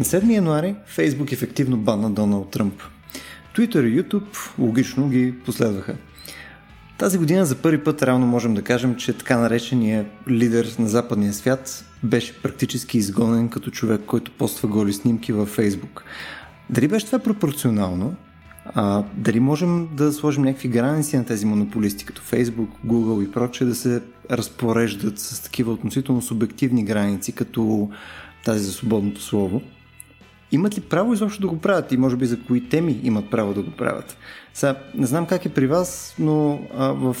На 7 януари Facebook ефективно банна Доналд Тръмп. Twitter и Ютуб логично ги последваха. Тази година за първи път реално можем да кажем, че така нареченият лидер на западния свят беше практически изгонен като човек, който поства голи снимки във Facebook. Дали беше това пропорционално? Дали можем да сложим някакви граници на тези монополисти, като Facebook, Google и прочее, да се разпореждат с такива относително субективни граници, като тази за свободното слово? Имат ли право изобщо да го правят и може би за кои теми имат право да го правят? Сега, не знам как е при вас, но в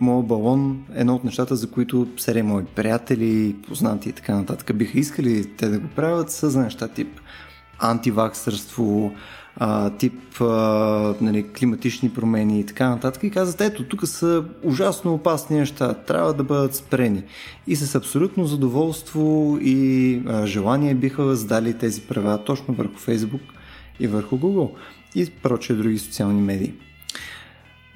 моя балон едно от нещата, за които серия мои приятели, познати и така нататък биха искали те да го правят, са за неща тип антиваксърство, тип климатични промени и така нататък, и казват, ето тук са ужасно опасни неща, трябва да бъдат спрени, и с абсолютно задоволство и желание биха сдали тези права точно върху Facebook и върху Google и прочие други социални медии.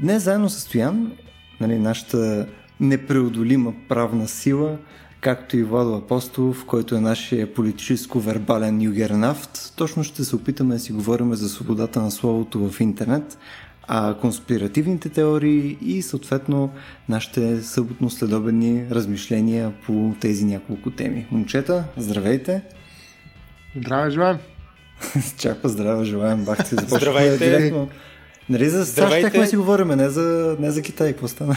Днес заедно с Стоян, нашата непреодолима правна сила, както и Владо Апостолов, който е нашия политическо-вербален югернафт, точно ще се опитаме да си говорим за свободата на словото в интернет, конспиративните теории и съответно нашите съботно-следобедни размишления по тези няколко теми. Момчета, здравейте! Здраве желаем! Чаква, здраве желаем! Бах, здравейте! Директно. Нали за САЩ как си говорим, не за Китай, какво стана?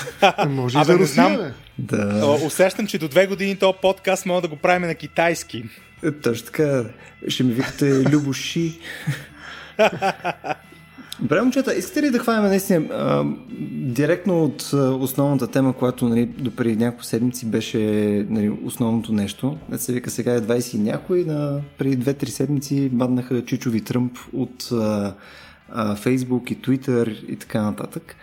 Може и за Русия. Да. Усещам, че до 2 години този подкаст мога да го правим на китайски. Точно така. Ще ми викате Любоши. Добре, момчета, искате ли да хванем наистина директно от основната тема, която допреди няколко седмици беше основното нещо? Да се вика, сега е 20 и някой, преди 2-3 седмици баднаха Чичови Тръмп от Facebook и Twitter и така нататък.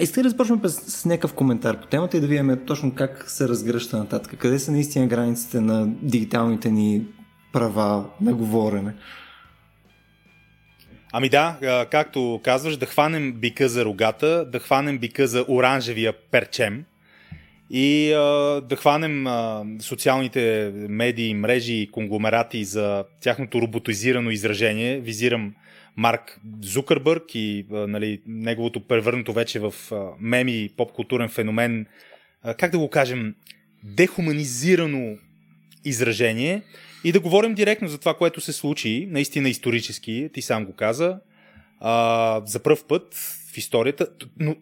Искате да започнем с някакъв коментар по темата и да видим точно как се разгръща нататък. Къде са наистина границите на дигиталните ни права на говорене? Ами да, както казваш, да хванем бика за рогата, да хванем бика за оранжевия перчем и да хванем социалните медии, мрежи и конгломерати за тяхното роботизирано изражение. Визирам Марк Зукърбърг и неговото превърнато вече в меми и поп-културен феномен, как да го кажем, дехуманизирано изражение, и да говорим директно за това, което се случи, наистина исторически, ти сам го каза, за пръв път в историята, но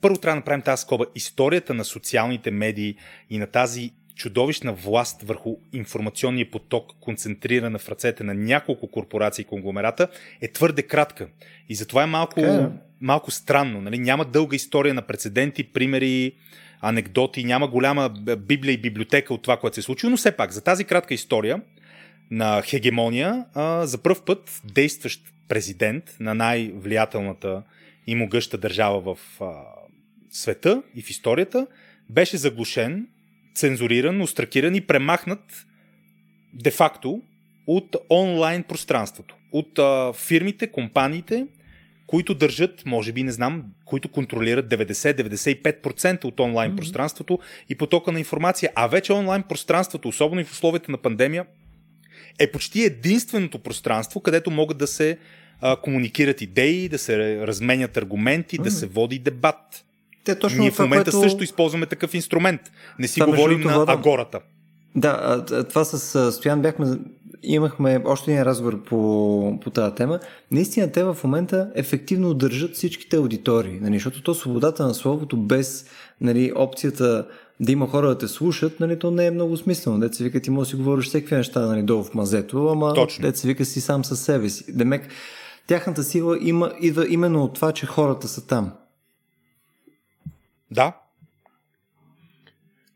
първо трябва да направим тази скоба, историята на социалните медии и на тази чудовищна власт върху информационния поток, концентрирана в ръцете на няколко корпорации и конгломерата, е твърде кратка. И затова е малко странно. Няма дълга история на прецеденти, примери, анекдоти, няма голяма библия и библиотека от това, което се е случило, но все пак за тази кратка история на хегемония, за пръв път действащ президент на най-влиятелната и могъща държава в света и в историята беше заглушен, цензуриран, остракиран и премахнат де-факто от онлайн пространството. От фирмите, компаниите, които държат, може би, не знам, които контролират 90-95% от онлайн пространството и потока на информация. А вече онлайн пространството, особено и в условията на пандемия, е почти единственото пространство, където могат да се комуникират идеи, да се разменят аргументи, да се води дебат. Ние в момента също използваме такъв инструмент. Не си говорим на агората. Да, това с Стоян имахме още един разговор по тази тема. Наистина те в момента ефективно държат всичките аудитории, защото то свободата на словото без опцията да има хора да те слушат, то не е много смислено. Деца вика, ти може да си говориш всеки неща долу в мазето, ама деца вика си сам със себе си. Демек, тяхната сила идва именно от това, че хората са там. Да.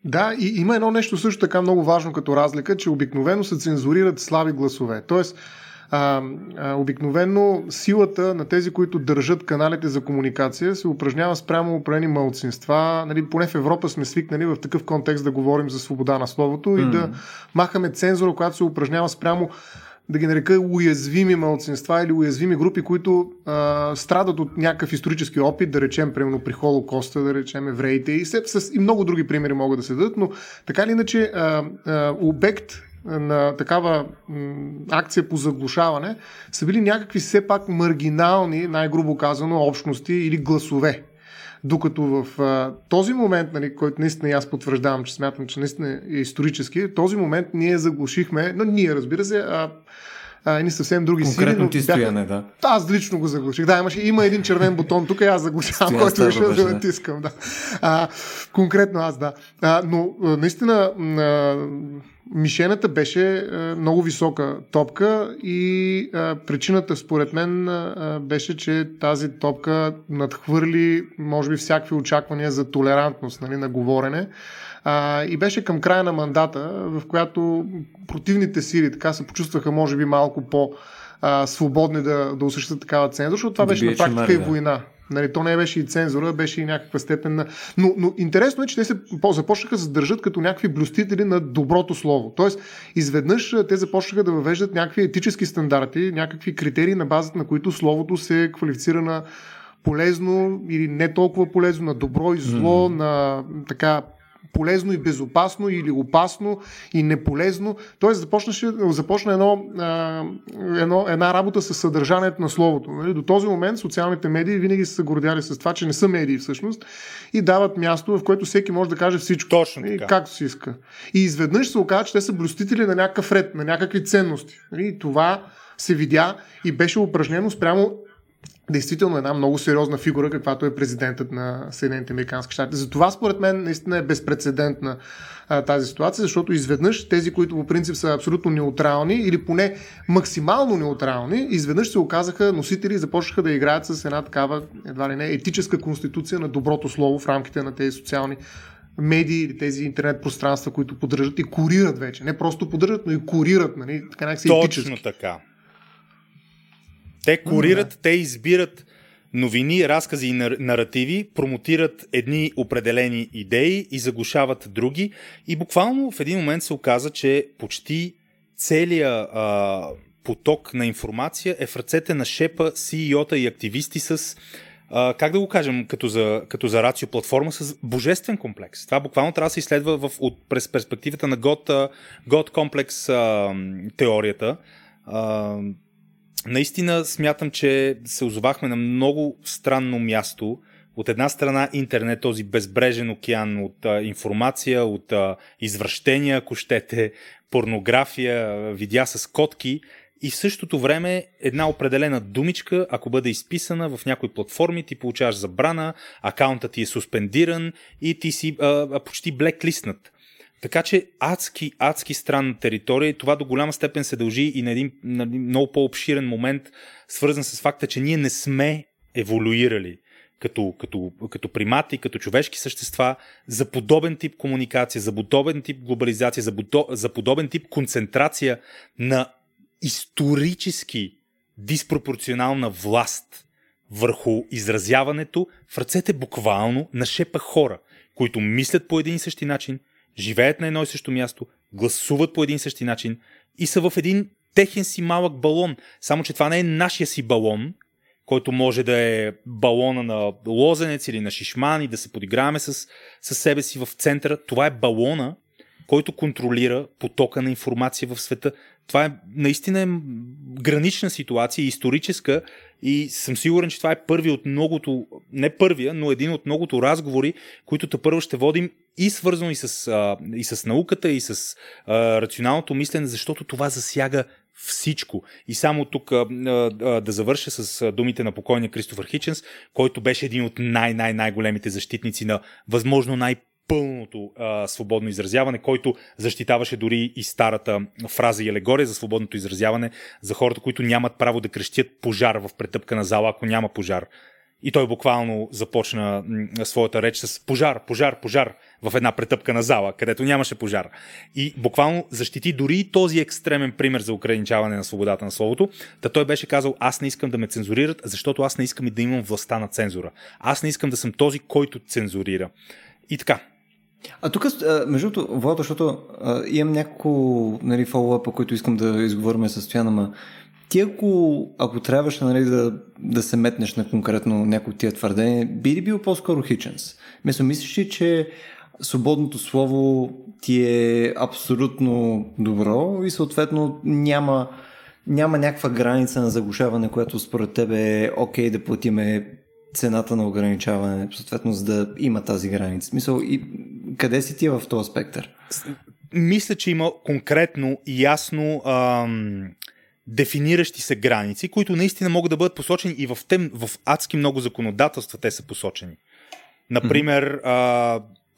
Да, и има едно нещо също така много важно като разлика, че обикновено се цензурират слаби гласове. Тоест, обикновено силата на тези, които държат каналите за комуникация, се упражнява спрямо определени малцинства. Поне в Европа сме свикнали в такъв контекст да говорим за свобода на словото и да махаме цензура, която се упражнява спрямо, да ги нарека, уязвими малцинства или уязвими групи, които страдат от някакъв исторически опит, да речем, примерно при Холокоста, да речем евреите и много други примери могат да се дадат, но така или иначе обект на такава акция по заглушаване са били някакви все пак маргинални, най-грубо казано, общности или гласове. Докато в този момент, нали, който наистина аз потвърждавам, че смятам, че наистина е исторически, този момент ние заглушихме, но ние, разбира се, едни съвсем други сили. Конкретно ти Стояне, да. Аз лично го заглуших. Да, има един червен бутон тук и аз заглушавам, който решил да натискам. Да. Конкретно аз, да. Но наистина мишената беше много висока топка и причината според мен беше, че тази топка надхвърли може би всякакви очаквания за толерантност, нали, на говорене. И беше към края на мандата, в която противните сили така се почувстваха може би малко по-свободни да осъществят такава цензура, защото това беше на практика и война. Нали, то не беше и цензура, беше и някаква степен на... Но интересно е, че те се започнаха да се държат като някакви блюстители на доброто слово. Тоест, изведнъж те започнаха да въвеждат някакви етически стандарти, някакви критерии, на базата на които словото се квалифицира на полезно или не толкова полезно, на добро и зло, на така... полезно и безопасно или опасно и неполезно. Тоест започна една работа с съдържанието на словото. До този момент социалните медии винаги са гордяли с това, че не са медии всъщност и дават място, в което всеки може да каже всичко. Точно така. Както си иска. И изведнъж се оказа, че те са блюстители на някакъв ред, на някакви ценности. И това се видя и беше упражнено спрямо действително една много сериозна фигура, каквато е президентът на Съединените американски щати. Затова според мен наистина е безпрецедентна тази ситуация, защото изведнъж тези, които по принцип са абсолютно неутрални или поне максимално неутрални, изведнъж се оказаха носители и започнаха да играят с една такава, едва ли не, етическа конституция на доброто слово в рамките на тези социални медии или тези интернет пространства, които поддържат и курират вече. Не просто поддържат, но и курират. Нали? Така някакси етически. Точно така. Те курират, те избират новини, разкази и наративи, промотират едни определени идеи и заглушават други. И буквално в един момент се оказа, че почти целият поток на информация е в ръцете на шепа CEO-та и активисти с, как да го кажем, като за рацио платформа, с божествен комплекс. Това буквално трябва да се изследва през перспективата на God комплекс теорията. Наистина смятам, че се озовахме на много странно място. От една страна интернет, този безбрежен океан от информация, от извращения, ако щете, порнография, видеа с котки и в същото време една определена думичка, ако бъде изписана в някои платформи, ти получаваш забрана, акаунтът ти е суспендиран и ти си почти блеклистнат. Така че адски странна територия и това до голяма степен се дължи и на един много по-обширен момент, свързан с факта, че ние не сме еволюирали като примати, като човешки същества за подобен тип комуникация, за подобен тип глобализация, за подобен тип концентрация на исторически диспропорционална власт върху изразяването в ръцете буквално на шепа хора, които мислят по един и същи начин, живеят на едно и също място, гласуват по един и същи начин и са в един техен си малък балон. Само, че това не е нашия си балон, който може да е балона на лозенец или на шишман и да се подиграваме с себе си в центъра. Това е балона, който контролира потока на информация в света. Това е наистина гранична ситуация, историческа и съм сигурен, че това е не първия, но един от многото разговори, които тъпърво ще водим и свързано и с науката, и с рационалното мислене, защото това засяга всичко. И само тук да завърша с думите на покойния Кристофер Хиченс, който беше един от най-големите защитници на възможно пълното свободно изразяване, който защитаваше дори и старата фраза и алегория за свободното изразяване за хората, които нямат право да крещят пожар в претъпкана зала, ако няма пожар. И той буквално започна своята реч с пожар в една претъпкана зала, където нямаше пожар. И буквално защити дори и този екстремен пример за ограничаване на свободата на словото. Та той беше казал: аз не искам да ме цензурират, защото аз не искам и да имам властта на цензура. Аз не искам да съм този, който цензурира. И така. А тук, между другото, Владо, защото имам няколко, нали, фоллапа, които искам да изговорим със Стоян, ама ти ако трябваше, нали, да се метнеш на конкретно някои от тия твърдения, би ли бил по-скоро Хиченс? Мислиш ли, че свободното слово ти е абсолютно добро и съответно няма някаква граница на заглушаване, която според тебе е окей да платиме цената на ограничаване, съответно за да има тази граница. Мисъл, и къде си ти в този спектър? Мисля, че има конкретно и ясно дефиниращи се граници, които наистина могат да бъдат посочени и в адски много законодателства те са посочени. Например,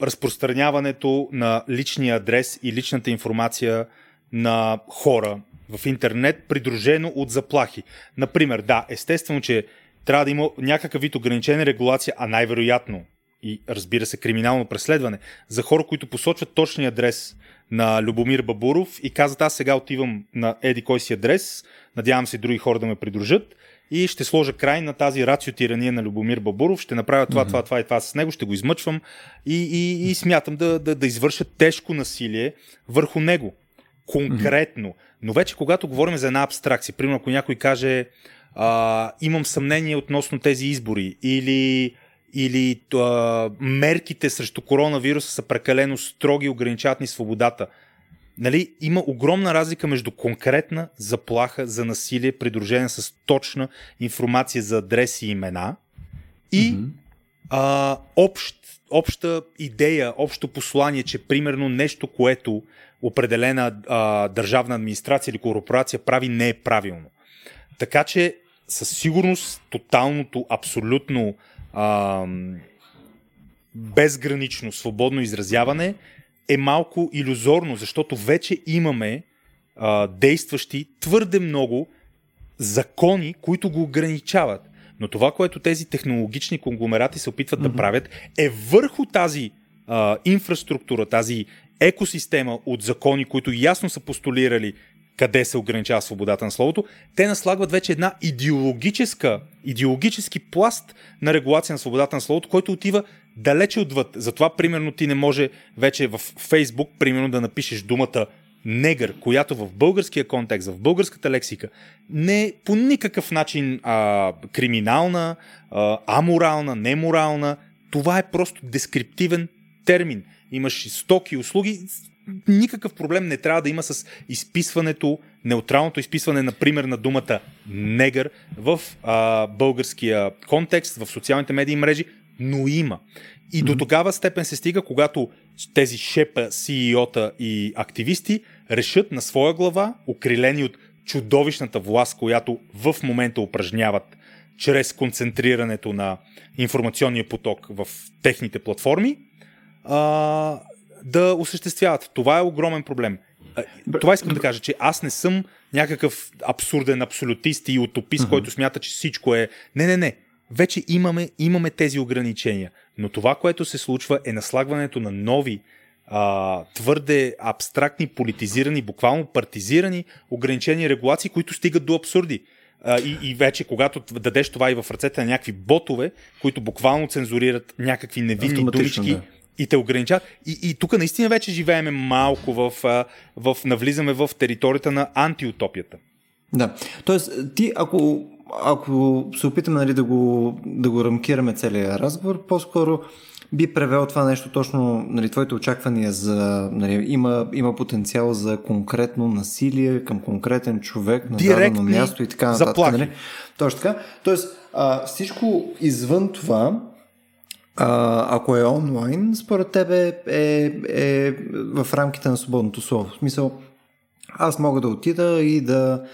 разпространяването на личния адрес и личната информация на хора в интернет, придружено от заплахи. Например, да, естествено, че трябва да има някакъв вид ограничена регулация, а най-вероятно и разбира се криминално преследване за хора, които посочват точния адрес на Любомир Бабуров и казват: аз сега отивам на еди кой си адрес, надявам се други хора да ме придружат и ще сложа край на тази рациотирания на Любомир Бабуров, ще направя това, това и това с него, ще го измъчвам и смятам да извърша тежко насилие върху него. Конкретно. Но вече когато говорим за една абстракция, примерно ако някой каже: имам съмнение относно тези избори или мерките срещу коронавируса са прекалено строги и ограничават ни свободата. Нали, има огромна разлика между конкретна заплаха за насилие, придружена с точна информация за адреси и имена и обща идея, общо послание, че примерно нещо, което определена държавна администрация или корпорация прави, не е правилно. Така че със сигурност тоталното, абсолютно безгранично, свободно изразяване е малко илюзорно, защото вече имаме действащи твърде много закони, които го ограничават. Но това, което тези технологични конгломерати се опитват да правят, е върху тази инфраструктура, тази екосистема от закони, които ясно са постулирали къде се ограничава свободата на словото, те наслагват вече една идеологически пласт на регулация на свободата на словото, който отива далече отвъд. Затова, примерно, ти не може вече в Фейсбук, примерно, да напишеш думата негър, която в българския контекст, в българската лексика не е по никакъв начин криминална, аморална, неморална. Това е просто дескриптивен термин. Имаш стоки, услуги. Никакъв проблем не трябва да има с изписването, неутралното изписване, например, на думата негър в българския контекст, в социалните медии и мрежи, но има. И до тогава степен се стига, когато тези шепа, CEO-та и активисти решат на своя глава, окрилени от чудовищната власт, която в момента упражняват чрез концентрирането на информационния поток в техните платформи, да осъществяват. Това е огромен проблем. Това искам да кажа, че аз не съм някакъв абсурден абсолютист и утопист, който смята, че всичко е... Не. Вече имаме тези ограничения. Но това, което се случва, е наслагването на нови, твърде абстрактни, политизирани, буквално партизирани ограничени регулации, които стигат до абсурди. И вече, когато дадеш това и в ръцете на някакви ботове, които буквално цензурират някакви невинни думички... Да. И те ограничат. И тук наистина вече живееме малко навлизаме в територията на антиутопията. Да. Тоест, ти, ако се опитаме да го рамкираме целия разговор, по-скоро би превел това нещо точно, твоите очаквания за... има потенциал за конкретно насилие към конкретен човек на дадено място и така нататък. Заплахи. Нали? Точно така. Тоест, всичко извън това, ако е онлайн, според тебе е в рамките на свободното слово. В смисъл, аз мога да отида и да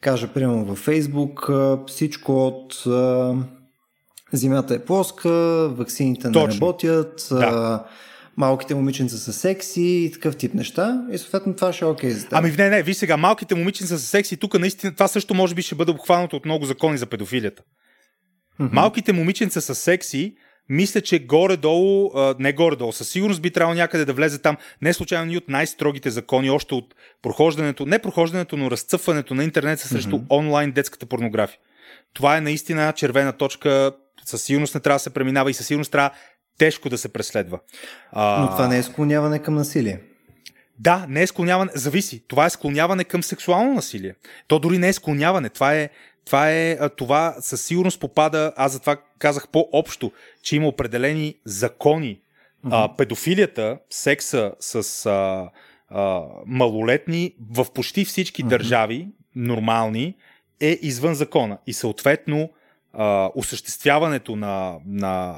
кажа, примерно във Фейсбук, всичко от земята е плоска, ваксините не работят, малките момиченца са секси и такъв тип неща. И съответно това ще е окей за теб. Ами не, виж сега, малките момиченца са секси, тук наистина това също може би ще бъде обхванато от много закони за педофилията. Малките момиченца са секси, мисля, че горе-долу, със сигурност би трябвало някъде да влезе там, не случайно и от най-строгите закони, още от прохождането, но разцъфването на интернет срещу онлайн детската порнография. Това е наистина червена точка, със сигурност не трябва да се преминава и със сигурност трябва тежко да се преследва. Но това не е склоняване към насилие. Да, не е склоняване, зависи. Това е склоняване към сексуално насилие. То дори не е склоняване, това със сигурност попада, аз затова казах по-общо, че има определени закони Педофилията, секса с малолетни в почти всички държави, нормални, е извън закона. И съответно осъществяването на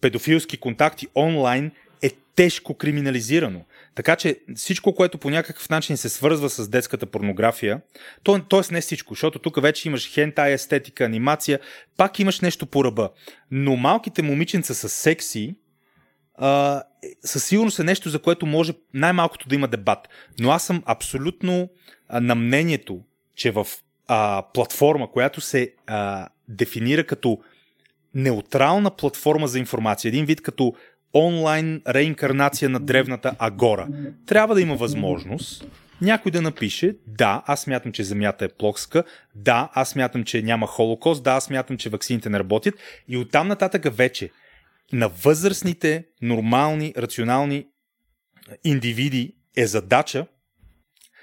педофилски контакти онлайн е тежко криминализирано. Така че всичко, което по някакъв начин се свързва с детската порнография, т.е. не всичко, защото тук вече имаш хентай, естетика, анимация, пак имаш нещо по ръба. Но малките момиченца са секси, със сигурност е нещо, за което може най-малкото да има дебат. Но аз съм абсолютно на мнението, че в платформа, която се дефинира като неутрална платформа за информация, един вид като онлайн реинкарнация на древната агора, трябва да има възможност някой да напише: да, аз смятам, че земята е плоска, да, аз смятам, че няма холокост, да, аз смятам, че ваксините не работят, и оттам нататък вече на възрастните, нормални, рационални индивиди е задача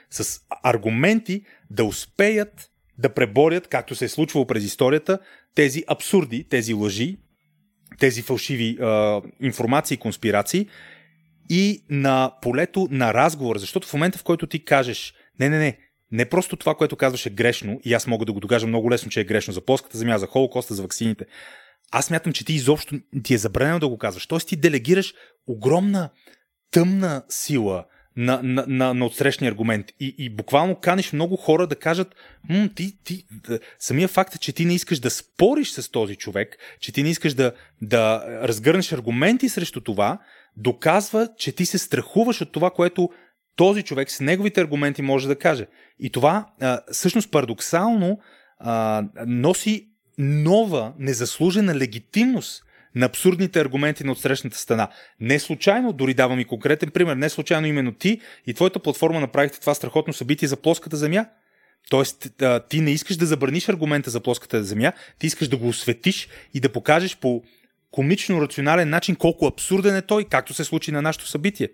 с аргументи да успеят да преборят, както се е случвало през историята, тези абсурди, тези лъжи, тези фалшиви информации и конспирации, и на полето на разговора. Защото в момента, в който ти кажеш: не просто това, което казваш е грешно, и аз мога да го докажа много лесно, че е грешно за плоската земя, за Холокоста, за ваксините, аз смятам, че ти изобщо ти е забранено да го казваш. Тоест ти делегираш огромна тъмна сила на отсрещния аргумент и буквално каниш много хора да кажат: самия факт е, че ти не искаш да спориш с този човек, че ти не искаш да разгърнеш аргументи срещу това, доказва, че ти се страхуваш от това, което този човек с неговите аргументи може да каже. И това всъщност парадоксално носи нова незаслужена легитимност на абсурдните аргументи на отсрещната страна. Не случайно, дори давам и конкретен пример, не случайно именно ти и твоята платформа направихте това страхотно събитие за плоската земя. Тоест, ти не искаш да забраниш аргумента за плоската земя, ти искаш да го осветиш и да покажеш по комично рационален начин колко абсурден е той, както се случи на нашето събитие.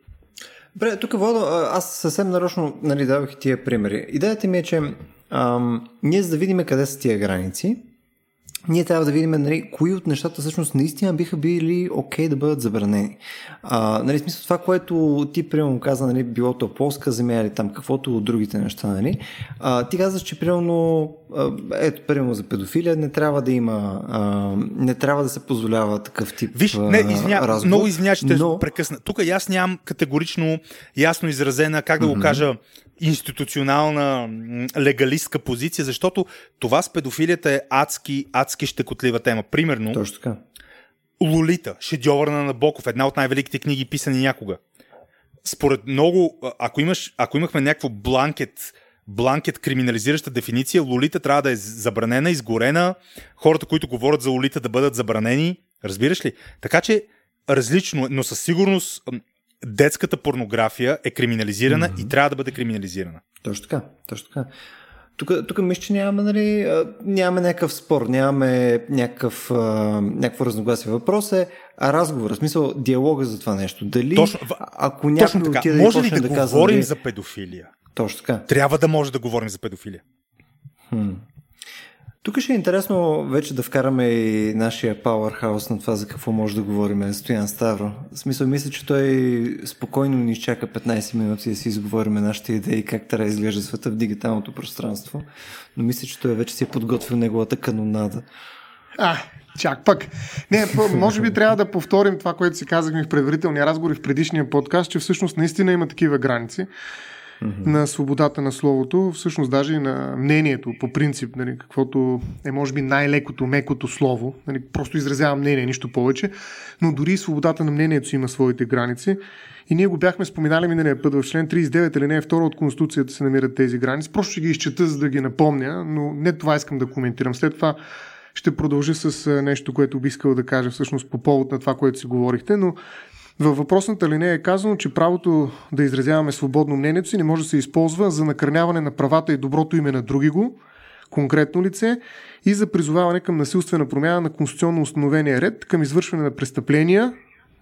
Бре, тук, Владо, аз съвсем нарочно давах тия примери. Идеята ми е, че ние за да видим къде са тия граници, ние трябва да видим, кои от нещата всъщност наистина биха били окей да бъдат забранени. Смисъл, това, което ти примерно каза, било то плоска земя или там каквото от другите неща, ти казваш, че примерно за педофилия не трябва да има, не трябва да се позволява такъв тип разговор. Много извиня, ще прекъсна. Тук и аз нямам категорично ясно изразена, как да го кажа, институционална легалистка позиция, защото това с педофилията е адски щекотлива тема. Примерно, точно така. Лолита, шедьовър на Набоков, една от най-великите книги, писани някога. Според много, ако имахме някакво бланкет криминализираща дефиниция, Лолита трябва да е забранена, изгорена, хората, които говорят за Лолита, да бъдат забранени, разбираш ли? Така че различно, но със сигурност детската порнография е криминализирана и трябва да бъде криминализирана. Точно така, точно така. Тук мисля, че нямаме някакъв спор, нямаме някакво разногласие. Въпрос е разговор, в смисъл диалога за това нещо. Дали, точно, ако някой отиде да почне да казва... говорим за педофилия? Точно така. Трябва да може да говорим за педофилия. Тук ще е интересно вече да вкараме и нашия пауърхаус на това за какво може да говорим, Стоян Ставро. В смисъл, мисля, че той спокойно ни чака 15 минути да си изговорим нашите идеи как трябва да изглежда света в дигиталното пространство, но мисля, че той вече си е подготвил неговата канонада. Чак пък. Не, може би трябва да повторим това, което си казахме в предварителния разговор и в предишния подкаст, че всъщност наистина има такива граници на свободата на словото, всъщност даже и на мнението, по принцип, каквото е може би най-лекото, мекото слово, просто изразява мнение, нищо повече, но дори и свободата на мнението си има своите граници и ние го бяхме споменали миналия път в член 39 или не, 2 от Конституцията се намират тези граници, просто ще ги изчета, за да ги напомня, но не това искам да коментирам. След това ще продължа с нещо, което би искал да кажа всъщност по повод на това, което си говорихте, но във въпросната линия е казано, че правото да изразяваме свободно мнението си не може да се използва за накърняване на правата и доброто име на другиго, конкретно лице, и за призоваване към насилствена промяна на конституционно установения ред, към извършване на престъпления,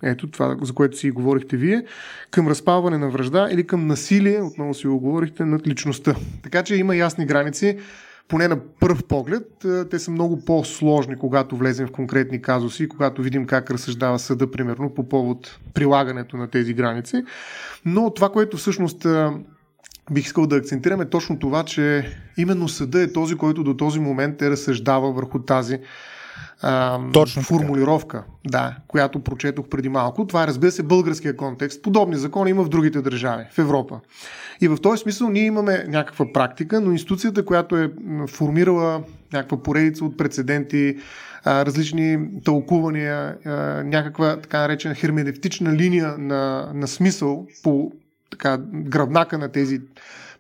ето това, за което си говорихте вие, към разпалване на вражда или към насилие, отново си го говорихте, над личността. Така че има ясни граници, поне на пръв поглед, те са много по-сложни, когато влезем в конкретни казуси, когато видим как разсъждава съда, примерно, по повод прилагането на тези граници. Но това, което всъщност бих искал да акцентираме, точно това, че именно съда е този, който до този момент е разсъждава върху тази формулировка, да, която прочетох преди малко. Това е, разбира се, българския контекст. Подобни закони има в другите държави, в Европа. И в този смисъл ние имаме някаква практика, но институцията, която е формирала някаква поредица от прецеденти, различни тълкувания, някаква така наречена херменевтична линия на смисъл по така гръбнака на тези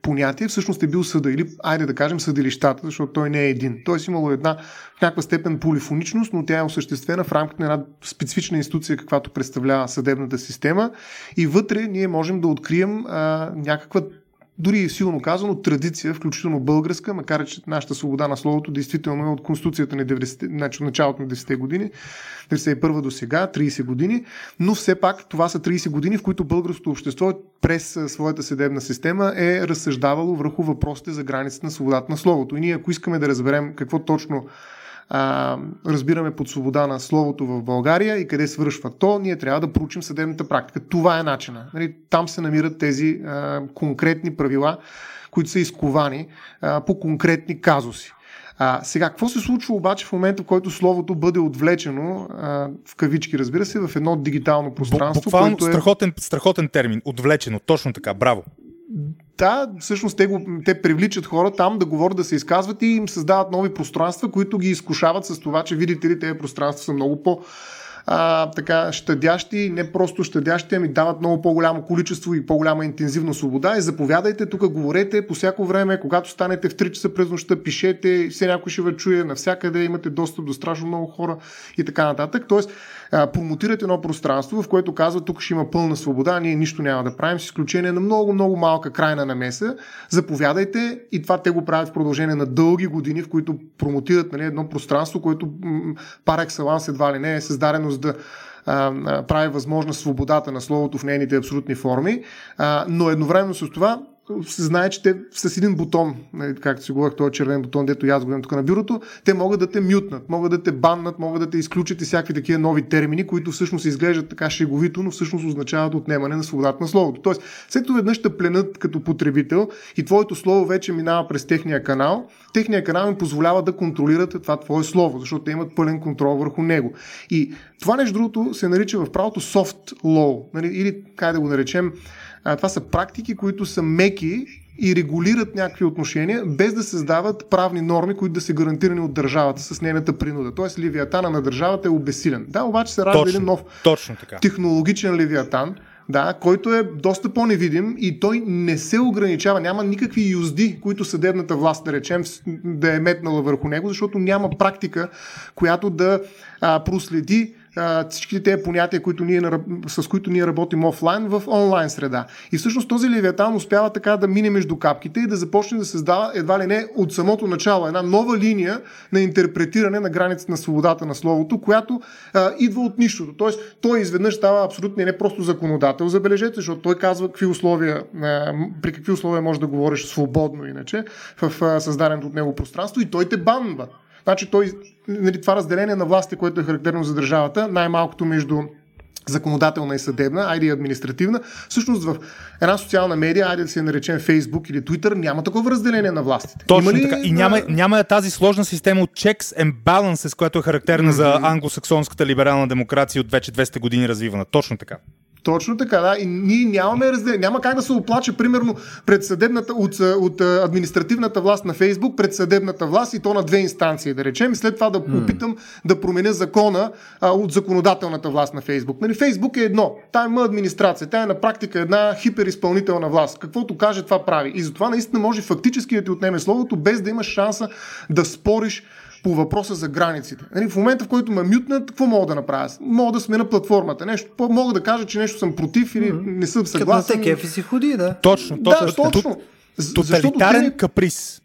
понятие, всъщност е бил съда, или айде да кажем съдилищата, защото той не е един. Той е имало една в някаква степен полифоничност, но тя е осъществена в рамките на една специфична институция, каквато представлява съдебната система, и вътре ние можем да открием някаква, дори силно казано, традиция, включително българска, макар че нашата свобода на словото действително е от Конституцията на началото на 10-те години, 91 до сега, 30 години, но все пак това са 30 години, в които българското общество през своята съдебна система е разсъждавало върху въпросите за границите на свободата на словото. И ние, ако искаме да разберем какво точно разбираме под свобода на словото в България и къде свършва то, ние трябва да проучим съдебната практика. Това е начина. Нали? Там се намират тези конкретни правила, които са изковани по конкретни казуси. Сега, какво се случва обаче в момента, в който словото бъде отвлечено, в кавички, разбира се, в едно дигитално пространство? Буквално което е... страхотен термин. Отвлечено. Точно така. Браво. Да, всъщност те привличат хора там да говорят, да се изказват и им създават нови пространства, които ги изкушават с това, че видите ли, тези пространства са много по-така щадящи, не просто щадящи, ами дават много по-голямо количество и по-голяма интензивна свобода. И заповядайте, тук говорете по всяко време, когато станете в 3 часа през нощта, пишете, все някой ще ви чуе, навсякъде имате достъп до страшно много хора и така нататък. Тоест, промотират едно пространство, в което казва, тук ще има пълна свобода, ние нищо няма да правим, с изключение на много малка крайна намеса. Заповядайте, и това те го правят в продължение на дълги години, в които промотират, нали, едно пространство, което пар екселанс едва ли не е създадено, за да прави възможна свободата на словото в нейните абсолютни форми, но едновременно с това се знае, че те с един бутон, както си говорих, този червен бутон, дето аз го гледам тук на бюрото, те могат да те мютнат, могат да те баннат, могат да те изключат и всякакви такива нови термини, които всъщност изглеждат така шеговито, но всъщност означават отнемане на свободата на словото. Тоест, всеки веднъж ще пленят като потребител и твоето слово вече минава през техния канал. Техния канал им позволява да контролират това твое слово, защото те имат пълен контрол върху него. И това нещо, другото, се нарича в правото soft law, или как да го наречем, това са практики, които са меки и регулират някакви отношения, без да създават правни норми, които да са гарантирани от държавата с нейната принуда. Тоест левиатана на държавата е обесилен. Да, обаче се ражда един нов технологичен левиатан, да, който е доста по-невидим и той не се ограничава, няма никакви юзди, които съдебната власт, да речем, да е метнала върху него, защото няма практика, която да проследи всички тези понятия, с които ние работим офлайн, в онлайн среда. И всъщност този левиатан успява така да мине между капките и да започне да създава едва ли не от самото начало една нова линия на интерпретиране на границата на свободата на словото, която идва от нищото. Тоест, той изведнъж става абсолютно не просто законодател, забележете, защото той казва при какви условия можеш да говориш свободно иначе в създаденото от него пространство, и той те банва. Значи това разделение на властите, което е характерно за държавата, най-малкото между законодателна и съдебна, айде и административна, всъщност в една социална медия, айде да се наречем Facebook или Twitter, няма такова разделение на властите. Точно така. И няма тази сложна система от checks and balances, която е характерна за англосаксонската либерална демокрация от вече 200 години развивана. Точно така. Точно така, да. И ние нямаме разделение. Няма как да се оплаче, примерно, пред съдебната, от административната власт на Фейсбук, пред съдебната власт, и то на две инстанции, да речем, и след това да опитам да променя закона от законодателната власт на Фейсбук. Нали, Фейсбук е едно. Та има администрация. Та е на практика една хиперизпълнителна власт. Каквото каже, това прави. И затова наистина може фактически да ти отнеме словото, без да имаш шанса да спориш по въпроса за границите. В момента, в който ме мютнат, какво мога да направя? Мога да сменя платформата. Мога да кажа, че нещо съм против или не съм съгласен. Като на те кефи си ходи, да. Точно. Тоталитарен каприз.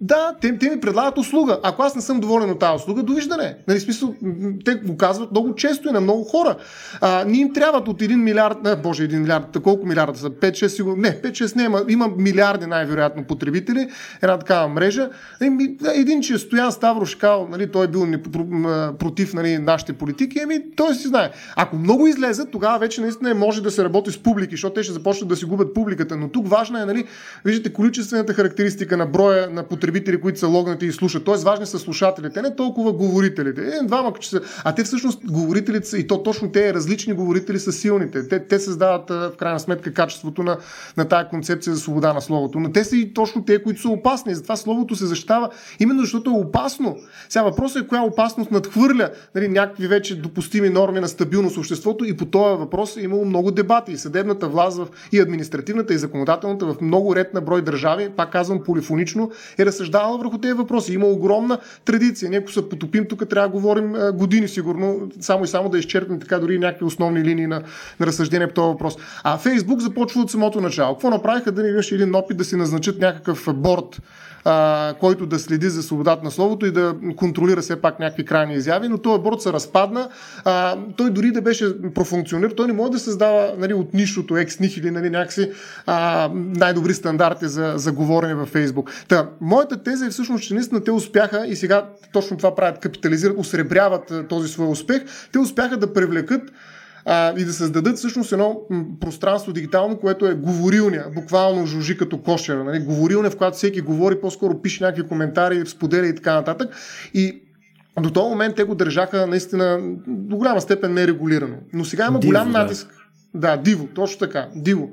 Да, те ми предлагат услуга. Ако аз не съм доволен от тази услуга, довиждане. Нали, смисъл, те го казват много често и на много хора. Ние им трябват от 1 милиард, боже, 1 милиард, колко милиарда са? 5-6 сигурно. Не, 5-6 не, има милиарди най-вероятно потребители, една такава мрежа. Един, че Стоян Ставрошкал, нали, той е бил против, нали, нашите политики, той си знае. Ако много излезат, тогава вече наистина може да се работи с публики, защото те ще започнат да си губят публиката. Но тук важна е, нали, виждате количествената характеристика на броя на потребители, които са логнати и слушат. Тоест важни са слушателите, не толкова говорителите. А те всъщност говорителите са, и то точно те различни говорители са силните. Те създават в крайна сметка качеството на тая концепция за свобода на словото. Но те са и точно те, които са опасни. Затова словото се защитава именно защото е опасно. Сега въпросът е коя опасност надхвърля, нали, някакви вече допустими норми на стабилност в обществото, и по този въпрос е имало много дебати. И съдебната власт, и административната, и законодателната в много ред на брой държави, пак казвам полифонично, е разсъждавала върху тези въпроси. Има огромна традиция. Ние ако се потопим, тук трябва да говорим години сигурно, само и само да изчерпим така дори някакви основни линии на разсъждение по този въпрос. А Фейсбук започва от самото начало. Какво направиха? Да не имаше един опит да си назначат някакъв борд, който да следи за свободата на словото и да контролира все пак някакви крайни изяви, но този борд се разпадна. Той дори да беше профункционер, той не може да създава, нали, от нищото екс-них или, нали, някакси най-добри стандарти за говорене във Фейсбук. Та, моята теза е всъщност, че наистина те успяха и сега точно това правят, капитализират, осребряват този свой успех. Те успяха да привлекат и да създадат всъщност едно пространство дигитално, което е говорилня, буквално жужи като кошера, нали? Говорилня, в която всеки говори, по-скоро пише някакви коментари, споделя и така нататък. И до този момент те го държаха наистина до голяма степен нерегулирано. Но сега има голям натиск. Да, диво, точно така, диво.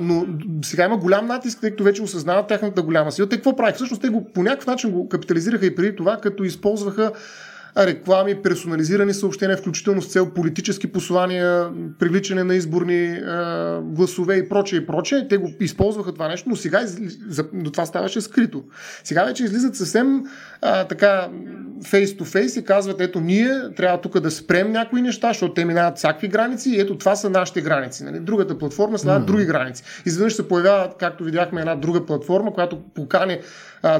Но сега има голям натиск, тъй като вече осъзнават тяхната голяма сила. Те какво правих? Всъщност те го по някакъв начин го капитализираха и преди това, като използваха реклами, персонализирани съобщения, включително с цел политически послания, привличане на изборни гласове и прочее, и прочее. Те го използваха това нещо, но сега до това ставаше скрито. Сега вече излизат съвсем така фейс-то-фейс и казват: ето ние трябва тук да спрем някои неща, защото те минават всякакви граници и ето това са нашите граници. Нали? Другата платформа следва други граници. Изведнъж се появява, както видяхме, една друга платформа, която покани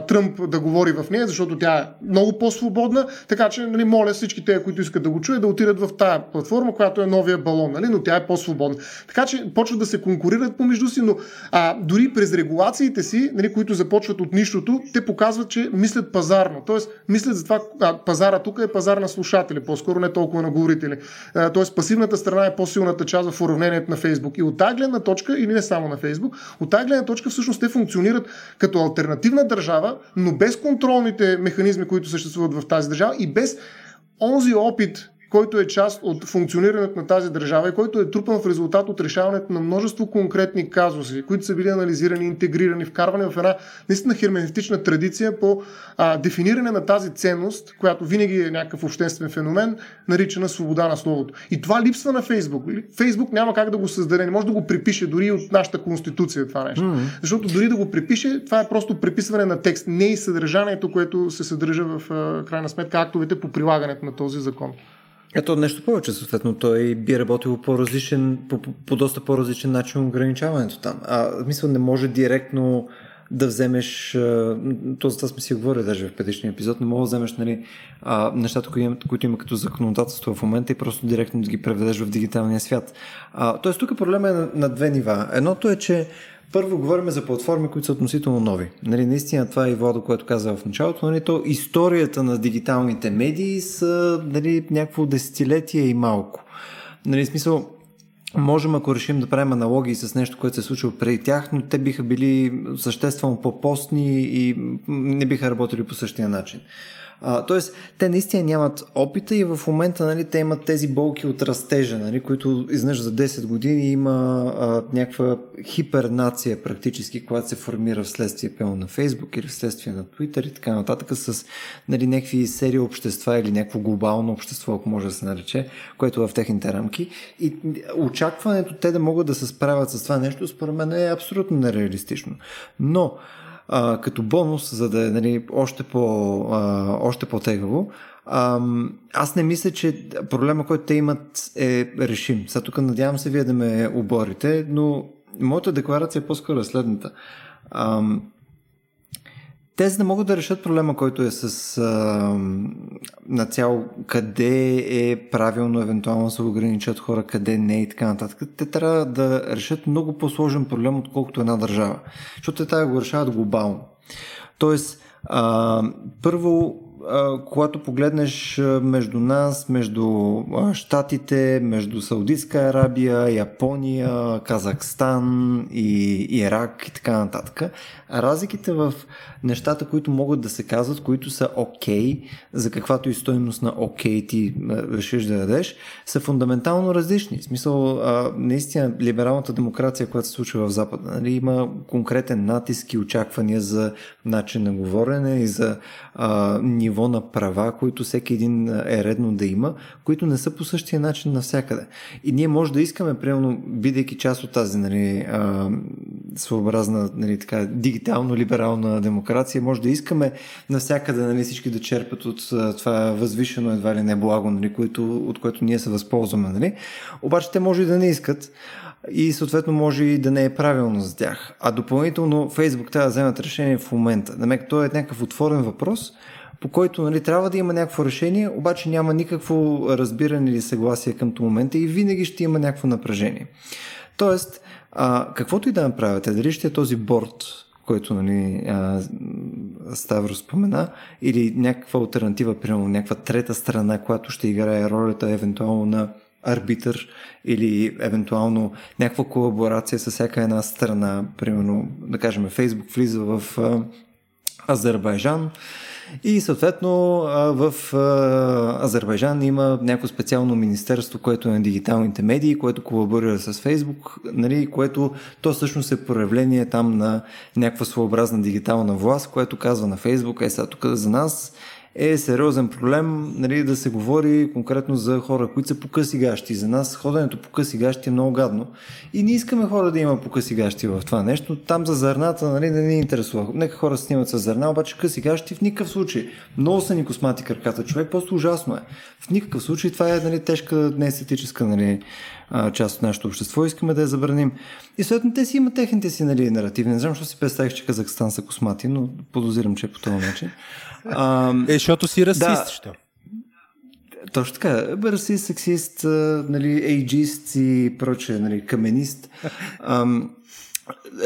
Тръмп да говори в нея, защото тя е много по-свободна, така че, нали, моля всички те, които искат да го чуят, да отидат в тая платформа, която е новия балон, нали, но тя е по-свободна. Така че почват да се конкурират помежду си, но дори през регулациите си, нали, които започват от нищото, те показват, че мислят пазарно. Тоест, мислят за това, пазара тук е пазар на слушатели, по-скоро не толкова на говорители. Тоест, пасивната страна е по-силната част в уравнението на Фейсбук. И от тази гледна точка, или не само на Фейсбук, от тази гледна точка всъщност те функционират като алтернативна държава, но без контролните механизми, които съществуват в тази държава, и без онзи опит, който е част от функционирането на тази държава и който е трупан в резултат от решаването на множество конкретни казуси, които са били анализирани, интегрирани, вкарвани в една наистина херменевтична традиция по дефиниране на тази ценност, която винаги е някакъв обществен феномен, наричана свобода на словото. И това липсва на Фейсбук. Фейсбук няма как да го създаде, не може да го припише дори от нашата конституция това нещо. Защото дори да го припише, това е просто приписване на текст, не и съдържанието, което се съдържа в крайна сметка актовете по прилагането на този закон. Ето нещо повече, съответно, той би работил по доста по-различен начин ограничаването там. Мисля, не може директно да вземеш, то за това сме си говорили даже в предишния епизод, не мога да вземеш, нали, нещата, които има като законодателство в момента, и просто директно да ги преведеш в дигиталния свят. Тоест тук проблема е на две нива. Едното е, че първо говорим за платформи, които са относително нови. Нали, наистина това е и Владо, което каза в началото. Нали, то историята на дигиталните медии са, нали, някакво десетилетие и малко. Нали, смисъл, можем, ако решим да правим аналогии с нещо, което се е случило преди тях, но те биха били съществено по-постни и не биха работили по същия начин. Тоест, те наистина нямат опита и в момента, нали, те имат тези болки от растежа, нали, които изнъж за 10 години има някаква хипернация практически, която се формира вследствие на Фейсбук или вследствие на Twitter и така нататък, с, нали, някакви серии общества или някакво глобално общество, ако може да се нарече, което в техните рамки. И очакването те да могат да се справят с това нещо, според мен е абсолютно нереалистично. Но като бонус, за да е, нали, още по-тегаво. Аз не мисля, че проблема, който те имат, е решим. Сега тук надявам се вие да ме оборите, но моята декларация е по-скоро следната. Те не могат да решат проблема, който е с на цяло къде е правилно евентуално се ограничат хора, къде не и така нататък. Те трябва да решат много по-сложен проблем, отколкото една държава. Защото те трябва да го решават глобално. Тоест, първо, когато погледнеш между нас, между Щатите, между Саудитска Арабия, Япония, Казахстан и Ирак и така нататък, разликите в нещата, които могат да се казват, които са окей, за каквато и стойност на окей ти решиш да дадеш, са фундаментално различни. В смисъл, наистина, либералната демокрация, която се случва в Запада, нали, има конкретен натиск и очаквания за начин на говорене и за ниво на права, които всеки един е редно да има, които не са по същия начин навсякъде. И ние може да искаме, примерно, бидейки част от тази своеобразна, така, дигитално-либерална демокрация, може да искаме навсякъде всички да черпят от това възвишено едва ли не благо, от което ние се възползваме. Обаче те може и да не искат и съответно може и да не е правилно за тях. А допълнително Facebook трябва да вземат решение в момента. Намек, той е някакъв отворен въпрос, по който трябва да има някакво решение, обаче няма никакво разбиране или съгласие къмто момента и винаги ще има някакво напрежение. Тоест, каквото и да направите, дали ще е този борд, който Ставро спомена, или някаква алтернатива, примерно някаква трета страна, която ще играе ролята евентуално на арбитър или евентуално някаква колаборация с всяка една страна, примерно, да кажем, Фейсбук влиза в Азербайджан и съответно в Азербайджан има някакво специално министерство, което е на дигиталните медии, което колаборира с Фейсбук, което то всъщност е проявление там на някаква своеобразна дигитална власт, което казва на Фейсбук, сега тук за нас е сериозен проблем, да се говори конкретно за хора, които са по къси гащи. За нас ходенето по къси гащи е много гадно. И не искаме хора да има по къси гащи в това нещо. Там за зърната да не интересува. Нека хора снимат с зърна, обаче къси гащи в никакъв случай. Много са ни космати краката човек, просто ужасно е. В никакъв случай това е тежка, неестетическа част от нашето общество. Искаме да я забраним. И съответно те си имат техните си наративни. Не знам, защото си представих, че Казахстан са космати, но подозирам, че е по този начин. Защото си расист. Да, точно така. Расист, сексист, ейджист и прочее, каменист.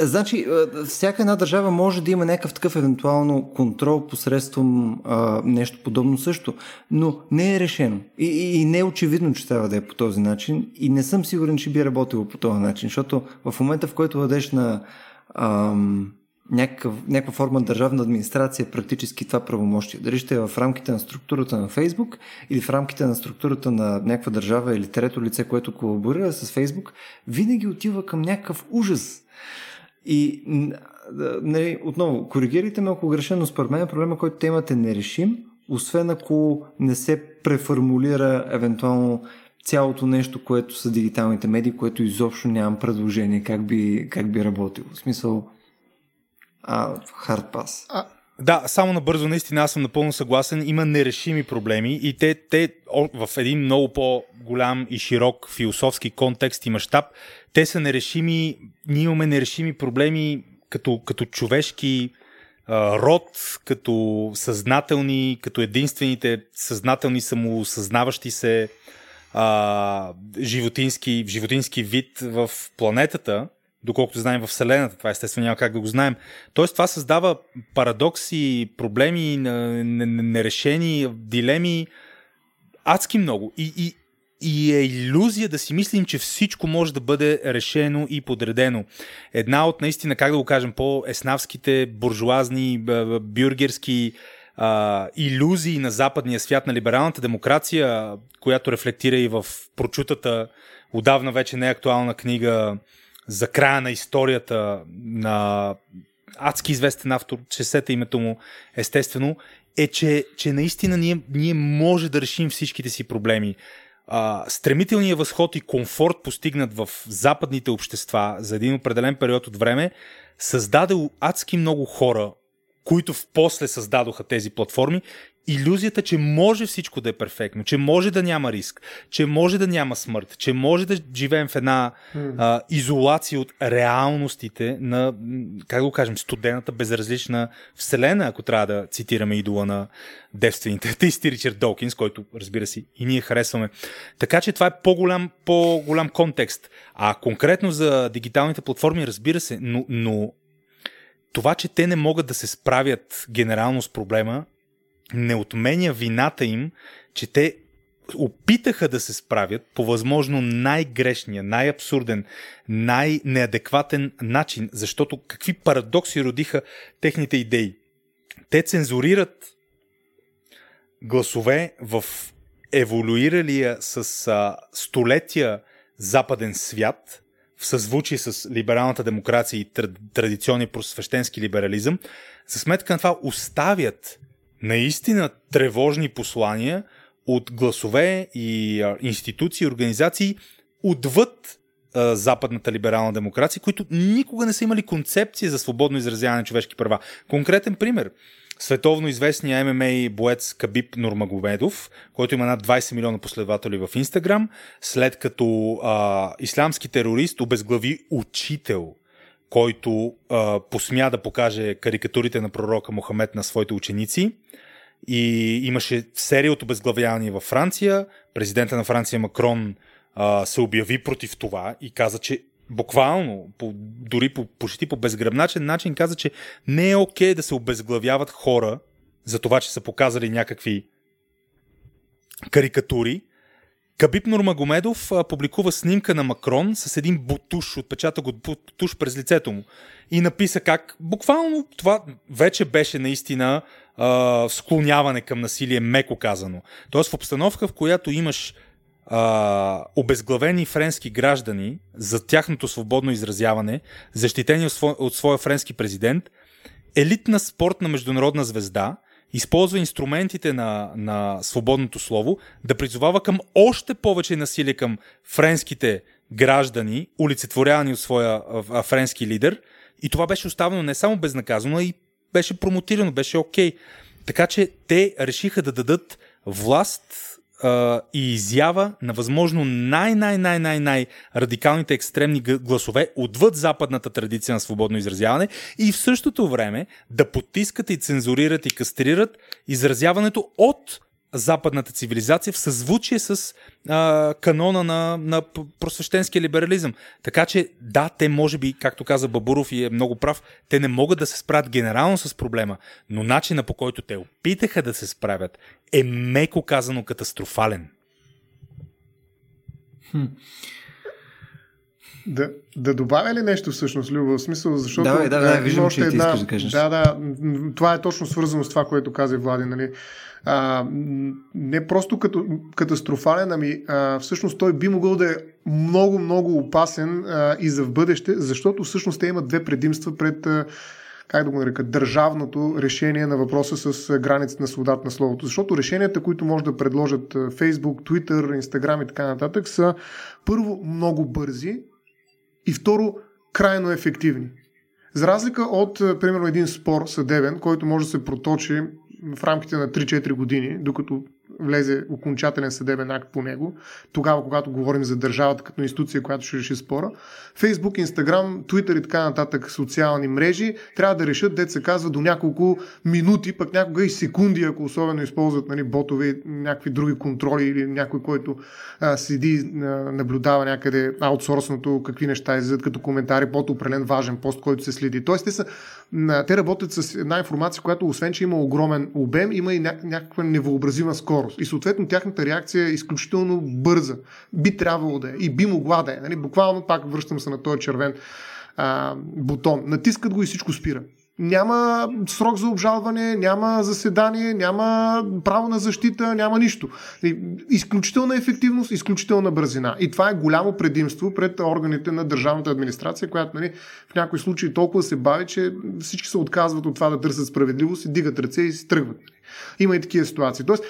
Значи, всяка една държава може да има някакъв такъв евентуално контрол посредством нещо подобно също, но не е решено. И не е очевидно, че трябва да е по този начин и не съм сигурен, че би работило по този начин, защото в момента, в който дадеш на някаква форма държавна администрация практически това правомощие. Дали ще е в рамките на структурата на Фейсбук или в рамките на структурата на някаква държава или трето лице, което колаборира с Фейсбук, винаги отива към някакъв ужас. И отново, коригирайте ме, ако греша, но според мен проблема, който те имат, е нерешим, освен ако не се преформулира евентуално цялото нещо, което са дигиталните медии, което изобщо нямам предложение как би работило. В смисъл, hard pass. Да, само набързо, наистина аз съм напълно съгласен. Има нерешими проблеми и те в един много по-голям и широк философски контекст и мащаб, те са нерешими, ние имаме нерешими проблеми като човешки род, като съзнателни, като единствените съзнателни, самоосъзнаващи се животински вид в планетата, доколкото знаем във Вселената. Това естествено няма как да го знаем. Тоест това създава парадокси, проблеми, нерешени, дилеми, адски много. И е илюзия да си мислим, че всичко може да бъде решено и подредено. Една от наистина, как да го кажем, по-еснавските, буржуазни, бюргерски илюзии на западния свят, на либералната демокрация, която рефлектира и в прочутата, отдавна вече неактуална книга за края на историята на адски известен автор, че сета името му, естествено, е, че наистина ние може да решим всичките си проблеми. Стремителният възход и комфорт, постигнат в западните общества за един определен период от време, създаде адски много хора, които после създадоха тези платформи илюзията, че може всичко да е перфектно, че може да няма риск, че може да няма смърт, че може да живеем в една изолация от реалностите на, как го кажем, студената, безразлична вселена, ако трябва да цитираме идола на девствените атеисти Ричард Докинс, който, разбира се, и ние харесваме. Така че това е по-голям контекст. А конкретно за дигиталните платформи, разбира се, но това, че те не могат да се справят генерално с проблема, не отменя вината им, че те опитаха да се справят по възможно най-грешния, най-абсурден, най-неадекватен начин, защото какви парадокси родиха техните идеи. Те цензурират гласове в еволюиралия с столетия западен свят, в съзвучие с либералната демокрация и традиционния просвещенски либерализъм, за сметка на това оставят наистина тревожни послания от гласове и институции, организации отвъд западната либерална демокрация, които никога не са имали концепция за свободно изразяване на човешки права. Конкретен пример. Световно известният ММА боец Кабиб Нурмагомедов, който има над 20 милиона последователи в Инстаграм, след като ислямски терорист обезглави учител, който посмя да покаже карикатурите на пророка Мохамед на своите ученици, и имаше серия от обезглавявания във Франция. Президента на Франция Макрон се обяви против това и каза, че буквално, почти по безгръбначен начин каза, че не е окей да се обезглавяват хора за това, че са показали някакви карикатури. Кабиб Нурмагомедов публикува снимка на Макрон с един бутуш, отпечатък от бутуш през лицето му и написа как буквално това вече беше наистина склоняване към насилие, меко казано. Тоест в обстановка, в която имаш обезглавени френски граждани за тяхното свободно изразяване, защитени от своя френски президент, елитна спортна международна звезда използва инструментите на свободното слово да призовава към още повече насилие към френските граждани, олицетворявани от своя френски лидер, и това беше оставено не само безнаказано, а и беше промотирано, беше окей. Така че те решиха да дадат власт и изява на възможно най-най-най-най-най радикалните екстремни гласове отвъд западната традиция на свободно изразяване и в същото време да потискат и цензурират и кастрират изразяването от западната цивилизация в съзвучие с канона на просвещенския либерализъм. Така че да, те може би, както каза Бабуров и е много прав, те не могат да се справят генерално с проблема, но начина, по който те опитаха да се справят, е меко казано катастрофален. Да добавя ли нещо всъщност, Люба, в смисъл, защото... Да, виждам, че ти искаш да кажеш. Да, това е точно свързано с това, което каза Влади, нали. Не просто като катастрофален, ами всъщност той би могъл да е много опасен и за в бъдеще, защото всъщност те имат две предимства пред как да го нарека, държавното решение на въпроса с границите на свободата на словото. Защото решенията, които може да предложат Facebook, Twitter, Instagram и така нататък, са първо много бързи и второ крайно ефективни. За разлика от, примерно, един спор съдебен, който може да се проточи в рамките на 3-4 години, докато влезе окончателен съдебен акт по него, тогава, когато говорим за държавата като институция, която ще реши спора, Фейсбук, Инстаграм, Твитър и така нататък социални мрежи трябва да решат, дето се казва, до няколко минути, пък някога и секунди, ако особено използват, нали, ботове и някакви други контроли или някой, който седи, наблюдава някъде аутсорсното, какви неща излизат като коментари под определен важен пост, който се следи. Тоест те работят с една информация, която освен че има огромен обем, има и някаква невъобразима скорост. И съответно тяхната реакция е изключително бърза. Би трябвало да е и би могла да е. Нали? Буквално пак връщам се на този червен бутон. Натискат го и всичко спира. Няма срок за обжалване, няма заседание, няма право на защита, няма нищо. Изключителна ефективност, изключителна бързина. И това е голямо предимство пред органите на държавната администрация, която, нали, в някои случаи толкова се бави, че всички се отказват от това да търсят справедливост и дигат ръце и си тръгват. Има и такива ситуации. Тоест,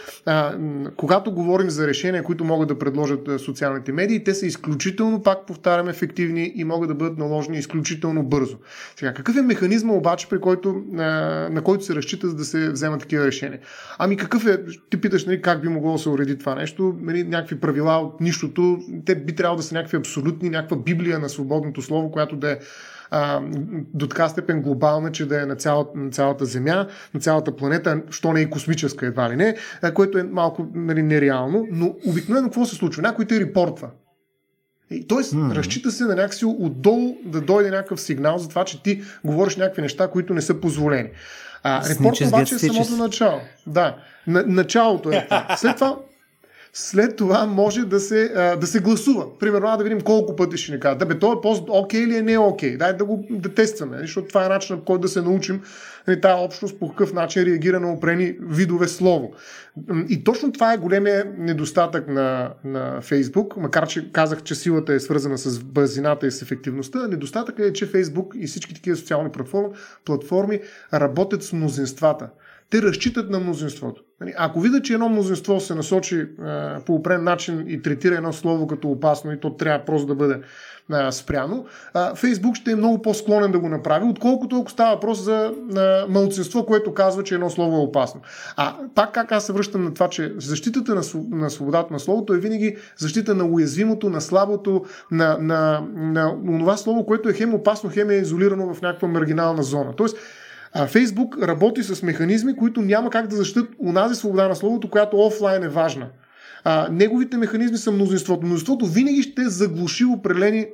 когато говорим за решения, които могат да предложат социалните медии, те са изключително, пак повтарям, ефективни и могат да бъдат наложени изключително бързо. Сега, какъв е механизма обаче, при който, на който се разчита, за да се вземат такива решения? Ами какъв е, ти питаш, нали, как би могло да се уреди това нещо, нали, някакви правила от нищото, те би трябвало да са някакви абсолютни, някаква библия на свободното слово, която да е до така степен глобална, че да е на цялата Земя, на цялата планета, що не е космическа едва ли не, което е малко, нали, нереално, но обикновено какво се случва? Някой те репортва. Тоест, разчита се на някакси отдолу да дойде някакъв сигнал за това, че ти говориш някакви неща, които не са позволени. Репорт обаче е самото начало. Да, началото е това. След това може да се гласува. Примерно, да видим колко пъти ще ни кажат. Да бе, този пост окей ли е, не е окей. Дай да го да тестваме, защото това е начинът, по който да се научим тази общност по какъв начин реагира на определени видове слово. И точно това е големия недостатък на Фейсбук, макар че казах, че силата е свързана с бързината и с ефективността. Недостатъкът е, че Фейсбук и всички такива социални платформи работят с мнозинствата. Те разчитат на мнозинството. Ако видят, че едно мнозинство се насочи по определен начин и третира едно слово като опасно и то трябва просто да бъде спряно, Фейсбук ще е много по-склонен да го направи, отколкото ако става въпрос за малцинство, което казва, че едно слово е опасно. А пак как аз се връщам на това, че защитата на свободата на словото е винаги защита на уязвимото, на слабото, на това слово, което е хем опасно, хем е изолирано в някаква маргинална зона. Тоест, Фейсбук работи с механизми, които няма как да защитат унази свобода на словото, която офлайн е важна. Неговите механизми са мнозинството. Мнозинството винаги ще заглуши определени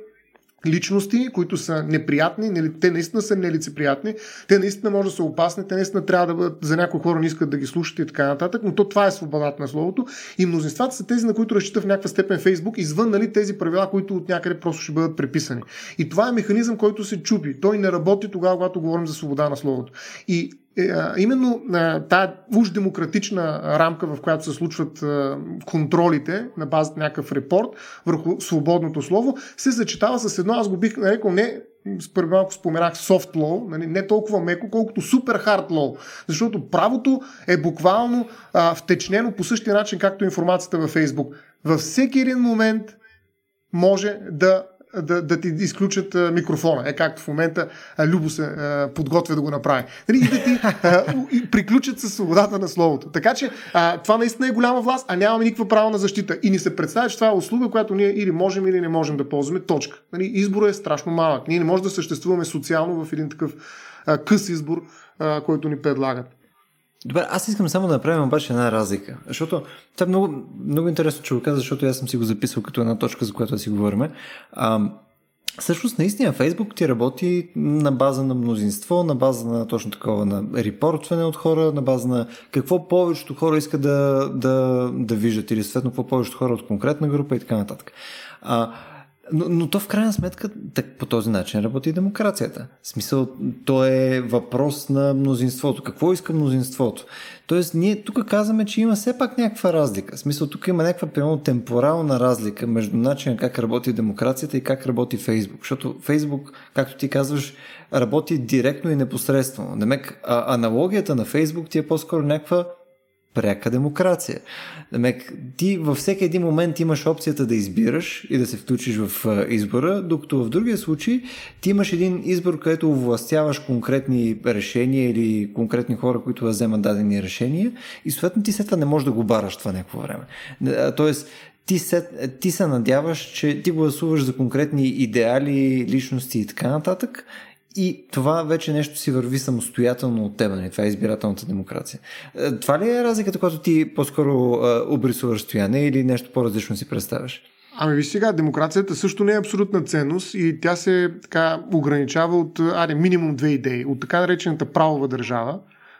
личности, които са неприятни, те наистина са нелицеприятни, те наистина може да са опасни, те наистина трябва да бъдат, за някои хора не искат да ги слушат и така нататък, но то това е свободата на словото и мнозинствата са тези, на които разчита в някаква степен Фейсбук, извън, нали, тези правила, които от някъде просто ще бъдат преписани. И това е механизъм, който се чупи. Той не работи тогава, когато говорим за свобода на словото. И именно тая уж демократична рамка, в която се случват контролите на базата на някакъв репорт върху свободното слово, се зачитава с едно, аз го бих нарекал, не преди малко споменах софт лоу, не толкова меко, колкото супер хард лоу, защото правото е буквално втечнено по същия начин, както информацията във Фейсбук. Във всеки един момент може да ти изключат микрофона. Както в момента Любо се подготвя да го направи. И да ти приключат със свободата на словото. Така че това наистина е голяма власт, а нямаме никаква правна защита. И ни се представя, че това е услуга, която ние или можем, или не можем да ползваме. Точка. Изборът е страшно малък. Ние не можем да съществуваме социално в един такъв къс избор, който ни предлагат. Добре, аз искам само да направим обаче една разлика, защото това е много, много интересно, че го каза, защото аз съм си го записал като една точка, за която да си говорим. Всъщност, наистина, Фейсбук ти работи на база на мнозинство, на база на точно такова, на репортване от хора, на база на какво повечето хора искат да виждат или съответно какво повечето хора от конкретна група и така нататък. Но то в крайна сметка по този начин работи и демокрацията. В смисъл, то е въпрос на мнозинството. Какво иска мнозинството? Тоест, ние тук казваме, че има все пак някаква разлика. В смисъл, тук има някаква примерно темпорална разлика между начина как работи демокрацията и как работи Фейсбук. Защото Фейсбук, както ти казваш, работи директно и непосредствено. Демек, аналогията на Фейсбук ти е по-скоро някаква пряка демокрация. Ти във всеки един момент имаш опцията да избираш и да се включиш в избора, докато в другия случай ти имаш един избор, където овластяваш конкретни решения или конкретни хора, които да вземат дадени решения и съответно ти след това не можеш да го бараш това някакво време. Тоест, ти се надяваш, че ти гласуваш за конкретни идеали, личности и така нататък, и това вече нещо си върви самостоятелно от теб, не? Това е избирателната демокрация. Това ли е разликата, която ти по-скоро обрисуваш, Стояне, или нещо по-различно си представяш? Ами виж сега, демокрацията също не е абсолютна ценност и тя се така ограничава от минимум две идеи. От така наречената правова държава,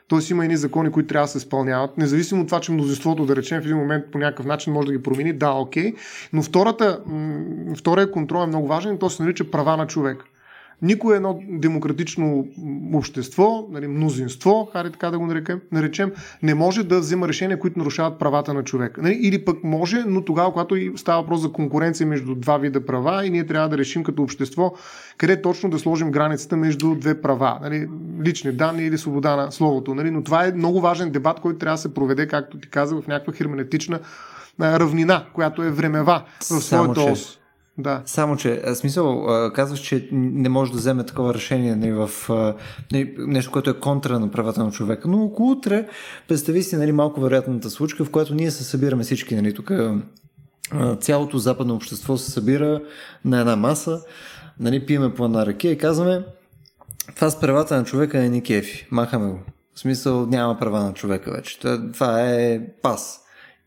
т.е. има едни закони, които трябва да се изпълняват, независимо от това, че мнозинството, да речем, в един момент по някакъв начин може да ги промени, да, окей, но втория контрол е много важен и то се нарича права на човек. Никое едно демократично общество, нали, мнозинство, хайде така да го наречем, не може да взема решения, които нарушават правата на човека. Нали, или пък може, но тогава, когато и става въпрос за конкуренция между два вида права и ние трябва да решим като общество къде точно да сложим границата между две права. Нали, лични данни или свобода на словото. Нали, но това е много важен дебат, който трябва да се проведе, както ти казах, в някаква херменевтична равнина, която е времева в своята ос. Да. Само, че смисъл, казваш, че не може да вземе такова решение нали, в нали, нещо, което е контра на правата на човека, но около утре представи си нали, малко вероятната случка, в която ние се събираме всички. Нали, тук цялото западно общество се събира на една маса, нали, пиеме по една ръка и казваме това с правата на човека е ни кефи, махаме го. В смисъл няма права на човека вече. Това е пас.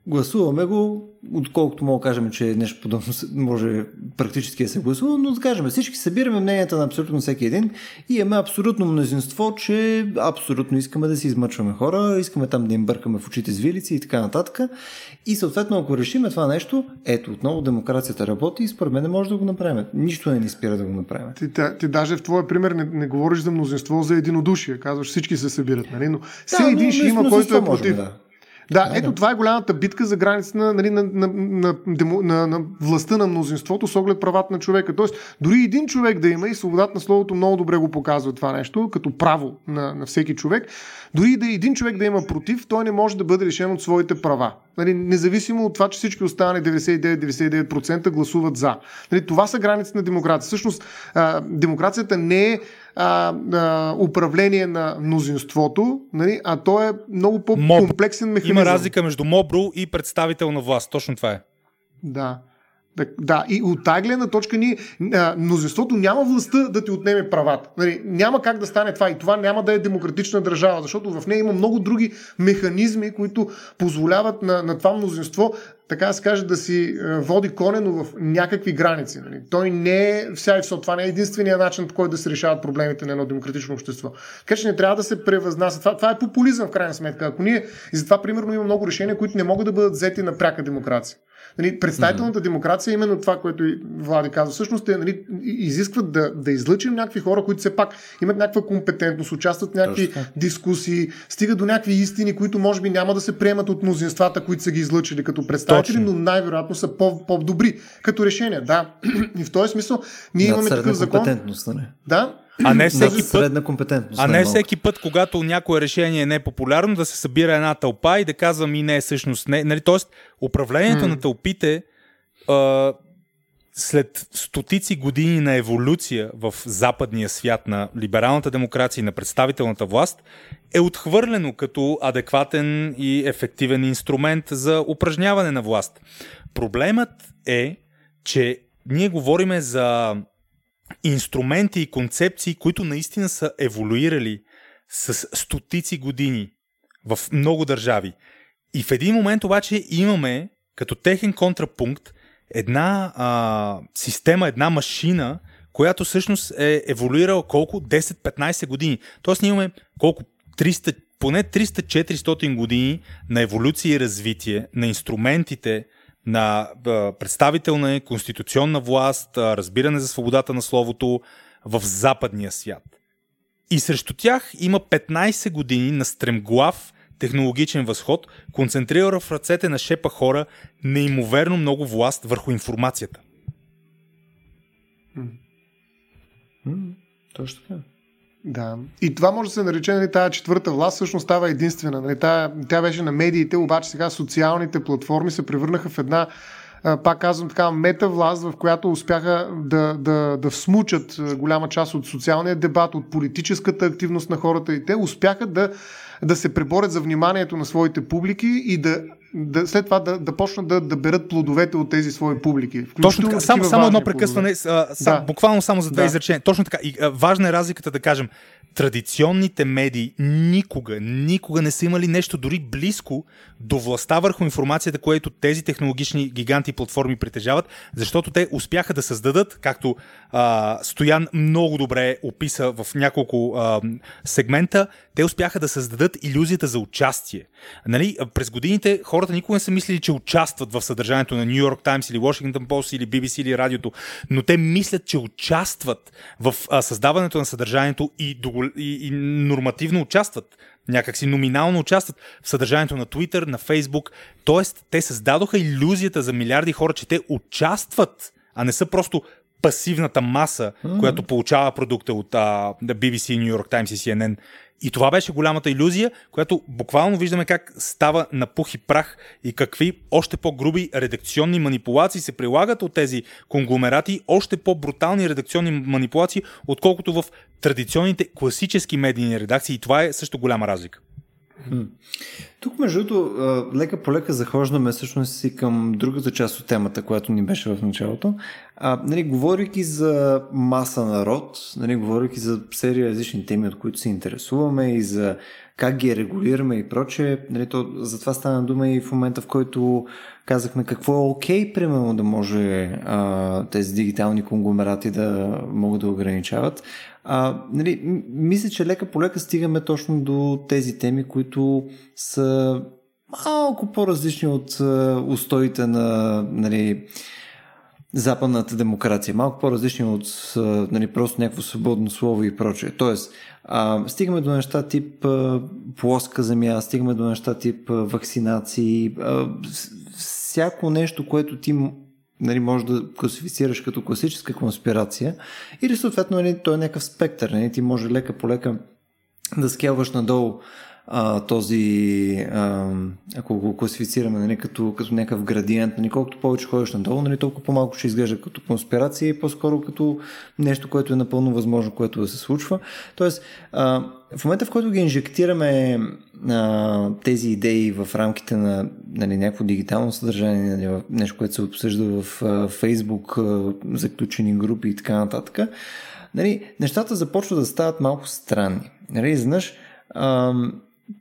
Гласуваме го, отколкото мога да кажем, че нещо подобно може практически да се гласува, но да кажем, всички събираме мненията на абсолютно всеки един и имаме абсолютно мнозинство, че абсолютно искаме да си измъчваме хора, искаме там да им бъркаме в очите с вилици и така нататък. И съответно, ако решиме това нещо, ето отново демокрацията работи и според мен не може да го направим. Нищо не ни спира да го направим. Ти даже в твоя пример не говориш за мнозинство, за единодушие. Казваш, всички се събират, нали? Но все да, един ще има, който е против. Да, ето това е голямата битка за граница на, нали, на властта на мнозинството с оглед правата на човека. Тоест, дори един човек да има и свободата на словото много добре го показва това нещо, като право на всеки човек. Дори да един човек да има против, той не може да бъде лишен от своите права. Нали, независимо от това, че всички останали 99% гласуват за. Нали, това са граници на демокрация. Всъщност, демокрацията не е управление на мнозинството, нали, а то е много по-комплексен механизъм. Има разлика между мобру и представител на власт. Точно това е. Да, и от тази гледна точка мнозинството няма властта да ти отнеме правата. Нали, няма как да стане това и това няма да е демократична държава, защото в нея има много други механизми, които позволяват на това мнозинство така да се каже да си води коня, но в някакви граници. Нали. Той не е всявшо. Това не е единствения начин, по който да се решават проблемите на едно демократично общество. Така че не трябва да се превъзнася. Това е популизъм в крайна сметка. Ако ние и затова, примерно, има много решения, които не могат да бъдат взети на пряка демокрация. Нали, представителната демокрация, именно това, което и Влади казва, всъщност е, нали, изискват да излъчим някакви хора, които все пак имат някаква компетентност, участват в някакви дискусии, стигат до някакви истини, които може би няма да се приемат от мнозинствата, които са ги излъчили като представители, но най-вероятно са по-добри като решения. Да. И в този смисъл ние имаме такъв закон. Да. А не всеки път, когато някое решение не е популярно, да се събира една тълпа и да казвам и не е всъщност не. Нали, тоест, управлението на тълпите след стотици години на еволюция в западния свят на либералната демокрация и на представителната власт е отхвърлено като адекватен и ефективен инструмент за упражняване на власт. Проблемът е, че ние говориме за инструменти и концепции, които наистина са еволюирали с стотици години в много държави. И в един момент обаче имаме като техен контрапункт една система, една машина, която всъщност е еволюирала колко? 10-15 години. Тоест ние имаме колко? 300, поне 300-400 години на еволюция и развитие на инструментите на представителна и конституционна власт, разбиране за свободата на словото в западния свят. И срещу тях има 15 години на стремглав технологичен възход, концентрира в ръцете на шепа хора неимоверно много власт върху информацията. Точно така. Да. И това може да се нарече, нали, тая четвърта власт всъщност става единствена. Нали, тя беше на медиите, обаче сега социалните платформи се превърнаха в една, пак казвам, така метавласт, в която успяха да всмучат голяма част от социалния дебат, от политическата активност на хората и те успяха да се преборят за вниманието на своите публики и след това да почнат да берат плодовете от тези свои публики. Точно така, само едно прекъсване, буквално само за две изречения. Точно така, и важна е разликата да кажем, традиционните медии никога не са имали нещо дори близко до властта върху информацията, което тези технологични гиганти и платформи притежават, защото те успяха да създадат, както Стоян много добре описа в няколко сегмента, те успяха да създадат илюзията за участие. Нали, през годините хората никога не са мислили, че участват в съдържанието на Ню Йорк Таймс или Washington Post или BBC или радиото, но те мислят, че участват в създаването на съдържанието и нормативно участват. Някакси номинално участват в съдържанието на Twitter, на Facebook. Тоест, те създадоха илюзията за милиарди хора, че те участват, а не са просто пасивната маса, която получава продукта от BBC, New York Times и CNN. И това беше голямата илюзия, която буквално виждаме как става на пух и прах и какви още по-груби редакционни манипулации се прилагат от тези конгломерати, още по-брутални редакционни манипулации, отколкото в традиционните класически медийни редакции. И това е също голяма разлика. Тук, между другото, лека по лека захождаме всъщност и към другата част от темата, която ни беше в началото. Нали, говорейки за маса народ, нали, говорейки за серия различни теми, от които се интересуваме и за как ги регулираме и прочее, нали, за това стана дума и в момента, в който казахме какво е окей, примерно, да може тези дигитални конгломерати да могат да ограничават. Нали, мисля, че лека по лека стигаме точно до тези теми, които са малко по-различни от устоите на, нали, западната демокрация, малко по-различни от, нали, просто някакво свободно слово и прочее. Тоест, стигаме до неща тип плоска земя, стигаме до неща тип вакцинации, всяко нещо, което ти, нали, може да класифицираш като класическа конспирация, или съответно, нали, той е някакъв спектър, нали, ти може лека по лека да скелваш надолу този, ако го класифицираме, нали, като някакъв градиент, нали, колкото повече ходиш надолу, нали, толкова по-малко ще изглежда като конспирация и по-скоро като нещо, което е напълно възможно, което да се случва. Тоест, в момента, в който ги инжектираме тези идеи в рамките на, нали, някакво дигитално съдържание, нали, нещо, което се обсъжда в Facebook, заключени групи и така нататък, нали, нещата започват да стават малко странни. Нали, знаеш,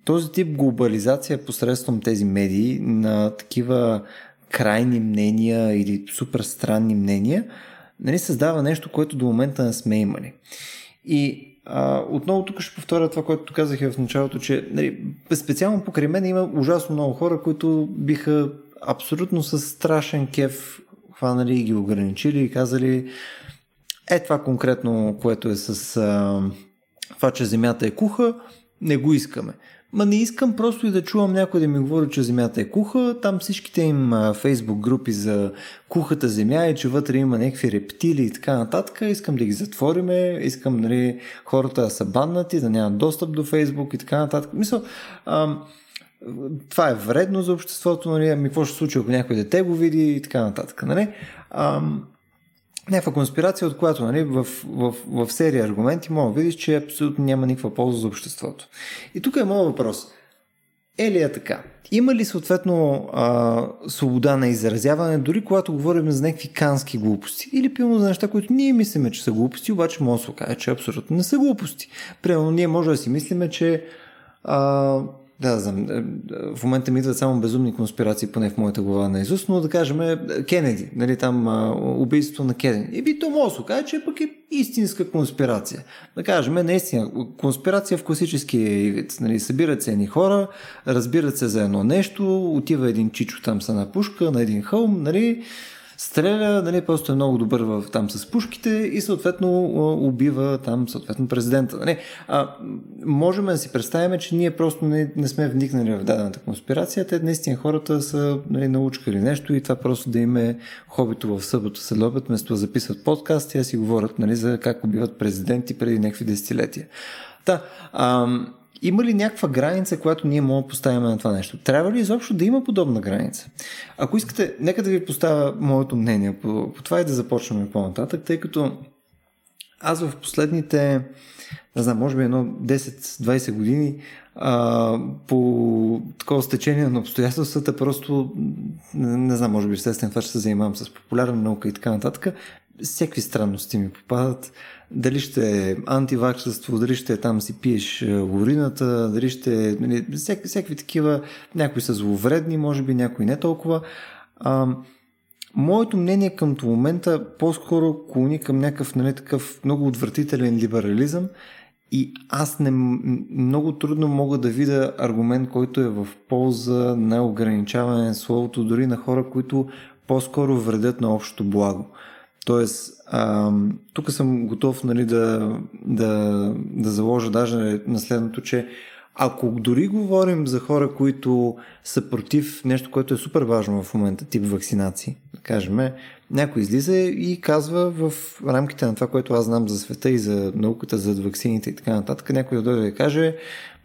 този тип глобализация посредством тези медии на такива крайни мнения или супер странни мнения, нали, създава нещо, което до момента не сме имали. И отново тук ще повторя това, което казах в началото, че, нали, специално покрай мен има ужасно много хора, които биха абсолютно със страшен кеф хванали и ги ограничили и казали това конкретно, което е с това, че земята е куха, не го искаме. Ма не искам просто и да чувам някой да ми говори, че земята е куха, там всичките им Facebook групи за кухата земя и че вътре има някакви рептили и така нататък, искам да ги затвориме, искам, нали, хората да са баннати, да нямат достъп до Facebook и така нататък. Мисля, това е вредно за обществото, нали, ами какво ще случи, ако някой дете го види и така нататък, нали? Някаква конспирация, от която, нали, в серия аргументи мога да видиш, че абсолютно няма никаква полза за обществото. И тук е моят въпрос. Ли е така? Има ли съответно свобода на изразяване, дори когато говорим за някакви кански глупости? Или пълно за неща, които ние мислиме, че са глупости, обаче може да се окаже, че абсолютно не са глупости. Примерно ние може да си мислиме, че в момента ми идват само безумни конспирации, поне в моята глава на Исус, но да кажем Кенеди, нали, там убийството на Кенеди. И би то може да се окаже, че пък е истинска конспирация. Да кажем, наистина, конспирация в класическия, нали, събират се едни хора, разбират се за едно нещо, отива един чичо там с една пушка на един хълм, нали, стреля, нали, просто е много добър там с пушките и съответно убива там съответно президента. Нали. Можем да си представим, че ние просто не сме вникнали в дадената конспирация. Те наистина хората са, нали, научкали нещо и това просто да им е хобито в събота следобед, вместо да записват подкаст и да си говорят, нали, за как убиват президенти преди някакви десетилетия. Има ли някаква граница, която ние можем да поставим на това нещо? Трябва ли изобщо да има подобна граница? Ако искате, нека да ви поставя моето мнение по това и да започнем по-нататък, тъй като аз в последните, не знам, може би едно 10-20 години по такова стечение на обстоятелствата просто, не знам, може би вследствие на това, че се занимавам с популярна наука и така нататък, всякакви странности ми попадат. Дали ще е антиваксърство, дали ще е там си пиеш урината, дали ще е, нали, всякакви такива, някои са зловредни, може би, някои не толкова. Моето мнение към това момента по-скоро клони към някакъв, нали, такъв много отвратителен либерализъм И аз много трудно мога да видя аргумент, който е в полза на ограничаване на словото, дори на хора, които по-скоро вредят на общото благо. Тоест, тук съм готов, нали, да заложа даже на следното, че ако дори говорим за хора, които са против нещо, което е супер важно в момента, тип вакцинации, да кажем, някой излиза и казва в рамките на това, което аз знам за света и за науката, за ваксините и така нататък, някой да дойде да каже,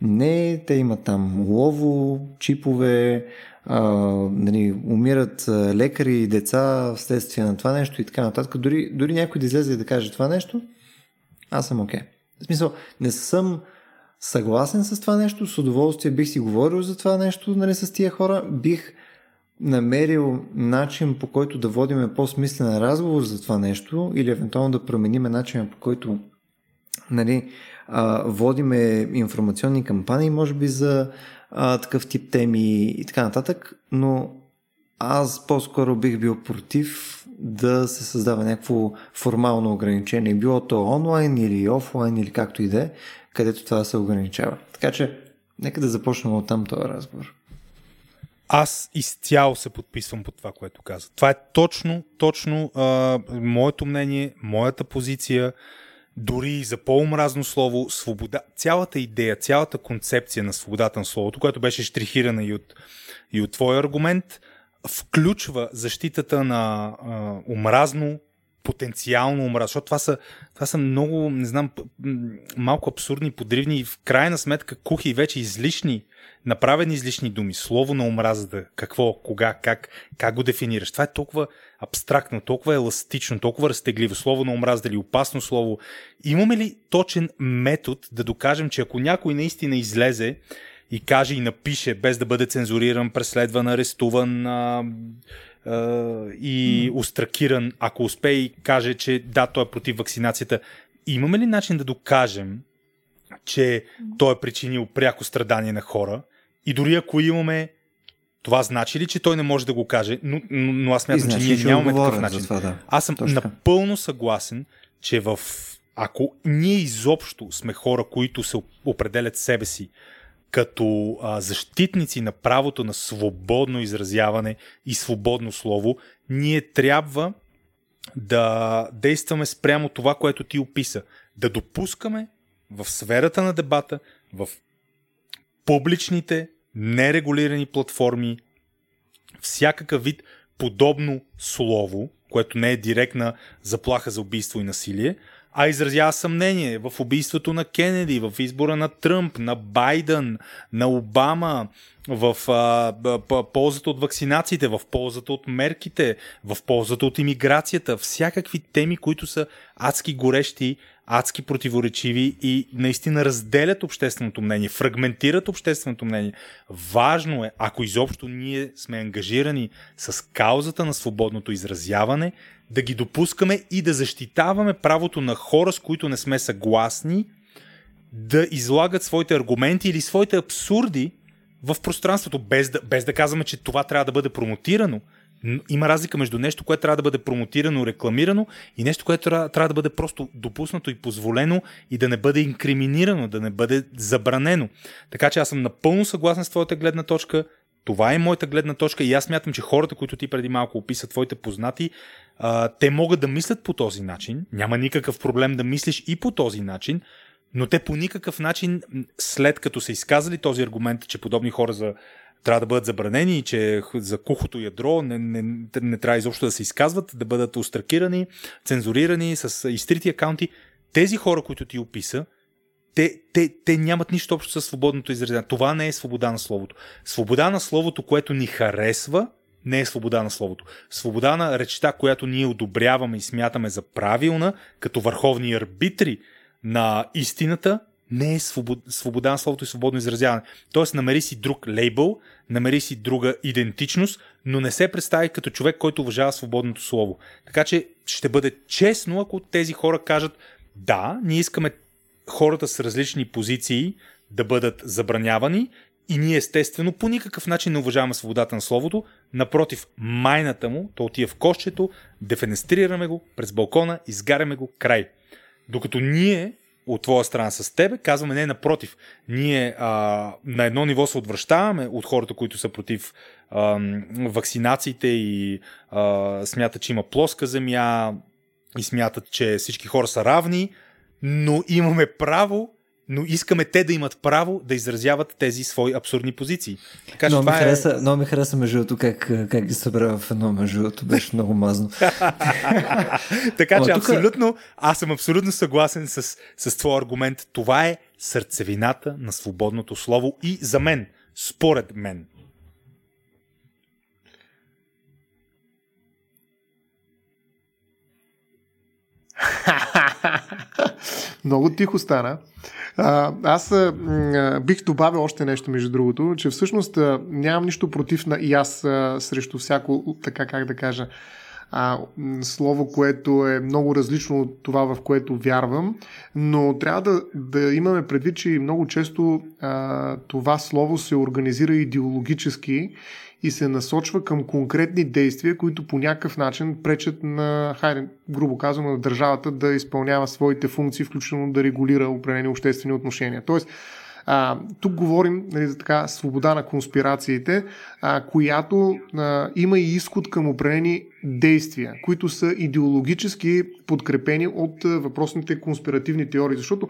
не, те имат там лово, чипове, нали, умират лекари и деца вследствие на това нещо и така нататък. Дори някой да излезе и да каже това нещо, аз съм окей. В смисъл, не съм съгласен с това нещо, с удоволствие бих си говорил за това нещо, нали, с тия хора, бих намерил начин, по който да водим по-смислен разговор за това нещо или евентуално да променим начина, по който, нали, водиме информационни кампании, може би за такъв тип теми и така нататък, но аз по-скоро бих бил против да се създава някакво формално ограничение, било то онлайн или офлайн или както и да е, където това се ограничава. Така че, нека да започнем от там този разговор. Аз изцяло се подписвам под това, което каза. Това е точно моето мнение, моята позиция, дори за по-омразно слово, свобода. Цялата идея, цялата концепция на свободата на словото, която беше щрихирана и от твой аргумент, включва защитата на омразно, потенциално омразно, защото това са много, не знам, малко абсурдни, подривни и в крайна сметка кухи и вече излишни, направени излишни думи. Слово на омразата, какво, кога, как го дефинираш. Това е толкова абстрактно, толкова еластично, толкова разтегливо. Слово на омразата или опасно слово. Имаме ли точен метод да докажем, че ако някой наистина излезе и каже и напише, без да бъде цензуриран, преследван, арестуван и остракиран, ако успее и каже, че да, той е против вакцинацията. Имаме ли начин да докажем, че той е причинил пряко страдание на хора? И дори ако имаме, това значи ли, че той не може да го каже? Но аз смятам, че ние нямаме такъв начин. Това, да. Аз съм напълно съгласен, че ако ние изобщо сме хора, които се определят себе си като защитници на правото на свободно изразяване и свободно слово, ние трябва да действаме спрямо това, което ти описа. Да допускаме в сферата на дебата, в публичните, нерегулирани платформи, всякакъв вид подобно слово, което не е директна заплаха за убийство и насилие, а изразява съмнение в убийството на Кенеди, в избора на Тръмп, на Байден, на Обама, в ползата от вакцинациите, в ползата от мерките, в ползата от имиграцията. Всякакви теми, които са адски горещи, адски противоречиви и наистина разделят общественото мнение, фрагментират общественото мнение. Важно е, ако изобщо ние сме ангажирани с каузата на свободното изразяване, да ги допускаме и да защитаваме правото на хора, с които не сме съгласни, да излагат своите аргументи или своите абсурди в пространството, без да казваме, че това трябва да бъде промотирано. Има разлика между нещо, което трябва да бъде промотирано, рекламирано и нещо, което трябва да бъде просто допуснато и позволено и да не бъде инкриминирано, да не бъде забранено. Така че аз съм напълно съгласен с твоята гледна точка. Това е моята гледна точка и аз смятам, че хората, които ти преди малко описа, твоите познати, те могат да мислят по този начин. Няма никакъв проблем да мислиш и по този начин, но те по никакъв начин, след като са изказали този аргумент, че подобни хора трябва да бъдат забранени и че за кухото ядро не трябва изобщо да се изказват, да бъдат остракирани, цензурирани с изтрити акаунти. Тези хора, които ти описа, те нямат нищо общо със свободното изразяване. Това не е свобода на словото. Свобода на словото, което ни харесва, не е свобода на словото. Свобода на речта, която ние одобряваме и смятаме за правилна, като върховни арбитри на истината, не е свобода на словото и свободно изразяване. Тоест, намери си друг лейбъл, намери си друга идентичност, но не се представи като човек, който уважава свободното слово. Така че ще бъде честно, ако тези хора кажат, да, ние искаме хората с различни позиции да бъдат забранявани и ние естествено по никакъв начин не уважаваме свободата на словото, напротив, майната му, то отива в кошчето, дефенестрираме го през балкона, изгаряме го, край. Докато ние от твоя страна с тебе, казваме не, напротив. Ние на едно ниво се отвръщаваме от хората, които са против вакцинациите и смятат, че има плоска земя и смятат, че всички хора са равни, но имаме право, но искаме те да имат право да изразяват тези свои абсурдни позиции. Така, но, ми хареса междуто как ги събра в едно междуто. Беше много мазно. Така че абсолютно, аз съм абсолютно съгласен с твой аргумент. Това е сърцевината на свободното слово и за мен, според мен. Много тихо стана. Аз бих добавил още нещо, между другото, че всъщност нямам нищо против и аз срещу всяко, така как да кажа, слово, което е много различно от това, в което вярвам, но трябва да имаме предвид, че много често това слово се организира идеологически и се насочва към конкретни действия, които по някакъв начин пречат на, грубо казано, на държавата да изпълнява своите функции, включително да регулира определени обществени отношения. Тоест, тук говорим, за така свобода на конспирациите, която има и изход към определени действия, които са идеологически подкрепени от въпросните конспиративни теории, защото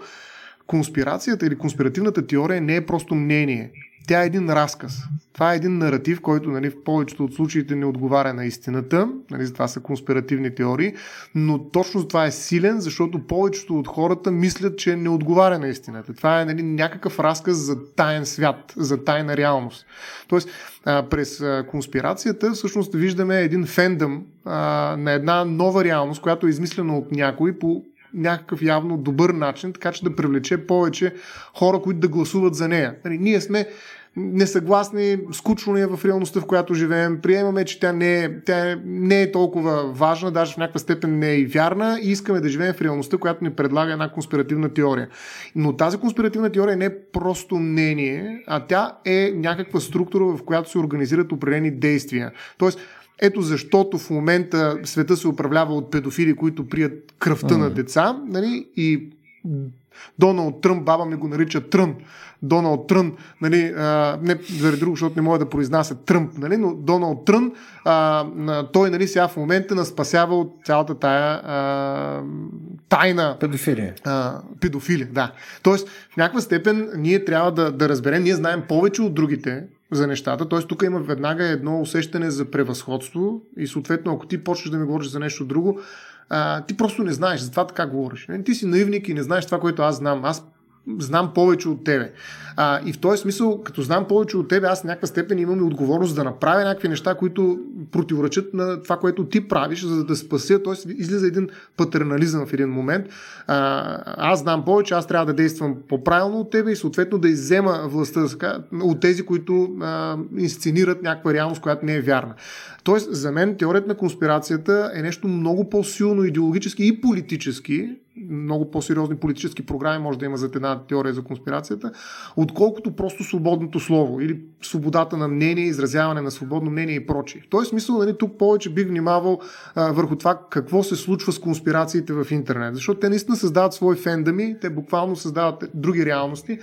конспирацията или конспиративната теория не е просто мнение. Тя е един разказ. Това е един наратив, който в повечето от случаите не отговаря на истината. Това са конспиративни теории, но точно това е силен, защото повечето от хората мислят, че не отговаря на истината. Това е някакъв разказ за таен свят, за тайна реалност. Тоест, през конспирацията всъщност виждаме един фендъм на една нова реалност, която е измислена от някой по някакъв явно добър начин, така че да привлече повече хора, които да гласуват за нея. Ние сме несъгласни, скучно е в реалността, в която живеем, приемаме, че тя не е толкова важна, даже в някаква степен не е и вярна и искаме да живеем в реалността, която ни предлага една конспиративна теория. Но тази конспиративна теория не е просто мнение, а тя е някаква структура, в която се организират определени действия. Тоест, ето защото в момента света се управлява от педофили, които прият кръвта на деца, и Доналд Тръмп, баба ми го нарича Трън, Доналд Трън, не заради друго, защото не мога да произнася Тръмп, но Доналд Трън, той сега в момента наспасява от цялата тая тайна педофилия. Педофилия, да. Тоест, в някаква степен ние трябва да разберем, ние знаем повече от другите за нещата, т.е. тук има веднага едно усещане за превъзходство и съответно, ако ти почнеш да ми говориш за нещо друго, ти просто не знаеш, затова така говориш. Ти си наивник и не знаеш това, което аз знам. Аз знам повече от тебе. И в този смисъл, като знам повече от тебе, аз в някаква степен имам и отговорност да направя някакви неща, които противоречат на това, което ти правиш, за да спася. Тоест, излиза един патернализъм в един момент. Аз знам повече, аз трябва да действам по-правилно от тебе и съответно да иззема властта от тези, които инсценират някаква реалност, която не е вярна. Тоест, за мен теорията на конспирацията е нещо много по-силно идеологически и политически. Много по-сериозни политически програми може да има за една теория за конспирацията, отколкото просто свободното слово или свободата на мнение, изразяване на свободно мнение и прочие. В този смисъл, тук повече бих внимавал върху това какво се случва с конспирациите в интернет, защото те наистина създават свои фендами, те буквално създават други реалности,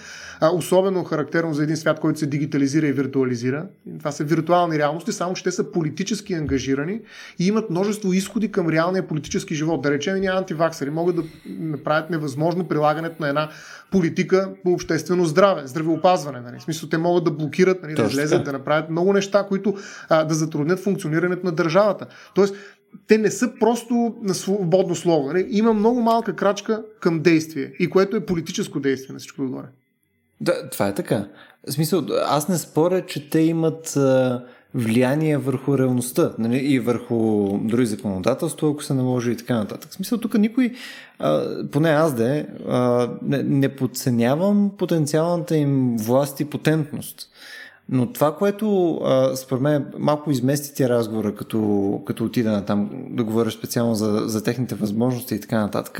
особено характерно за един свят, който се дигитализира и виртуализира. Това са виртуални реалности, само че те са политически ангажирани и имат множество изходи към реалния политически живот. Да речем, антиваксъри могат да направят невъзможно прилагането на една политика по обществено здравеопазване. В смисъл, те могат да блокират, да излезат, да направят много неща, които да затруднят функционирането на държавата. Тоест, те не са просто на свободно слово. Има много малка крачка към действие, и което е политическо действие на всичко отгоре. Да, това е така. В смисъл, аз не споря, че те имат влияние върху реалността, и върху други законодателства, ако се наложи и така нататък. В смисъл, тук никой, поне аз не подценявам потенциалната им власт и потентност. Но това, което според мен малко измести тя разговора, като отида на там да говоря специално за техните възможности и така нататък,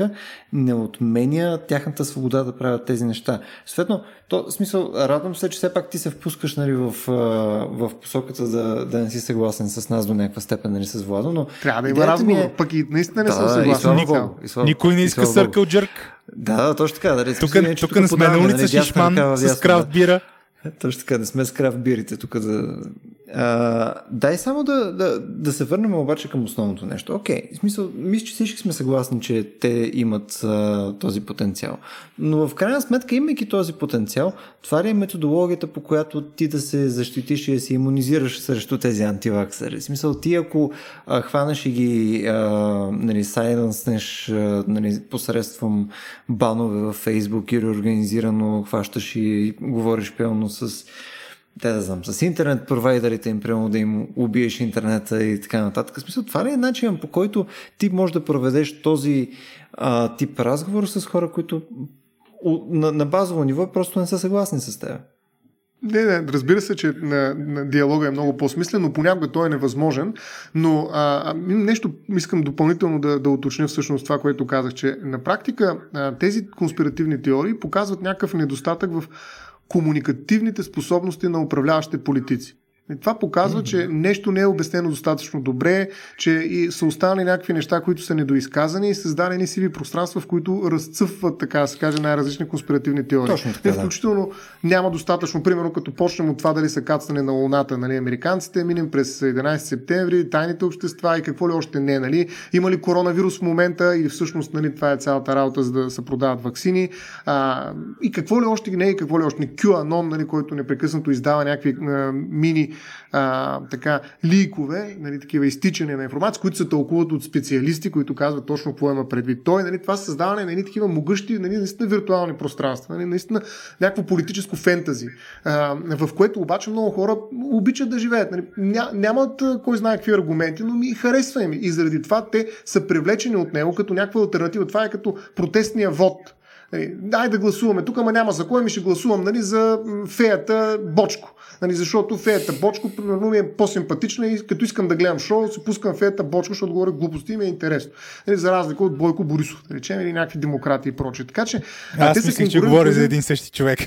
не отменя тяхната свобода да правят тези неща. Съответно, в смисъл, радвам се, че все пак ти се впускаш в посоката да не си съгласен с нас до някаква степен, с Владо, но трябва да има разговор, пък и наистина не съм съгласен. Никой не иска съркъл джърк. Да, точно така. Да, тук не сме на улица Шишман с крафт бира. Точно така, не сме с крафт бирите. Тук да... Дай само да се върнем обаче към основното нещо. Окей, в смисъл, мисля, че всички сме съгласни, че те имат този потенциал. Но в крайна сметка, имайки този потенциал, това ли е методологията, по която ти да се защитиш и да се имунизираш срещу тези антиваксъри? В смисъл, ти ако хванеш и ги сайленснеш посредством банове във Facebook или организирано хващаш и говориш пълно с... с интернет провайдерите им, примерно да им убиеш интернета и така нататък. В смисъл, това ли е начин, по който ти можеш да проведеш този тип разговор с хора, които на базово ниво просто не са съгласни с теб? Не, разбира се, че диалога е много по-смислен, но понякога той е невъзможен, но нещо искам допълнително да уточня всъщност това, което казах, че на практика тези конспиративни теории показват някакъв недостатък в комуникативните способности на управляващите политици. И това показва, че нещо не е обяснено достатъчно добре, че и са останали някакви неща, които са недоизказани и създадени сиви пространства, в които разцъфват, така да се каже, най-различни конспиративни теории. Точно така, включително няма достатъчно, примерно, като почнем от това дали са кацане на Луната, нали, американците, минем през 11 септември, тайните общества и какво ли още не, нали, има ли коронавирус в момента и всъщност, нали, това е цялата работа, за да се продават ваксини. И какво ли още не, и какво ли още не, QAnon, нали, който непрекъснато издава някакви мини така ликове, нали, такива изтичане на информация, които се тълкуват от специалисти, които казват точно какво има предвид той. Нали, това създаване на едни такива могъщи, нали, наистина виртуални пространства, нали, наистина някакво политическо фентази, в което обаче много хора обичат да живеят. Нали, нямат кой знае какви аргументи, но ми харесва им. И заради това те са привлечени от него като някаква алтернатива. Това е като протестния вод. Дай да гласуваме тук, ама няма за кой, ми ще гласувам, нали, за феята Бочко. Нали, защото феята Бочко ми е по-симпатична и като искам да гледам шоу, се пускам феята Бочко, защото говоря глупости и ми е интересно. Нали, за разлика от Бойко Борисов, да речем, или някакви демократи и прочее. Така че. Аз мислих, че говори за един същи човек.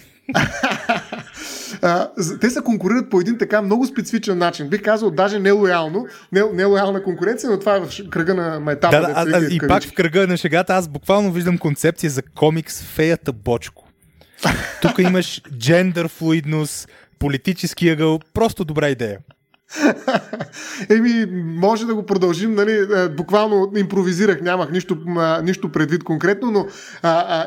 Те се конкурират по един така много специфичен начин. Бих казал, даже нелоялно, нелоялна конкуренция, но това е в кръга на майтапа. И пак в кръга на шегата, аз буквално виждам концепция за комикс феята Бочко. Тук имаш джендър флуидност, политически ъгъл, просто добра идея. Еми, може да го продължим, нали, буквално импровизирах, нямах нищо предвид конкретно, но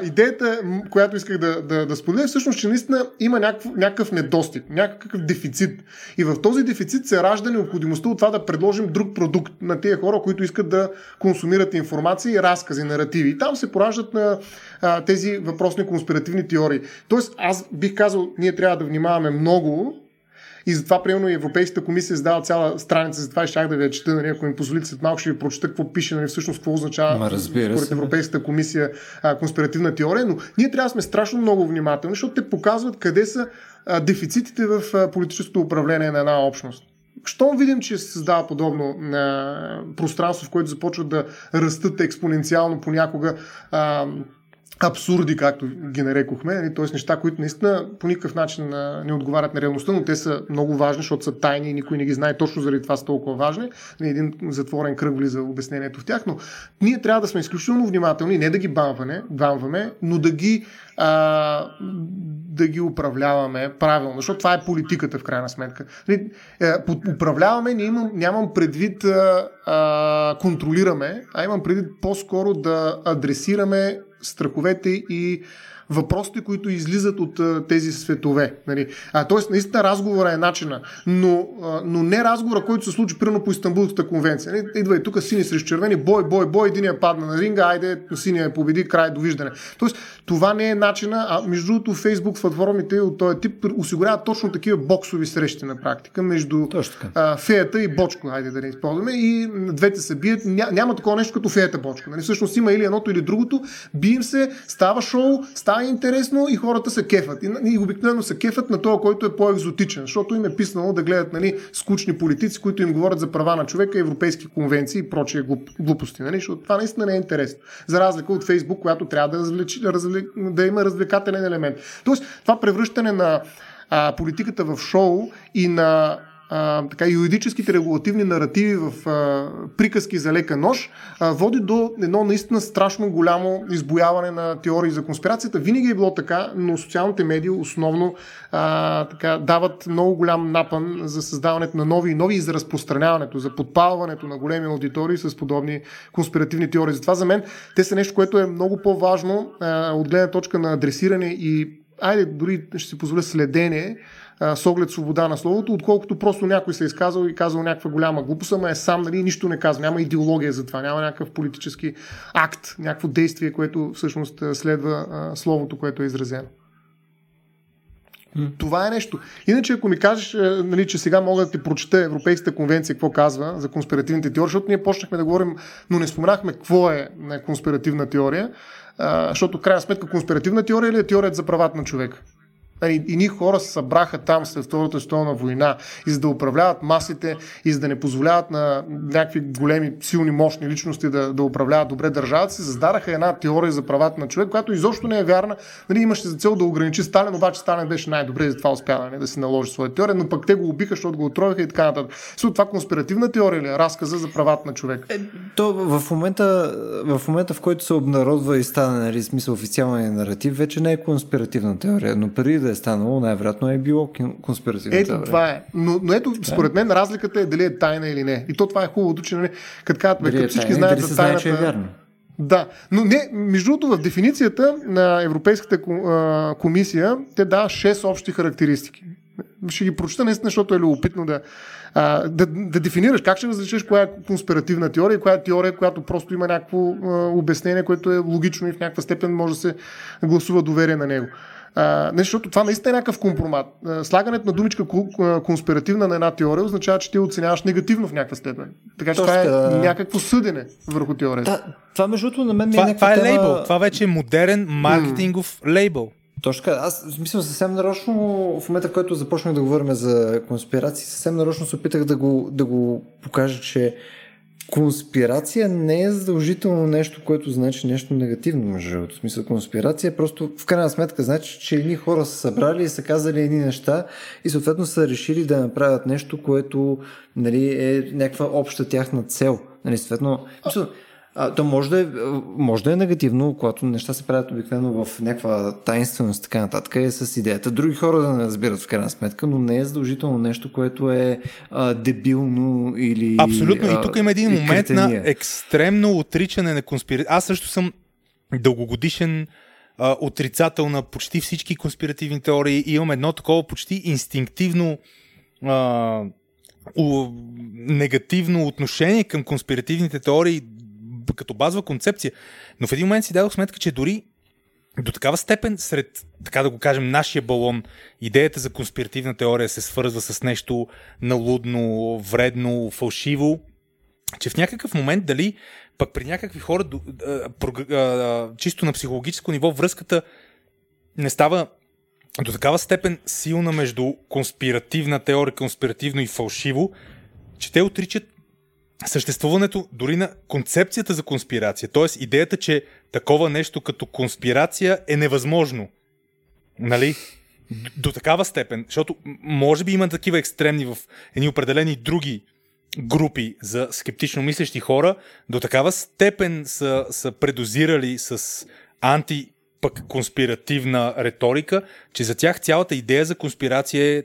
идеята, която исках да споделя, всъщност, че наистина има някакъв недостиг, някакъв дефицит. И в този дефицит се ражда необходимостта от това да предложим друг продукт на тези хора, които искат да консумират информация и разкази, наративи. И там се пораждат на тези въпросни конспиративни теории. Тоест, аз бих казал, ние трябва да внимаваме много. И затова, примерно, Европейската комисия издава цяла страница, затова и щях да ви я чета, нали, ако ми позволите, след малко ще ви прочета какво пише, нали, всъщност какво означава според Европейската комисия конспиративна теория, но ние трябва да сме страшно много внимателни, защото те показват къде са дефицитите в политическото управление на една общност. Щом видим, че се създава подобно пространство, в което започват да растат експоненциално понякога абсурди, както ги нарекохме, т.е. неща, които наистина по никакъв начин не отговарят на реалността, но те са много важни, защото са тайни и никой не ги знае, точно заради това са толкова важни. Един затворен кръг влиза обяснението в тях, но ние трябва да сме изключително внимателни, не да ги банваме, но да ги управляваме правилно, защото това е политиката в крайна сметка. Управляваме, нямам предвид контролираме, а имам предвид по-скоро да адресираме страховете и въпросите, които излизат от тези светове. Нали? Тоест, наистина разговора е начина, но не разговора, който се случи примерно по Истанбулската конвенция. Нали? Идва и тук сини срещу червени, бой, единия падна на ринга, айде, синия победи, край, довиждане. Тоест, това не е начина, а между другото Фейсбук, платформите от този тип осигуряват точно такива боксови срещи на практика между феята и Бочко, айде да не използваме, и двете се бият. Няма такова нещо като феята Бочко. Нали? Всъщност има или едното, или другото, бием се, става шоу, става интересно и хората се кефат. И обикновено се кефат на това, който е по-екзотичен, защото им е писнало да гледат, нали, скучни политици, които им говорят за права на човека, европейски конвенции и прочие глупости. Нали? Защото това наистина не е интересно. За разлика от Фейсбук, която трябва да има развлекателен елемент. Тоест, това превръщане на политиката в шоу и на така, юридическите регулативни наративи в приказки за лека нож води до едно наистина страшно голямо избояване на теории за конспирацията. Винаги е било така, но социалните медии основно така, дават много голям напън за създаването на нови и нови и за разпространяването, за подпалването на големи аудитории с подобни конспиративни теории. Затова за мен те са нещо, което е много по-важно от гледна точка на адресиране и айде дори ще си позволя следение с оглед свобода на словото, отколкото просто някой се е изказал и казал някаква голяма глупост, ама е сам, нали, нищо не казва, няма идеология за това, няма някакъв политически акт, някакво действие, което всъщност следва словото, което е изразено. Това е нещо. Иначе, ако ми кажеш, нали, че сега мога да ти прочета Европейската конвенция, какво казва за конспиративните теории, защото ние почнахме да говорим, но не споменахме какво е конспиративна теория, защото крайна сметка конспиративна теория ли е теорията за правата на човека? И ние хора се събраха там след Втората световна война и за да управляват масите и за да не позволяват на някакви големи, силни, мощни личности да управляват добре държавата, се създадаха една теория за правата на човек, която изобщо не е вярна. Нали, имаше за цел да ограничи Сталин, обаче Сталин беше най-добре, за това успява да се наложи своя теория, но пък те го убиха, защото го отровиха и така нататък. След това конспиративна теория ли е разказа за правата на човек? То в момента, в който се обнародва и стане, нали, смисъл официалния наратив, вече не е конспиративна теория, но преди е станало, най-вероятно е било конспиративно. Ето това е. Но ето, според мен, разликата е дали е тайна или не. И то това е хубавото, че нали, като всички знаят за тайната... Дали се знае, че е вярно. Да, но не, между другото, в дефиницията на Европейската комисия те дава 6 общи характеристики. Ще ги прочета наистина, защото е любопитно да дефинираш как ще различиш коя е конспиративна теория и коя е теория, която просто има някакво обяснение, което е логично и в някаква степен може да се гласува доверие на него. Защото това наистина е някакъв компромат. Слагането на думичка конспиративна на една теория означава, че ти оценяваш негативно в някаква степен. Така че това е някакво съдене върху теорията. Това между другото на мен е някаква... Това е лейбъл. Това вече е модерен маркетингов лейбъл. Точно така. Аз мисля съвсем нарочно, в момента в който започнах да говорим за конспирации, съвсем нарочно се опитах да го покажа, че конспирация не е задължително нещо, което значи нещо негативно, между другото. В смисъл, конспирация просто в крайна сметка значи, че едни хора са събрали и са казали едни неща и съответно са решили да направят нещо, което, нали, е някаква обща тяхна цел. Нали, съответно, то може да е негативно, когато неща се правят обикновено в някаква таинственост, така нататък, е с идеята други хора да не разбират в крайна сметка, но не е задължително нещо, което е дебилно или... Абсолютно. И тук има един момент на екстремно отричане на конспирация. Аз също съм дългогодишен отрицател на почти всички конспиративни теории и имам едно такова почти инстинктивно... негативно отношение към конспиративните теории като базова концепция, но в един момент си дадох сметка, че дори до такава степен сред, така да го кажем, нашия балон, идеята за конспиративна теория се свързва с нещо налудно, вредно, фалшиво, че в някакъв момент дали пък при някакви хора чисто на психологическо ниво връзката не става до такава степен силна между конспиративна теория, конспиративно и фалшиво, че те отричат съществуването дори на концепцията за конспирация. Тоест идеята, че такова нещо като конспирация е невъзможно. Нали? До такава степен. Защото може би има такива екстремни в едни определени други групи за скептично мислещи хора. До такава степен са предозирали с пък конспиративна риторика, че за тях цялата идея за конспирация е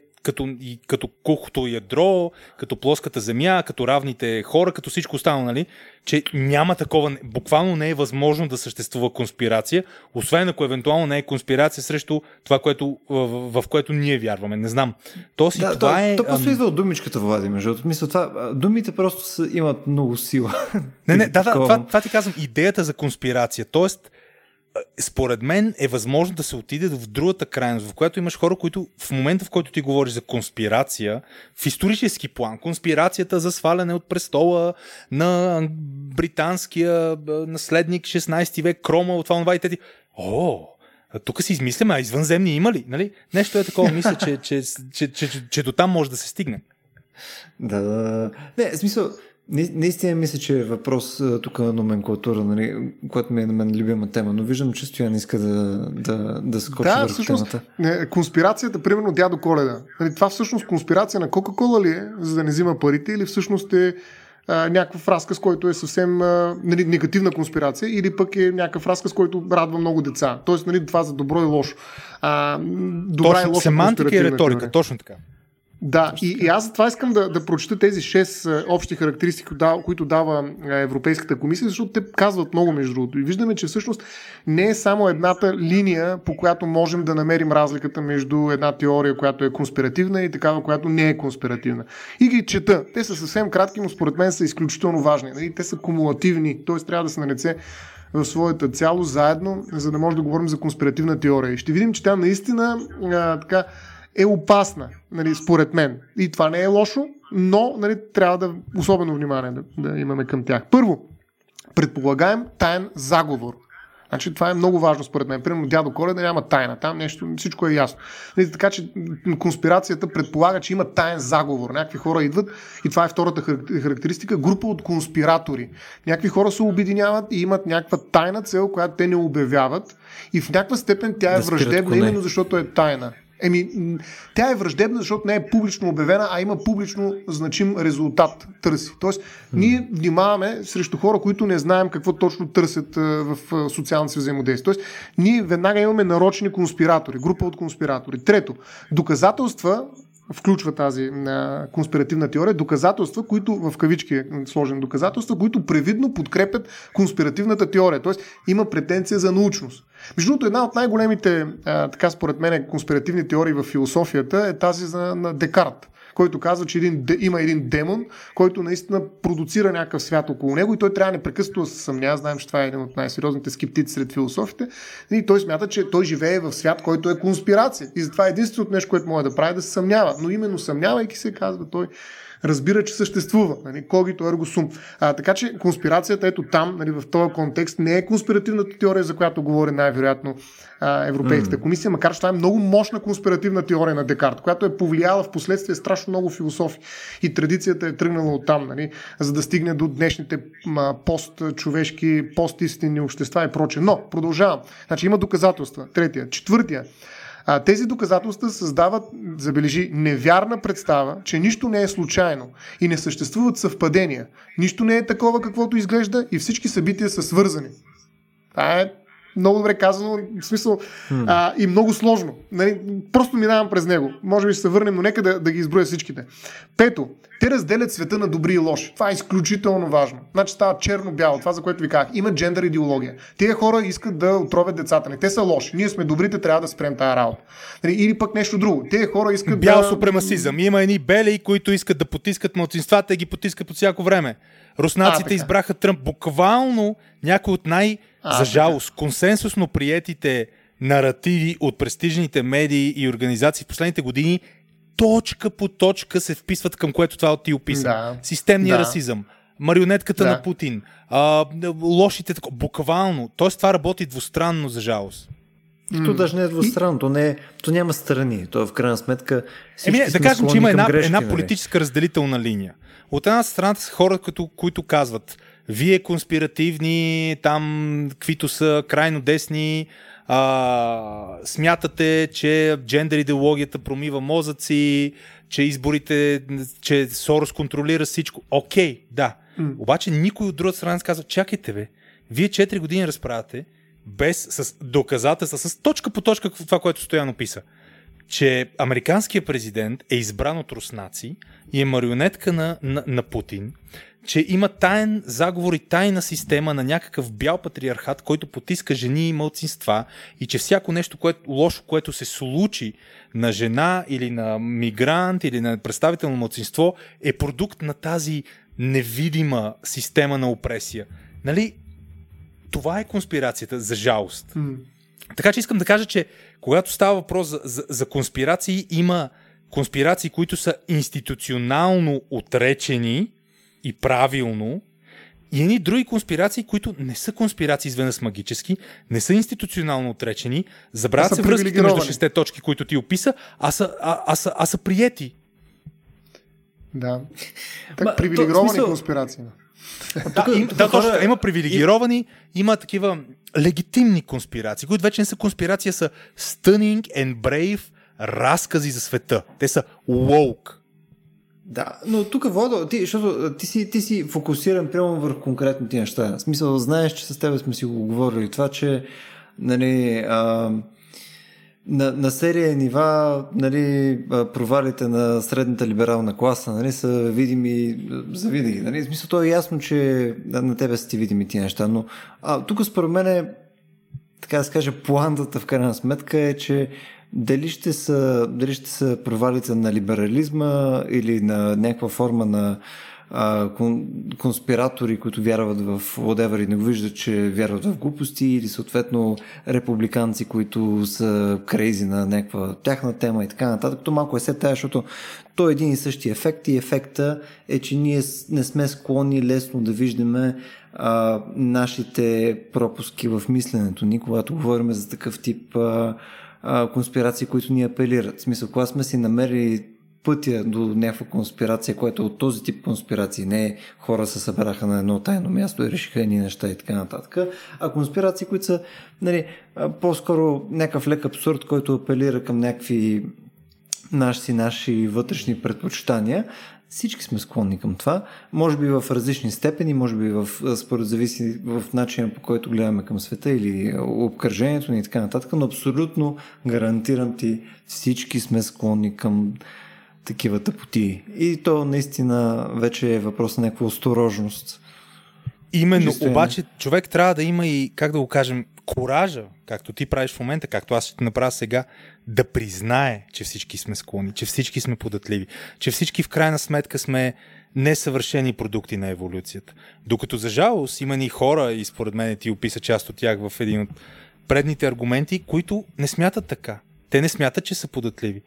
като кухото ядро, като плоската земя, като равните хора, като всичко останало, нали? Че няма такова, буквално не е възможно да съществува конспирация, освен ако евентуално не е конспирация срещу това, в което ние вярваме. Не знам. Това просто идва от думичката, Влади, между другото. Думите просто имат много сила. Това ти казвам, идеята за конспирация. Тоест, според мен е възможно да се отиде в другата крайност, в която имаш хора, които в момента, в който ти говориш за конспирация, в исторически план, конспирацията за сваляне от престола на британския наследник 16 век, Кромъл, това и тети. Тук си измисляме, а извънземни има ли? Нали? Нещо е такова, мисля, че до там може да се стигне. Да. Не, в смисъл, Наистина мисля, че е въпрос тук на номенклатура, нали, която ми е на мен любима тема, но виждам, че Стоян иска да се кочи върху всъщност, темата. Конспирацията, примерно Дядо Коледа. Това всъщност конспирация на Кока-Кола ли е, за да не взима парите, или всъщност е някакъв разказ, който е съвсем нали, негативна конспирация, или пък е някакъв разказ, който радва много деца. Тоест, нали, това за добро и лошо. Добра и лошо семантика и риторика, точно така. Да, и аз за това искам да прочета тези 6 общи характеристики, които дава Европейската комисия, защото те казват много между другото. И виждаме, че всъщност не е само едната линия, по която можем да намерим разликата между една теория, която е конспиративна и такава, която не е конспиративна. И ги чета. Те са съвсем кратки, но според мен са изключително важни. И те са кумулативни, т.е. трябва да са налице в своята цялост заедно, за да може да говорим за конспиративна теория. И ще видим, че тя наистина така е опасна, нали, според мен. И това не е лошо, но нали, трябва да особено внимание да имаме към тях. Първо, предполагаем таен заговор. Значи това е много важно според мен. Примерно Дядо Коледа няма тайна, там нещо, всичко е ясно. Нали, така че конспирацията предполага, че има таен заговор. Някакви хора идват и това е втората характеристика, група от конспиратори. Някакви хора се обединяват и имат някаква тайна цел, която те не обявяват и в някаква степен тя е враждебна, именно защото е тайна. Тя е враждебна, защото не е публично обявена, а има публично значим резултат търси. Тоест, ние внимаваме срещу хора, които не знаем какво точно търсят в социалните си взаимодействия. Тоест, ние веднага имаме нарочни конспиратори, група от конспиратори. Трето, доказателства, включва тази конспиративна теория, доказателства, които в кавички е сложен доказателства, които привидно подкрепят конспиративната теория. Тоест, има претенция за научност. Между другото, една от най-големите, така според мен, конспиративни теории в философията е тази на Декарт, който казва, че има един демон, който наистина продуцира някакъв свят около него и той трябва непрекъснато да се съмнява. Знаем, че това е един от най-сериозните скептици сред философите. И той смята, че той живее в свят, който е конспирация. И затова единственото нещо, което може да прави, да се съмнява. Но именно съмнявайки се, казва той, разбира, че съществува. Нали, когито ерго сум. Така че конспирацията, ето там, нали, в този контекст, не е конспиративната теория, за която говори най-вероятно Европейската комисия, макар че това е много мощна конспиративна теория на Декарт, която е повлияла в последствие страшно много философи. И традицията е тръгнала оттам, нали, за да стигне до днешните постчовешки, постистинни общества и прочее. Но, продължавам. Значи има доказателства. Третия. Четвъртия. Тези доказателства създават, забележи, невярна представа, че нищо не е случайно и не съществуват съвпадения. Нищо не е такова, каквото изглежда и всички събития са свързани. Това е много добре казано, в смисъл и много сложно. Нали, просто минавам през него. Може би ще се върнем, но нека да ги изброя всичките. Пето, те разделят света на добри и лоши. Това е изключително важно. Значи става черно-бяло, това за което ви казах. Има джендър идеология. Тия хора искат да отровят децата ни. Те са лоши. Ние сме добрите, трябва да спрем тази работа. Нали, или пък нещо друго. Тия хора искат бял супремасизъм. Има едни бели, които искат да потискат малцинствата и ги потискат по всяко време. Руснаците избраха Тръмп. Буквално някой от за жалост, консенсусно приетите наративи от престижните медии и организации в последните години точка по точка се вписват към което това ти описа. Да. Системния расизъм, марионетката на Путин, лошите, буквално. Тоест това работи двустранно, за жалост. То даже не е двустранно, то няма страни. То в крайна сметка да кажем, че има една политическа разделителна линия. От една страна са хора, които казват: вие конспиративни, там, каквито са крайно десни, смятате, че джендър идеологията промива мозъци, че изборите, че Сорос контролира всичко. Окей, да. Обаче никой от другата страна казва: чакайте бе, вие 4 години разправяте без с доказателства, с точка по точка това, което Стоян описа, че американският президент е избран от руснаци и е марионетка на Путин, че има таен заговор и тайна система на някакъв бял патриархат, който потиска жени и малцинства, и че всяко нещо лошо, което се случи на жена или на мигрант или на представително малцинство, е продукт на тази невидима система на опресия. Нали? Това е конспирацията, за жалост. Така че искам да кажа, че когато става въпрос за конспирации, има конспирации, които са институционално отречени и правилно, и едни други конспирации, които не са конспирации изведнъж магически, не са институционално отречени, забравят се връзките между 6 точки, които ти описа, а са приети. Да. Так, привилегировани смисъл... конспирации. Тук, има привилегировани, има такива легитимни конспирации, които вече не са конспирации, са stunning and brave разкази за света. Те са woke. Да, но тук, Владо, защото ти си фокусиран прямо върху конкретните неща. В смисъл, знаеш, че с тебе сме си го говорили. Това, че нали, на серия нива нали, провалите на средната либерална класа нали, са видими завинаги. Нали? В смисъл, то е ясно, че на тебе са ти видими тия неща. Но тук според мен е, така да се каже, плантата в крайна сметка е, че дали ще са провалите на либерализма или на някаква форма на конспиратори, които вярват в whatever и не го виждат, че вярват в глупости, или съответно републиканци, които са крейзи на някаква тяхна тема и така нататък. То малко е се тая, защото той е един и същи ефект и ефекта е, че ние не сме склонни лесно да виждаме нашите пропуски в мисленето ни, когато говорим за такъв тип конспирации, които ни апелират. В смисъл, когато сме си намерили пътя до някаква конспирация, която от този тип конспирации не е хора се събраха на едно тайно място и решиха едни неща и така нататък, а конспирации, които са нали, по-скоро някакъв лек абсурд, който апелира към някакви наши вътрешни предпочитания. Всички сме склонни към това. Може би в различни степени, може би според зависи в начина по който гледаме към света или обкръжението ни и така нататък, но абсолютно гарантирам ти, всички сме склонни към такива тъпоти. И то наистина вече е въпрос на някаква осторожност. Именно, обаче човек трябва да има и, как да го кажем, коража, както ти правиш в момента, както аз ще те направя сега, да признае, че всички сме склонни, че всички сме податливи, че всички в крайна сметка сме несъвършени продукти на еволюцията. Докато за жалост има ни хора, и според мен ти описа част от тях в един от предните аргументи, които не смятат така. Те не смятат, че са податливи.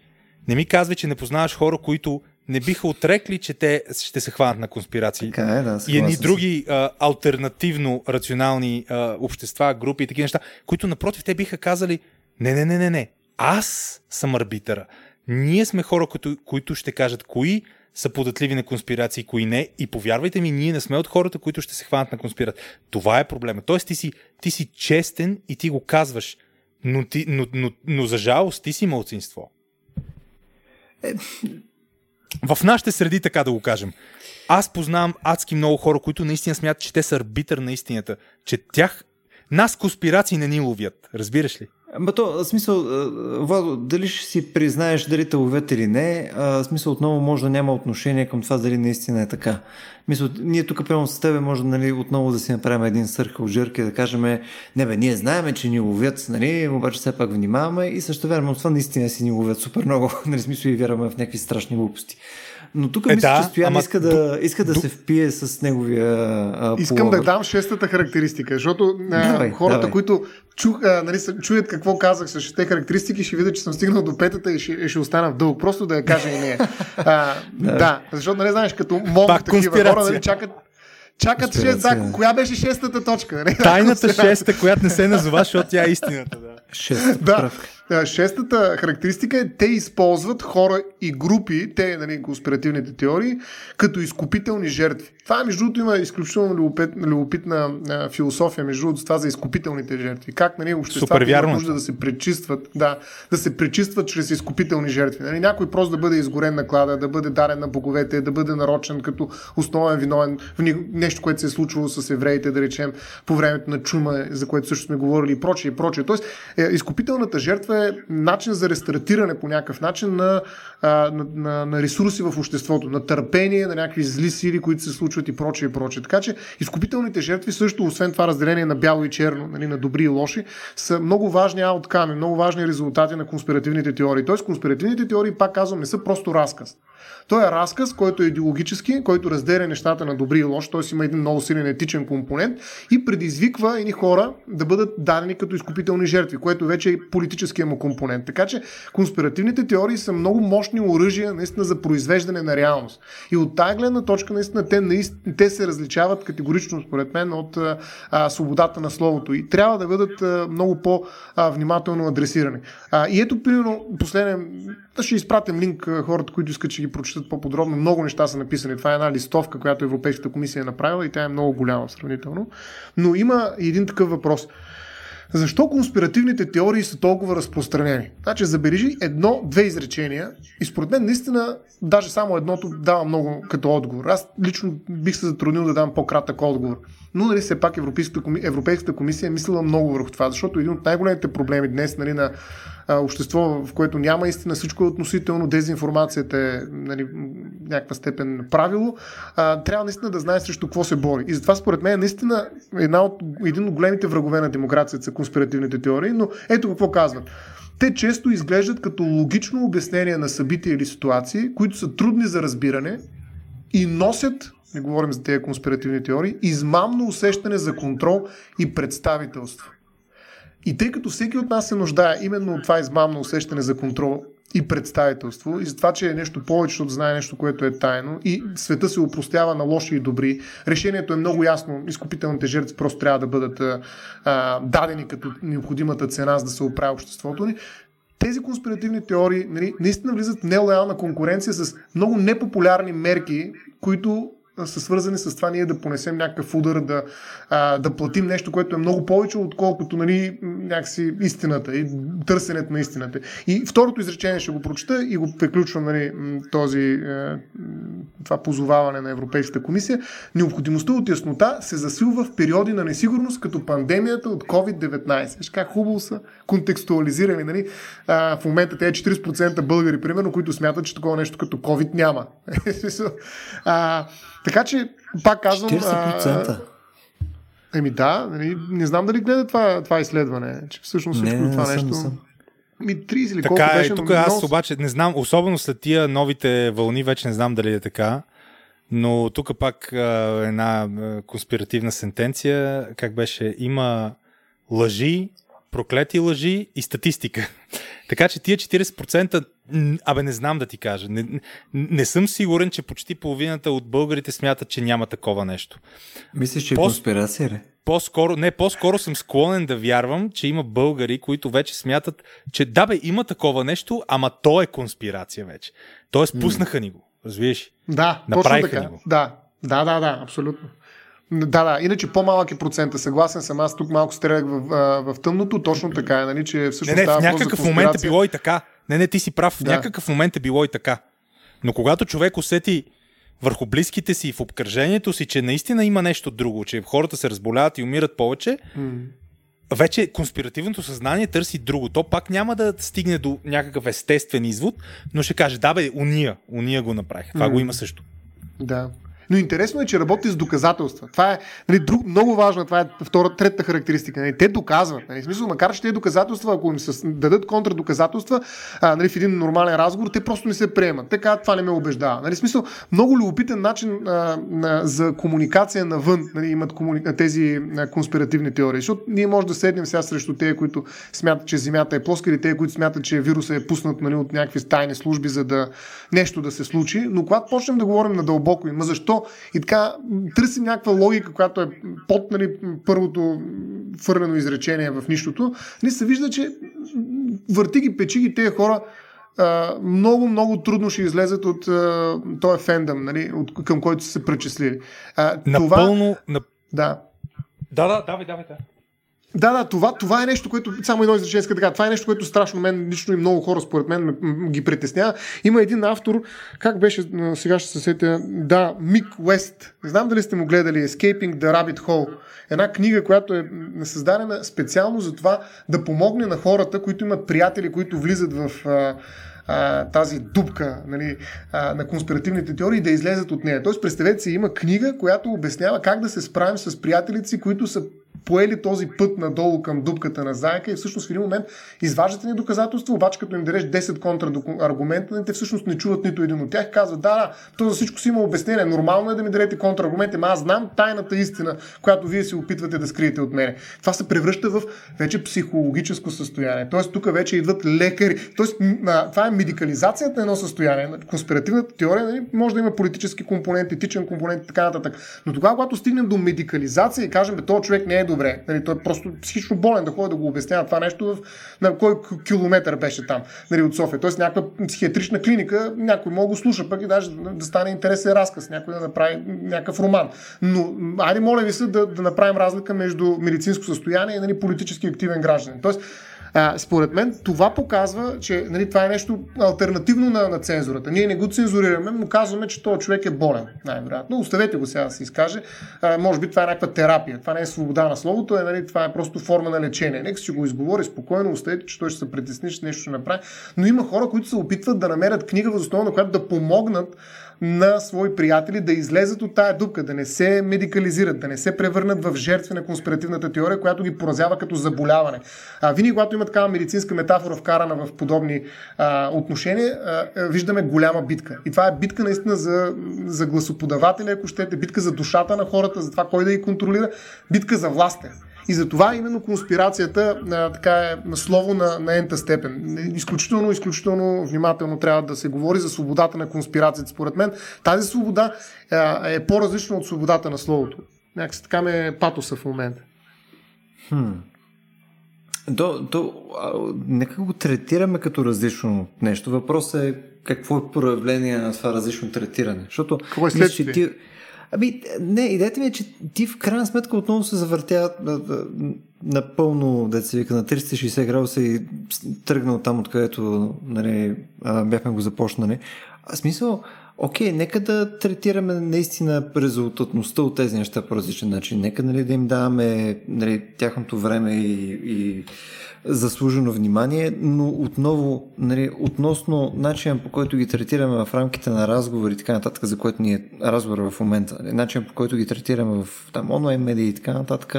Не ми казвай, че не познаваш хора, които не биха отрекли, че те ще се хванат на конспирации. Така е, да, и едни други алтернативно рационални общества, групи и такива неща, които напротив те биха казали не, аз съм арбитъра. Ние сме хора, които ще кажат кои са податливи на конспирации, кои не. И повярвайте ми, ние не сме от хората, които ще се хванат на конспирации. Това е проблема. Тоест ти си честен и ти го казваш, но за жалост ти си малцинство. В нашите среди, така да го кажем. Аз познавам адски много хора, които наистина смятат, че те са арбитър на истината. Че нас конспирации не ни ловят. Разбираш ли? Ама то, смисъл, Владо, дали ще си признаеш дали те ловят или не, смисъл отново може да няма отношение към това дали наистина е така. Мисъл, ние тук прямо с тебе може нали, отново да си направим един съркъл жърка и да кажем ние знаем, че ни ловят, нали, обаче все пак внимаваме и също вярваме от това наистина си ни ловят супер много, нали, смисъл и вярваме в някакви страшни глупости. Но тук мисля, че Стоян иска да се впие с неговия половър. Искам да дам шестата характеристика, защото хората, които чуят какво казах с шестте характеристики, ще видят, че съм стигнал до петата и ще остана в дълг. Просто да я кажа и нея. Да, защото нали знаеш, като могат такива хора, нали чакат шеста. Коя беше шестата точка? Нали? Тайната шеста, която не се назова, защото тя е истината. Да. Шестата характеристика е, те използват хора и групи, те, нали, конспиративните теории, като изкупителни жертви. Това, между другото, има изключително любопитна философия, между другото, това за изкупителните жертви. Как, нали, обществата има нужда да се пречистват, да се пречистват чрез изкупителни жертви. Нали, някой просто да бъде изгорен на клада, да бъде дарен на боговете, да бъде нарочен като основен виновен в нещо, което се е случвало с евреите, да речем, по времето на чума, за което също сме говорили и прочее, и прочее. Тоест, изкупителната жертва е начин за рестартиране по някакъв начин на ресурси в обществото, на търпение, на някакви зли сили, които се случват и прочее и прочее. Така че изкупителните жертви също, освен това разделение на бяло и черно, нали, на добри и лоши, са много важни аутками, много важни резултати на конспиративните теории. Тоест конспиративните теории, пак казвам, не са просто разказ. Той е разказ, който е идеологически, който разделя нещата на добри и лоши, т.е. има един много силен етичен компонент и предизвиква едни хора да бъдат дадени като изкупителни жертви, което вече е политическия му компонент. Така че конспиративните теории са много мощни оръжия наистина за произвеждане на реалност. И от тая гледна точка наистина те се различават категорично, според мен, от свободата на словото и трябва да бъдат много по-внимателно адресирани. И ето, примерно, последен, ще изпратим линк хората, които искат, че ги прочитат по-подробно. Много неща са написани. Това е една листовка, която Европейската комисия е направила и тя е много голяма сравнително. Но има един такъв въпрос. Защо конспиративните теории са толкова разпространени? Значи забележи едно-две изречения и според мен наистина даже само едното дава много като отговор. Аз лично бих се затруднил да дам по-кратък отговор. Но нали все пак Европейската комисия е мислила много върху това, защото един от най-големите проблеми днес нали, на общество, в което няма истина, всичко е относително, дезинформацията е нали, някаква степен правило, трябва наистина да знае срещу какво се бори. И затова според мен наистина един от големите врагове на демокрацията са конспиративните теории, но ето какво казват. Те често изглеждат като логично обяснение на събития или ситуации, които са трудни за разбиране и носят, не говорим за тези конспиративни теории, измамно усещане за контрол и представителство. И тъй като всеки от нас се нуждае именно от това измамно усещане за контрол и представителство, и за това, че е нещо повече, защото знае нещо, което е тайно, и света се опростява на лоши и добри, решението е много ясно, изкупителните жертви просто трябва да бъдат дадени като необходимата цена, за да се оправи обществото ни. Тези конспиративни теории нали, наистина влизат в нелоялна конкуренция с много непопулярни мерки, които са свързани с това ние да понесем някакъв удар, да платим нещо, което е много повече, отколкото нали, някакси истината и търсенето на истината. И второто изречение ще го прочета и го приключвам нали, това позоваване на Европейската комисия. Необходимостта от яснота се засилва в периоди на несигурност, като пандемията от COVID-19. Виж как хубаво са контекстуализирани. Нали? В момента те 40% българи, примерно, които смятат, че такова нещо като COVID няма. Така че, пак казвам... 40%? Да, не знам дали гледа това изследване, че всъщност всичко това нещо... Така е, тук аз обаче не знам, особено след тия новите вълни, вече не знам дали е така, но тук пак една конспиративна сентенция, как беше, има лъжи, проклети лъжи и статистика. Така че тия 40%, не знам да ти кажа. Не съм сигурен, че почти половината от българите смятат, че няма такова нещо. Мислиш, че е конспирация, ли? По-скоро съм склонен да вярвам, че има българи, които вече смятат, че има такова нещо, ама то е конспирация вече. Тоест пуснаха ни го, разбираш? Да, направиха точно така. Ни го. Да, абсолютно. Да, иначе по-малък е процента. Съгласен съм, аз тук малко стрелях в тъмното, точно така е, нали, че всъщност в някакъв момент е било и така. Ти си прав, в някакъв момент е било и така. Но когато човек усети върху близките си и в обкръжението си, че наистина има нещо друго, че хората се разболяват и умират повече, вече конспиративното съзнание търси друго. То пак няма да стигне до някакъв естествен извод, но ще каже, уния го направих. Това го има също. Да. Но интересно е, че работи с доказателства. Това е много важно, това е третата характеристика. Нали, те доказват. Нали, в смисъл, макар че те доказателства, ако им се дадат контрадоказателства, в един нормален разговор, те просто не се приемат. Така това не ме убеждава. Нали, в смисъл, много любопитен начин за комуникация навън имат тези конспиративни теории. Защото ние може да седнем сега срещу те, които смятат, че земята е плоска, или те, които смятат, че вирусът е пуснат от някакви тайни служби, за да нещо да се случи. Но когато почнем да говорим надълбоко, защо? И така търсим някаква логика, която е под първото фърлено изречение в нищото, се вижда, че върти ги тези хора много трудно ще излезат от този фендъм, към който са се причислили. Напълно... Да. Това е нещо, което само едно изречение така. Това е нещо, което страшно мен лично и много хора според мен ги притеснява. Има един автор, как беше, сега ще се сетя, Мик Уест. Не знам дали сте му гледали Escaping the Rabbit Hole. Една книга, която е създадена специално за това да помогне на хората, които имат приятели, които влизат в тази дупка на конспиративните теории, да излезат от нея. Тоест, представете си, има книга, която обяснява как да се справим с приятелици, които са поели този път надолу към дупката на зайка и всъщност в един момент изваждате ни доказателства, обаче като им дадеш 10 контраргумента, те всъщност не чуват нито един от тях. Казват, то за всичко си има обяснение. Нормално е да ми дадете контраргументи, аз знам тайната истина, която вие се опитвате да скриете от мене. Това се превръща в вече психологическо състояние. Тоест тук вече идват лекари. Тоест това е медикализацията на едно състояние. Конспиративната теория може да има политически компонент, етичен компонент и така нататък. Но тогава, когато стигнем до медикализация и кажем, този човек не е добре. Нали, той е просто психично болен да ходи да го обяснява това нещо в на кой километър беше там, нали, от София. Тоест някаква психиатрична клиника, някой мога го слуша пък и даже да стане интересен разказ, някой да направи някакъв роман. Но айде моля ви се да направим разлика между медицинско състояние и, нали, политически активен гражданин. Тоест, според мен това показва, че, нали, това е нещо алтернативно на цензурата. Ние не го цензурираме, но казваме, че този човек е болен, най-вероятно. Оставете го сега да се изкаже. Може би това е някаква терапия. Това не е свобода на словото, нали, това е просто форма на лечение. Нека ще го изговори спокойно, оставете, че той ще се притесни, че нещо ще направи. Но има хора, които се опитват да намерят книга, въз основа на която да помогнат на свои приятели да излезат от тая дупка, да не се медикализират, да не се превърнат в жертви на конспиративната теория, която ги поразява като заболяване. Винаги, когато има такава медицинска метафора вкарана в подобни отношения, виждаме голяма битка. И това е битка наистина за гласоподавателя, ако щете, битка за душата на хората, за това кой да ги контролира, битка за властта. И за това именно конспирацията така е слово на ента степен. Изключително, изключително внимателно трябва да се говори за свободата на конспирацията. Според мен тази свобода е по-различна от свободата на словото. Някакси така ме е патоса в момента. Нека го третираме като различно нещо. Въпросът е какво е проявление на това различно третиране. Защото какво е следствие? Идеята ми е, че ти в крайна сметка отново се завъртя напълно, да се вика, на 360 градуса и тръгна от там, откъдето, нали, бяхме го започнали. В смисъл, окей, нека да третираме наистина резултатността от тези неща по различен начин. Нека, нали, да им даваме, нали, тяхното време и заслужено внимание, но отново, нали, относно начинът, по който ги третираме в рамките на разговори и така нататък, за което ни е разговор в момента, нали, начинът, по който ги третираме в там онлайн медии и така нататък,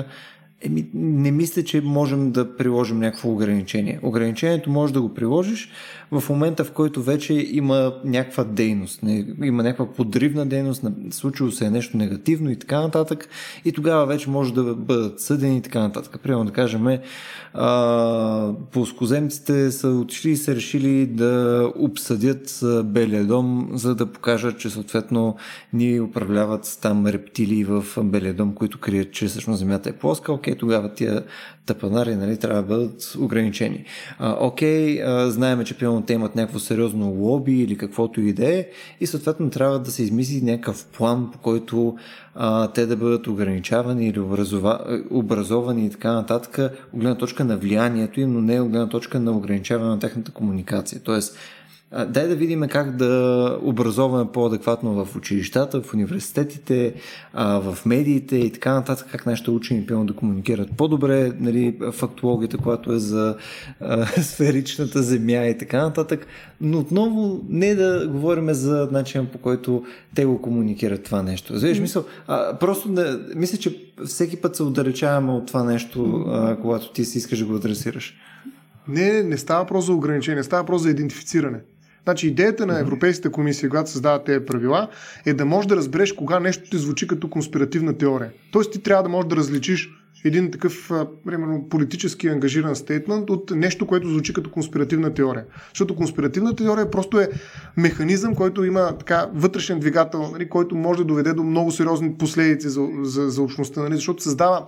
не мисля, че можем да приложим някакво ограничение. Ограничението може да го приложиш в момента, в който вече има някаква дейност, има някаква подривна дейност, случило се е нещо негативно и така нататък, и тогава вече може да бъдат съдени и така нататък. Примерно да кажем, плоскоземците са отишли и са решили да обсъдят Белия дом, за да покажат, че съответно ни управляват там рептилии в Белия дом, които крият, че всъщност земята е плоска. Окей, тогава тия тъпанари, нали, трябва да бъдат ограничени. Знаем, че примерно те имат някакво сериозно лоби или каквото и да е, и съответно трябва да се измисли някакъв план, по който те да бъдат ограничавани или образовани и така нататък, от гледна точка на влиянието им, но не от гледна точка на ограничаване на тяхната комуникация. Тоест, дай да видим как да образоваме по-адекватно в училищата, в университетите, в медиите и така нататък, как нашите учени пълно да комуникират по-добре, нали, фактологията, която е за сферичната земя и така нататък, но отново не да говорим за начина, по който те го комуникират това нещо. Знаеш, мисля, че всеки път се отдалечаваме от това нещо, когато ти си искаш да го адресираш. Не става просто за ограничение, става просто за идентифициране. Значи идеята на Европейската комисия, когато създава тези правила, е да можеш да разбереш кога нещо ти звучи като конспиративна теория. Тоест ти трябва да можеш да различиш един такъв, примерно, политически ангажиран стейтмент от нещо, което звучи като конспиративна теория. Защото конспиративна теория просто е механизъм, който има така вътрешен двигател, нали, който може да доведе до много сериозни последици за общността, нали, защото създава...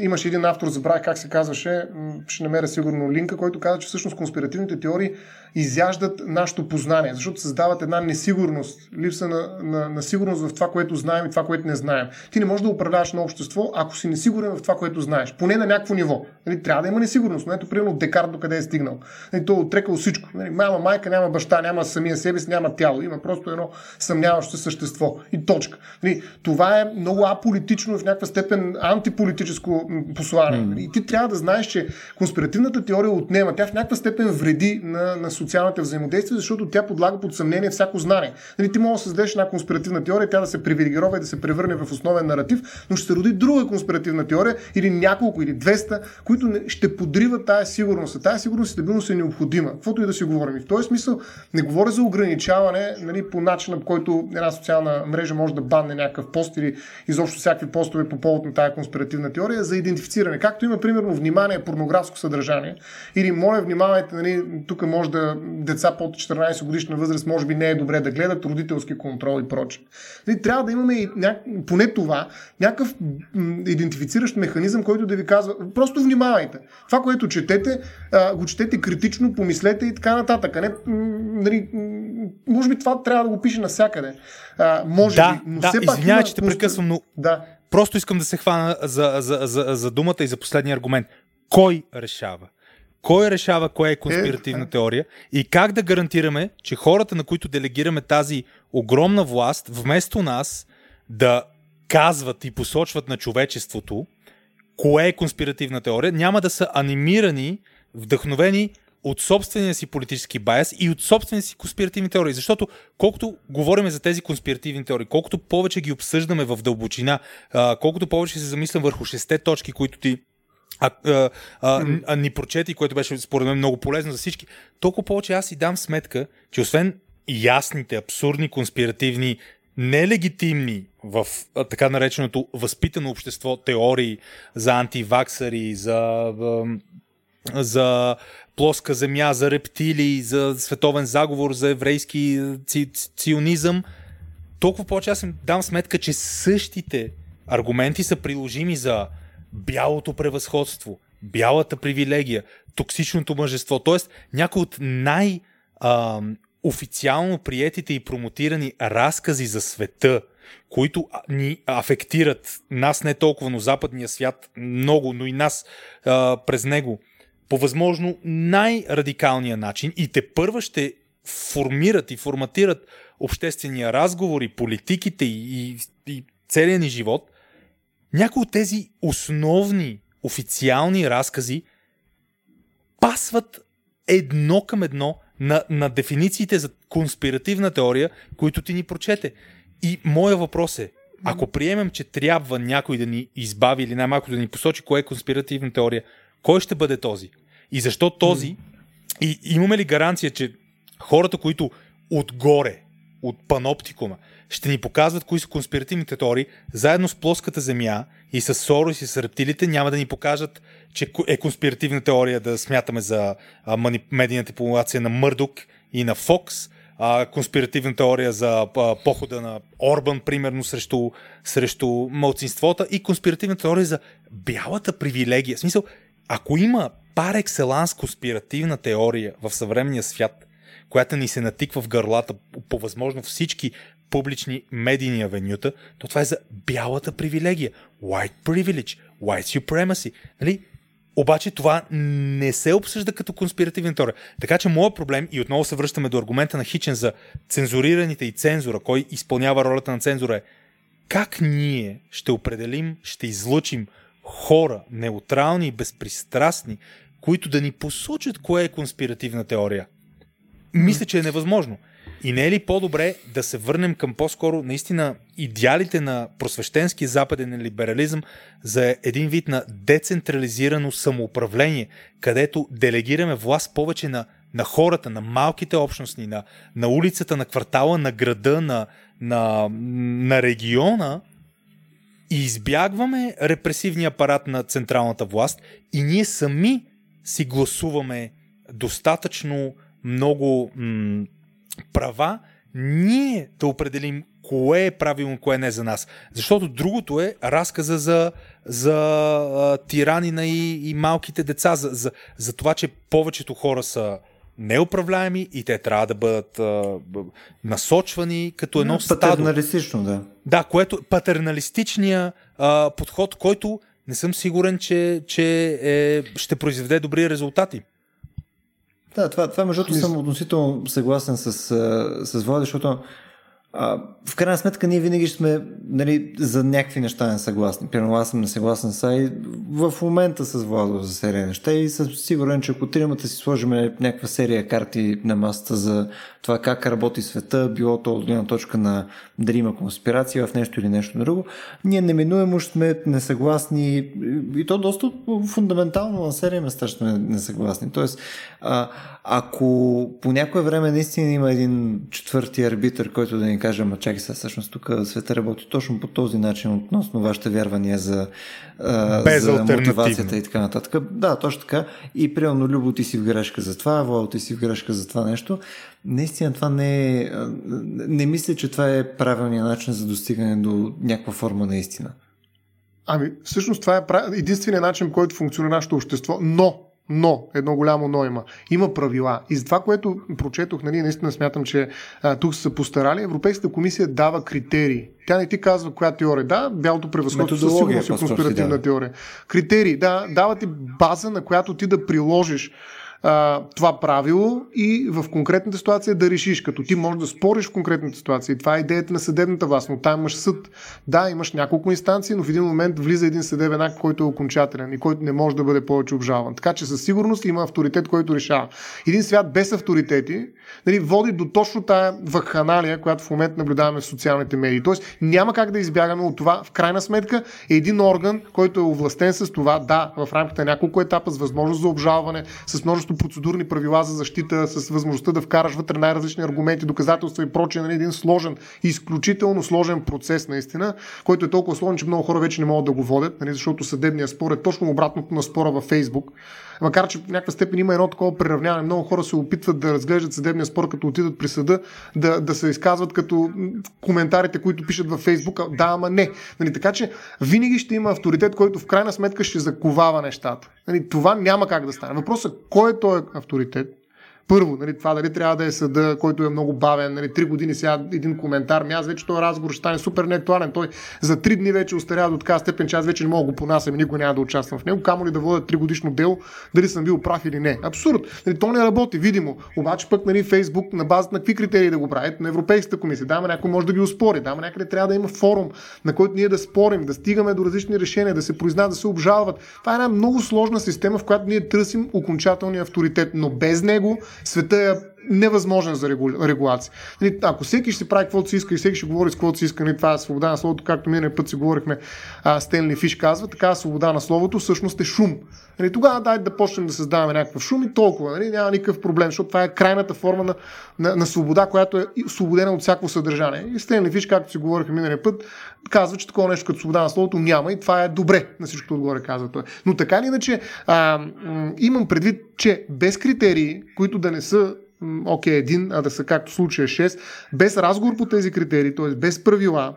имаше един автор, забравих как се казваше, ще намеря сигурно линка, който каза, че всъщност конспиративните теории изяждат нашето познание, защото създават една несигурност, липса на сигурност в това, което знаем и това, което не знаем. Ти не можеш да управляваш на общество, ако си несигурен в това, което знаеш. Поне на някакво ниво. Нали, трябва да има несигурност. Но ето, примерно, Декарт до къде е стигнал. Нали, той е отрекал всичко. Нали, няма майка, няма баща, няма самия себе си, няма тяло. Има просто едно съмняващо същество. И точка. Нали, това е много аполитично и в някаква степен антиполитическо послание. Нали, и ти трябва да знаеш, че конспиративната теория отнема. Тя в някаква степен вреди на социалните взаимодействия, защото тя подлага под съмнение всяко знание. Нали, ти може да създадеш една конспиративна теория, тя да се привилегирова и да се превърне в основен наратив, но ще се роди друга конспиративна теория или няколко, или 200, които ще подриват тая сигурност. Тая сигурност и стабилност е необходима, каквото и да си говорим. И в този смисъл не говоря за ограничаване, нали, по начина, по който една социална мрежа може да банне някакъв пост или изобщо всякакви постове по повод на тая конспиративна теория, за идентифициране. Както има, примерно, внимание, порнографско съдържание, или моля, внимавайте, нали, тук може да деца под 14 годишна възраст може би не е добре да гледат, родителски контрол и прочее. Нали, трябва да имаме поне това, някакъв идентифициращ механизъм, който да ви казва, просто внимавайте. Това, което четете, го четете критично, помислете и така нататък. А не, нали, може би това трябва да го пише навсякъде. Може да, би, но да, все пак... Извинявай, че те прекъсвам, но да. Просто искам да се хвана за думата и за последния аргумент. Кой решава? Кой решава кое е конспиративна теория и как да гарантираме, че хората, на които делегираме тази огромна власт, вместо нас да казват и посочват на човечеството кое е конспиративна теория, няма да са анимирани, вдъхновени от собствения си политически байас и от собствения си конспиративни теории. Защото колкото говорим за тези конспиративни теории, колкото повече ги обсъждаме в дълбочина, колкото повече се замислям върху 6 точки, които ти ни прочети, което беше според мен много полезно за всички, толкова повече аз си дам сметка, че освен ясните, абсурдни, конспиративни, нелегитимни в така нареченото възпитано общество теории за антиваксъри, за плоска земя, за рептилии, за световен заговор, за еврейски ционизъм, толкова повече аз си дам сметка, че същите аргументи са приложими за бялото превъзходство, бялата привилегия, токсичното мъжество, т.е. някои от най-официално приетите и промотирани разкази за света, които ни афектират нас не толкова, но западния свят много, но и нас през него, по възможно най-радикалния начин и тепърва ще формират и форматират обществения разговор и политиките и целия ни живот. Някои от тези основни официални разкази пасват едно към едно на дефинициите за конспиративна теория, които ти ни прочете. И моя въпрос е, ако приемем, че трябва някой да ни избави или най-малко да ни посочи кое е конспиративна теория, кой ще бъде този? И защо този? И имаме ли гаранция, че хората, които отгоре, от паноптикума, ще ни показват кои са конспиративните теории, заедно с плоската земя и с Сорос и с рептилите, няма да ни покажат, че е конспиративна теория да смятаме за медийната популация на Мърдок и на Фокс, конспиративна теория за похода на Орбан, примерно, срещу малцинствота и конспиративна теория за бялата привилегия. В смисъл, ако има пар екселанс конспиративна теория в съвременния свят, която ни се натиква в гърлата по възможно всички публични медийни авенюта, то това е за бялата привилегия. White privilege, white supremacy. Нали? Обаче това не се обсъжда като конспиративна теория. Така че моят проблем, и отново се връщаме до аргумента на Хичен за цензурираните и цензура, кой изпълнява ролята на цензура, е как ние ще определим, ще излъчим хора, неутрални и безпристрастни, които да ни посочат кое е конспиративна теория. Мисля, че е невъзможно. И не е ли по-добре да се върнем към по-скоро наистина идеалите на просвещенския западен либерализъм за един вид на децентрализирано самоуправление, където делегираме власт повече на хората, на малките общности, на улицата, на квартала, на града, на региона и избягваме репресивния апарат на централната власт и ние сами си гласуваме достатъчно много права, ние да определим кое е правилно, кое не е за нас. Защото другото е разказа за тиранина и малките деца, за това, че повечето хора са неуправляеми и те трябва да бъдат насочвани като едно стадо. Патерналистично, да. Да, което патерналистичния подход, който не съм сигурен, че ще произведе добри резултати. Да, това междуто съм относително съгласен с Влади, защото в крайна сметка ние винаги сме, нали, за някакви неща не съгласни. Примерно аз съм несъгласен и в момента с Владо за серия неща и съм сигурен, че ако тримата си сложим някаква серия карти на масата за това как работи света, било то от гледна точка на дали има конспирация в нещо или нещо друго, ние неминуемо ще сме несъгласни и то доста фундаментално на серия места ще сме несъгласни. Тоест, ако по някое време наистина има един четвърти арбитър, който да ни каже, ама чакай сега, всъщност тук света работи точно по този начин относно вашите вярвания за мотивацията и така нататък. Да, точно така. И примерно Любо, ти си в грешка за това, Владо, ти си в грешка за това нещо. Наистина това не е... Не мисля, че това е правилният начин за достигане до някаква форма на истина. Ами, всъщност това е единственият начин, по който функционира нашето общество, но едно голямо но има. Има правила. И за това, което прочетох, нали, наистина смятам, че тук са постарали, Европейската комисия дава критерии. Тя не ти казва коя теория. Да, бялото превъзходство със сигурност е конспиративна теория. Критерии, да, дава ти база, на която ти да приложиш това правило и в конкретната ситуация да решиш, като ти можеш да спориш в конкретната ситуация. И това е идеята на съдебната власт, но там имаш съд. Да, имаш няколко инстанции, но в един момент влиза един съдебен акт, който е окончателен и който не може да бъде повече обжалван. Така че със сигурност има авторитет, който решава. Един свят без авторитети, нали, води до точно тая вакханалия, която в момента наблюдаваме в социалните медии. Тоест няма как да избягаме от това. В крайна сметка е един орган, който е овластен с това, да, в рамките на няколко етапа, с възможност за обжалване, с множество процедурни правила за защита, с възможността да вкараш вътре най-различни аргументи, доказателства и прочее, нали, един сложен, изключително сложен процес наистина, който е толкова сложен, че много хора вече не могат да го водят, нали, защото съдебният спор е точно обратното на спора във Фейсбук. Макар че в някаква степен има едно такова приравняване. Много хора се опитват да разглеждат съдебния спор, като отидат при съда, да се изказват като коментарите, които пишат във Фейсбук. Да, ама не. Нали, така че винаги ще има авторитет, който в крайна сметка ще заковава нещата. Нали, това няма как да стане. Въпросът е кой е този авторитет. Първо, нали, това дали трябва да е съда, който е много бавен, нали, 3 години сега един коментар, аз вече този разговор ще стане супер неактуален, той за 3 дни вече остарява до така степен, че аз вече не мога да го понасям и никога няма да участвам в него, камо ли да водя 3 годишно дело, дали съм бил прав или не. Абсурд, нали, то не работи, видимо, обаче пък, нали, Фейсбук на базата на какви критерии да го правят, на Европейската комисия, дама някой може да ги оспори, дама някъде трябва да има форум, на който ние да спорим, да стигаме до различни решения, да се произнасят, да се обжалват. Това е една много сложна система, в която ние търсим окончателния авторитет, но без него света е невъзможен за регулация. Ако всеки ще прави каквото си иска и всеки ще говори с каквото си иска, това е свобода на словото, както миналия път си говорихме, Стенли Фиш казва, така свобода на словото всъщност е шум. Тогава дай да почнем да създаваме някакъв шум и толкова. Няма никакъв проблем, защото това е крайната форма на свобода, която е освободена от всяко съдържание. И Стенли Фиш, както си говорихме миналия път, казва, че такова нещо като свобода на словото няма и това е добре на всичкото отгоре, казва той. Но така или иначе, имам предвид, че без критерии, които да не са окей, един, а да са както случая 6, без разговор по тези критерии, т.е. без правила,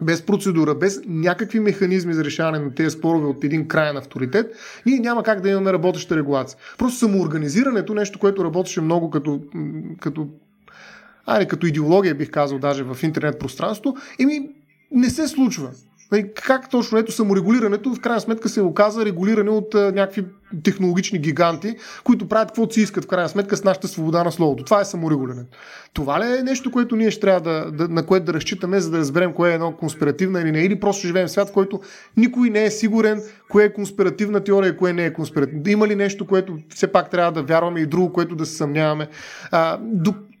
без процедура, без някакви механизми за решаване на тези спорове от един краен авторитет, ние няма как да имаме работеща регулация. Просто самоорганизирането, нещо, което работеше много като идеология, бих казал, даже в интернет пространството, не се случва. Как точно ето саморегулирането в крайна сметка се оказа регулиране от някакви технологични гиганти, които правят каквото си искат в крайна сметка с нашата свобода на словото. Това е саморегулирането. Това ли е нещо, което ние ще трябва на което да разчитаме, за да разберем кое е едно конспиративна или не? Или просто живеем в свят, в който никой не е сигурен кое е конспиративна теория и кое не е конспиративна. Има ли нещо, което все пак трябва да вярваме и друго, което да се съмняваме?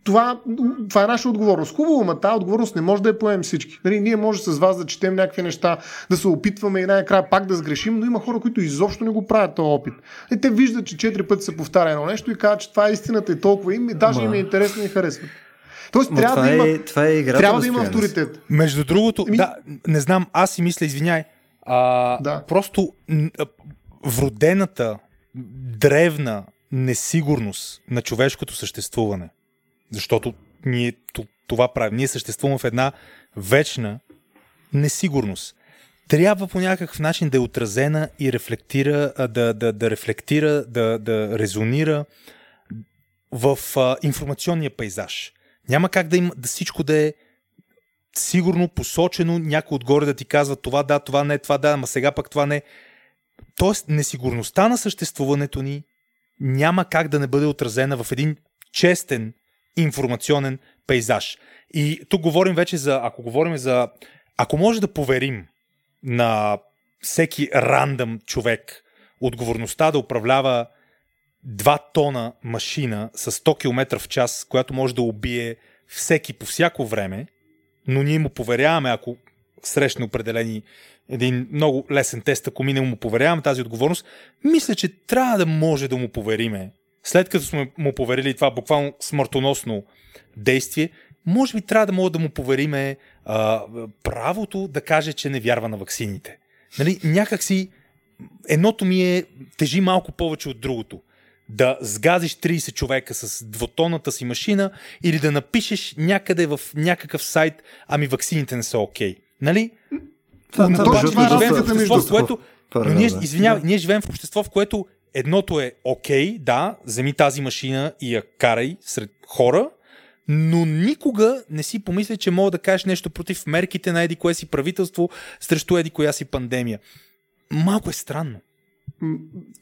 Това е наша отговорност. Хубаво, но тази отговорност не може да я поемем всички. Нали, ние може с вас да четем някакви неща, да се опитваме и най-края пак да сгрешим, но има хора, които изобщо не го правят този опит. И те виждат, че 4 пъти се повтаря едно нещо и казват, че това е истината и толкова им, и даже им е интересно и харесват. Тоест, трябва да има авторитет. Между другото, не знам, аз си мисля, извиняй, просто вродената, древна несигурност на човешкото съществуване. Защото ние това правим. Ние съществуваме в една вечна несигурност. Трябва по някакъв начин да е отразена и рефлектира, да резонира в информационния пейзаж. Няма как да всичко да е сигурно, посочено, някой отгоре да ти казва това да, това не, това да, ама сега пък това не. Тоест несигурността на съществуването ни няма как да не бъде отразена в един честен информационен пейзаж. И тук говорим вече за, ако може да поверим на всеки рандъм човек отговорността да управлява 2 тона машина с 100 км в час, която може да убие всеки по всяко време, но ние му поверяваме, ако срещне един много лесен тест, ако мине му поверяваме тази отговорност, мисля, че трябва да може да му повериме. След като сме му поверили това буквално смъртоносно действие, може би трябва да мога да му повериме правото да каже, че не вярва на ваксините. Нали? Някак си едното ми тежи малко повече от другото. Да сгазиш 30 човека с двутонната си машина или да напишеш някъде в някакъв сайт, ами ваксините не са окей. Нали? Ние живеем в общество, в което едното е окей, да, вземи тази машина и я карай сред хора, но никога не си помисля, че мога да кажеш нещо против мерките на еди кое си правителство срещу еди коя си пандемия. Малко е странно.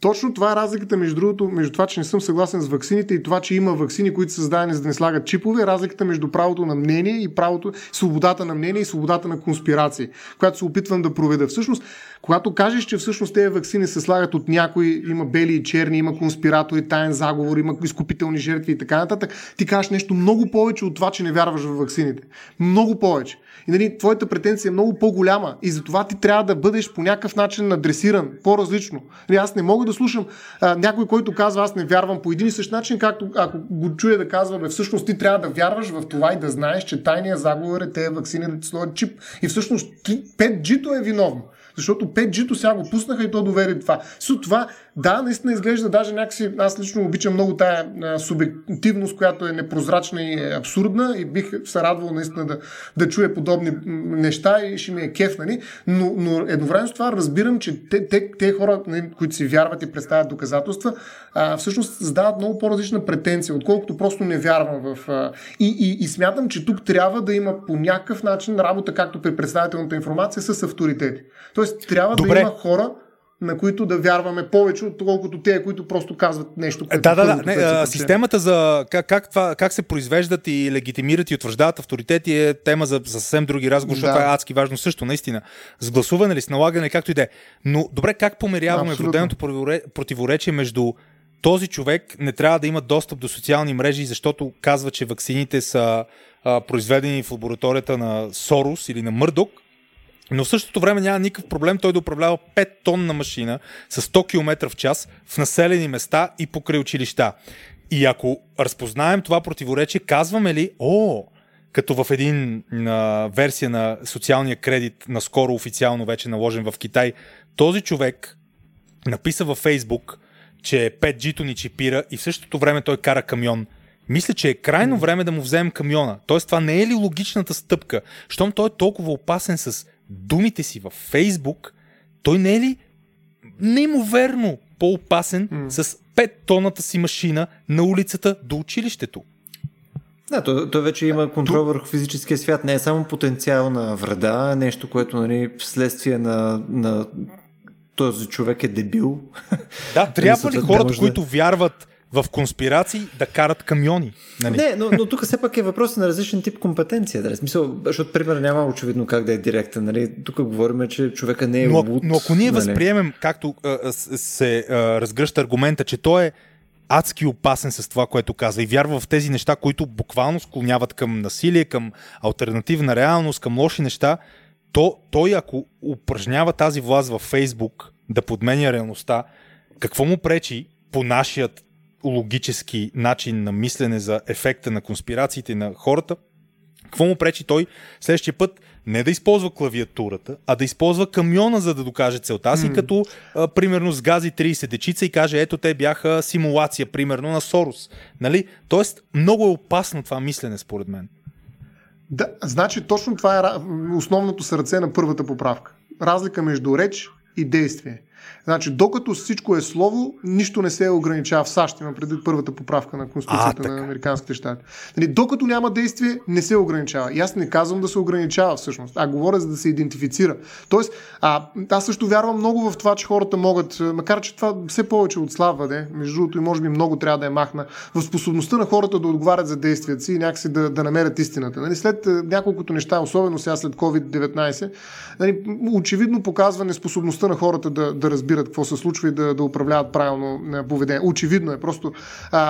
Точно това е разликата, между другото, между това, че не съм съгласен с ваксините и това, че има ваксини, които са създадени за да не слагат чипове, разликата между правото на мнение и правото, свободата на мнение и свободата на конспирации, която се опитвам да проведа. Всъщност, когато кажеш, че всъщност тези ваксини се слагат от някой, има бели и черни, има конспиратори, таен заговор, има изкупителни жертви и така нататък, ти кажеш нещо много повече от това, че не вярваш в ваксините. Много повече. И нали, твоята претенция е много по-голяма и затова ти трябва да бъдеш по някакъв начин адресиран, по-различно. Аз не мога да слушам някой, който казва аз не вярвам по един и същ начин, както ако го чуя да казва, бе, всъщност ти трябва да вярваш в това и да знаеш, че тайният заговор е тези ваксини да ти сложат чип. И всъщност 5G-то е виновно. Защото 5G-то сега го пуснаха и то довери това. С това, да, наистина изглежда даже някакси, аз лично обичам много тая субективност, която е непрозрачна и е абсурдна и бих се радвал наистина да чуя подобни неща и ще ми е кеф, нали? Но едновременно с това разбирам, че те хора, които си вярват и представят доказателства, всъщност задават много по-различна претенция, отколкото просто не вярвам в... И смятам, че тук трябва да има по някакъв начин работа, както при представителната информация, с авторитети. Тоест, трябва да има хора, на които да вярваме повече, отколкото те, които просто казват нещо. Системата за как се произвеждат и легитимират и утвърждават авторитети е тема за съвсем други разговори, защото това е адски важно също, наистина. С гласуване ли, с налагане, както и да е. Но добре, как помиряваме вроденото противоречие между този човек не трябва да има достъп до социални мрежи, защото казва, че ваксините са произведени в лабораторията на Сорос или на Мърдок, но в същото време няма никакъв проблем той да управлява 5 тонна машина с 100 км в час в населени места и покрай училища. И ако разпознаем това противоречие, казваме ли, като в един версия на социалния кредит, наскоро официално вече наложен в Китай, този човек написа във Фейсбук, че 5G-то ни чипира и в същото време той кара камион. Мисля, че е крайно време да му вземем камиона. Тоест това не е ли логичната стъпка? Щом той е толкова опасен с думите си във Фейсбук, той не е ли неимоверно по-опасен с 5 тонната си машина на улицата до училището? Да, той вече има контрол върху физическия свят. Не е само потенциална вреда, нещо, което нали, вследствие на този човек е дебил. Да, трябва ли хората, които вярват в конспирации, да карат камиони? Нали? Не, но тук все пак е въпрос на различен тип компетенция. Да. Смисъл, защото, пример, няма очевидно как да е директен. Нали? Тук говорим, че човека не е луд. Но ако ние възприемем, както се разгръща аргумента, че той е адски опасен с това, което казва и вярва в тези неща, които буквално склоняват към насилие, към алтернативна реалност, към лоши неща, то той, ако упражнява тази власт във Фейсбук да подменя реалността, какво му пречи по нашият логически начин на мислене за ефекта на конспирациите на хората, какво му пречи той следващия път не да използва клавиатурата, а да използва камиона, за да докаже целта си, като примерно сгази 30 дечица и каже, ето те бяха симулация, примерно на Сорос. Нали? Тоест, много е опасно това мислене, според мен. Да, значи точно това е основното сърце на първата поправка. Разлика между реч и действие. Значи, докато всичко е слово, нищо не се ограничава в САЩ, има преди първата поправка на Конституцията на Американските щати. Докато няма действие, не се ограничава. И аз не казвам да се ограничава всъщност, а говоря за да се идентифицира. Тоест, аз също вярвам много в това, че хората могат, макар че това все повече отслабва, между другото и може би много трябва да е махна, в способността на хората да отговарят за действията си и някакси да намерят истината. Нали, след няколкото неща, особено сега след COVID-19, нали, очевидно показва неспособността на хората да разбират какво се случва и да управляват правилно поведение. Очевидно е. Просто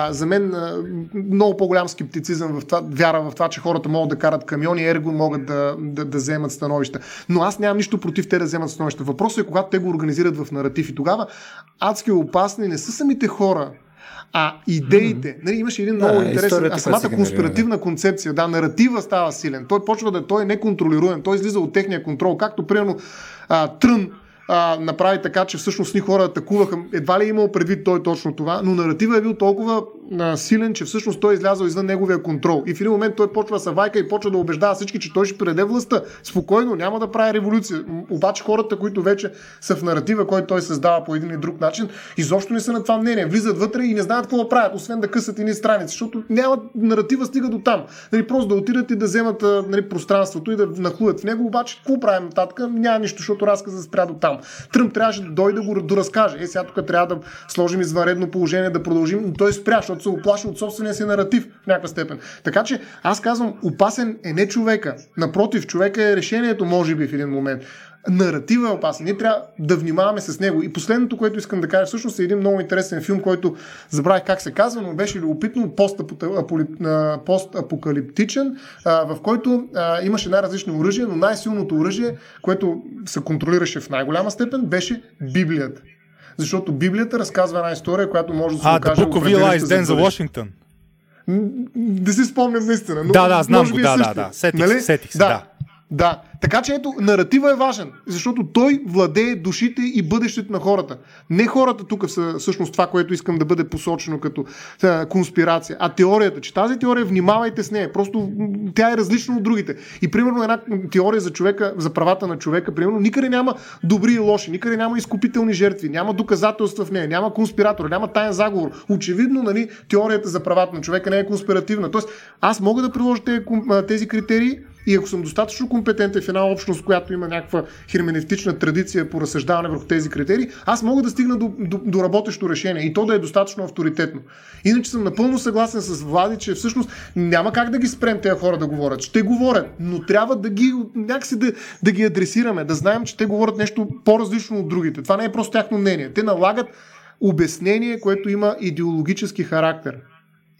за мен много по-голям скептицизъм в това, вяра в това, че хората могат да карат камиони, ерго могат да вземат становища. Но аз нямам нищо против те да вземат становища. Въпросът е когато те го организират в наратив и тогава адски опасни не са самите хора, а идеите. Нали, имаше един много интересен... А самата конспиративна концепция, наратива става силен. Той почва той е неконтролируем. Той излиза от техния контрол. Както примерно Тръмп направи така, че всъщност ни хора атакуваха. Едва ли е имал предвид той точно това, но наративът е бил толкова силен, че всъщност той е излязъл извън неговия контрол. И в един момент той почва да се вайка и почва да убеждава всички, че той ще предаде властта. Спокойно, няма да прави революция. Обаче хората, които вече са в наратива, който той създава по един или друг начин, изобщо не са на това мнение. Влизат вътре и не знаят какво да правят, освен да късат едни страници, защото нямат наратива, стига до там. Нали, просто да отидат и да вземат пространството и да нахлуят в него, обаче какво правим нататък? Няма нищо, защото разказът спря до там. Тръмп трябваше да дойде да го доразкаже. Сега тук трябва да сложим извънредно положение, да продължим, но той спря, защото се оплаши от собствения си наратив в някаква степен. Така че аз казвам, опасен е не човека. Напротив, човека е решението, може би в един момент. Наратива е опасен. Ние трябва да внимаваме с него. И последното, което искам да кажа, всъщност е един много интересен филм, който забравих как се казва, но беше любопитно, постапокалиптичен, в който имаше най-различни оръжия, но най-силното оръжие, което се контролираше в най-голяма степен, беше Библията. Защото Библията разказва една история, която може да се окаже... The Book of Eli is then the Washington. Да си спомням наистина. Но да, знам го. Да. Сетих се. Да. Така че ето, наратива е важен, защото той владее душите и бъдещето на хората. Не хората тук са всъщност това, което искам да бъде посочено като конспирация, а теорията, че тази теория, внимавайте с нея, просто тя е различна от другите. И примерно една теория за човека, за правата на човека, примерно, никъде няма добри и лоши, никъде няма изкупителни жертви, няма доказателства в нея, няма конспиратор, няма таен заговор. Очевидно, нали, теорията за правата на човека не е конспиративна. Тоест, аз мога да приложа тези критерии и ако съм достатъчно компетентен в една общност, която има някаква херменевтична традиция по разсъждаване върху тези критерии, аз мога да стигна до работещо решение и то да е достатъчно авторитетно. Иначе съм напълно съгласен с Влади, че всъщност няма как да ги спрем тези хора да говорят. Ще говорят, но трябва да ги някакси да ги адресираме, да знаем, че те говорят нещо по-различно от другите. Това не е просто тяхно мнение. Те налагат обяснение, което има идеологически характер.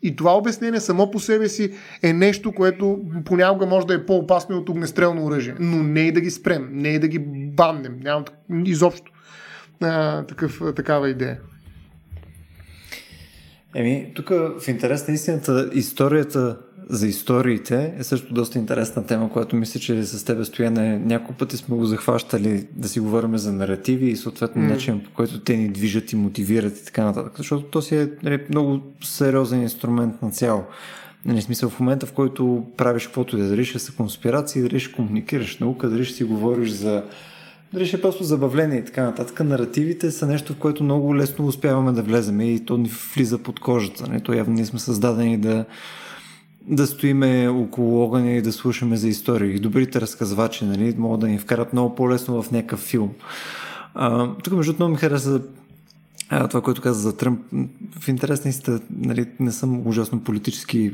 И това обяснение само по себе си е нещо, което понякога може да е по-опасно от огнестрелно оръжие. Но не и да ги спрем, не и да ги баннем. Нямам изобщо такава идея. Тук в интерес на истината, историята за историите е също доста интересна тема, която мисля, че с тебе, Стояне, няколко пъти сме го захващали да си говорим за наративи и съответно начин, по който те ни движат и мотивират и така нататък, защото то си е много сериозен инструмент на цяло. В смисъл, в момента, в който правиш каквото и да решиш с конспирации, да решиш комуникираш наука, да решиш си говориш за дали ще е просто забавление и така нататък. Наративите са нещо, в което много лесно успяваме да влезем и то ни влиза под кожата. Не? То явно ние сме създадени да стоиме около огъня и да слушаме за истории. Добрите разказвачи, нали, могат да ни вкарат много по-лесно в някакъв филм. Тук между другото ми хареса това, което каза за Тръмп. В интерес наистина, нали, не съм ужасно политически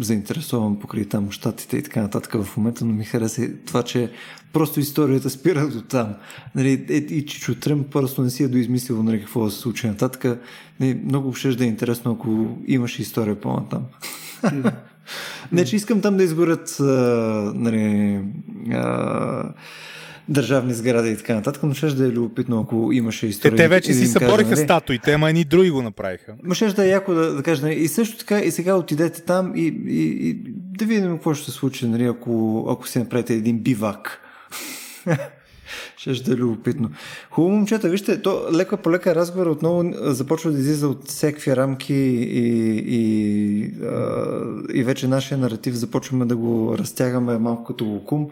заинтересован покрай там щатите и така нататък в момента, но ми хареса това, че просто историята спира до там. Нали, и Чичо Тръмп просто не си е доизмислил, нали, какво да се случи нататък. Нали, много ще да е интересно, ако имаше история по-натам. Не, че искам там да изгорят държавни сгради и така нататък, но ще да е любопитно, ако имаше история. Те вече си събориха статуите, ама едни други го направиха. Ма ще да е яко да кажа, нали, и също така, и сега отидете там и да видим какво ще се случи, нали, ако си направите един бивак. Ще е любопитно. Хубаво, момчета, вижте, то лека по лека разговор отново започва да излиза от всякакви рамки и вече нашия наратив започваме да го разтягаме малко като локум.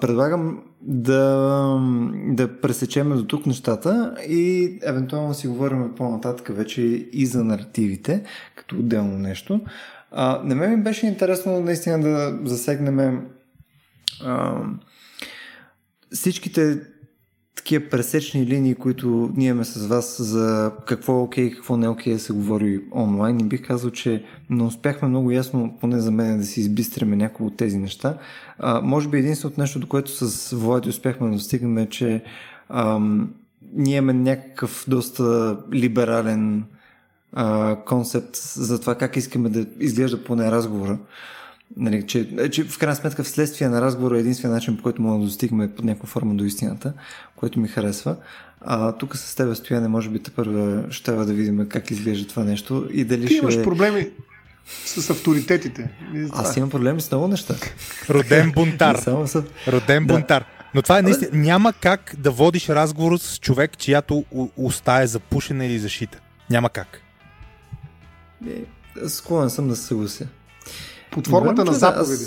Предлагам да пресечеме до тук нещата и евентуално си говорим по-нататък вече и за наративите, като отделно нещо. На мен ми беше интересно наистина да засегнем всичките такива пресечни линии, които ние имаме с вас за какво е окей, какво не е окей да се говори онлайн, и бих казал, че не успяхме много ясно, поне за мен, да си избистриме някои от тези неща. Може би единственото нещо, до което с Влади успяхме да достигнем, е, че ние имаме някакъв доста либерален концепт за това как искаме да изглежда поне разговора. Нали, че в крайна сметка вследствие на разговора е единствен начин, по който мога да достигаме под някаква форма до истината, което ми харесва. Тук с тебе, Стояне, може би тепърва ще трябва да видим как изглежда това нещо и дали ти имаш проблеми с авторитетите. Аз имам проблеми с много неща. Роден бунтар. Роден бунтар. Но това е наистина. Няма как да водиш разговор с човек, чиято уста е запушена или зашита. Няма как. Склонен съм да се съглася. Под формата на заповеди.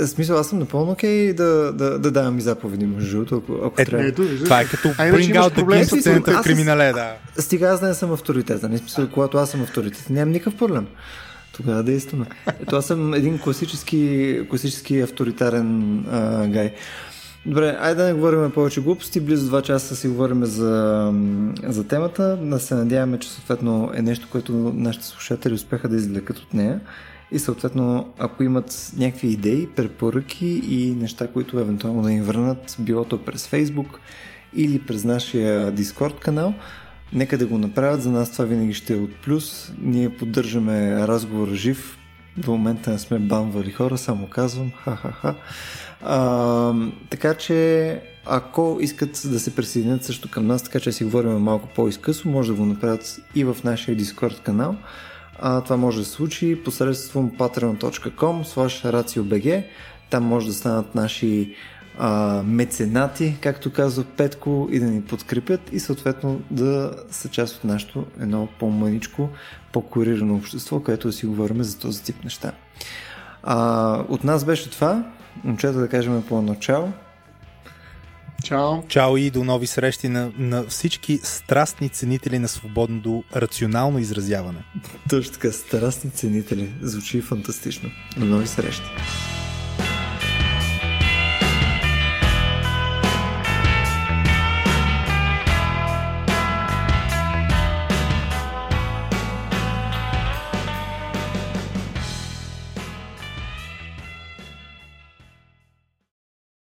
В смисъл, аз съм напълно окей да давам и заповеди, между другото, ако трябва. Това е като bring out the game от цената в криминале, да. Стига аз да не съм авторитет, не смисъл, когато аз съм авторитет, нямам никакъв проблем. Тогава действаме. Ето, аз съм един класически авторитарен гай. Добре, айде да не говорим повече глупости. Близо 2 часа си говорим за темата. Да се надяваме, че съответно е нещо, което нашите слушатели успяха да извлекат от нея. И съответно, ако имат някакви идеи, препоръки и неща, които евентуално да им върнат, било то през Facebook или през нашия Discord канал, нека да го направят. За нас това винаги ще е от плюс. Ние поддържаме разговор жив. До момента не сме банвали хора, само казвам. Ха-ха-ха. Така че, ако искат да се присъединят също към нас, така че си говорим малко по-изкъсо, може да го направят и в нашия Discord канал. Това може да се случи посредством patreon.com/RACIOBG. Там може да станат наши меценати, както казва Петко, и да ни подкрепят и съответно да са част от нашето едно по-мъничко, по-курирано общество, което да си говорим за този тип неща. От нас беше това. Момчета, да кажем по-едно чао. Чао. Чао и до нови срещи на всички страстни ценители на свободното рационално изразяване. Точно така, страстни ценители. Звучи фантастично. До нови срещи.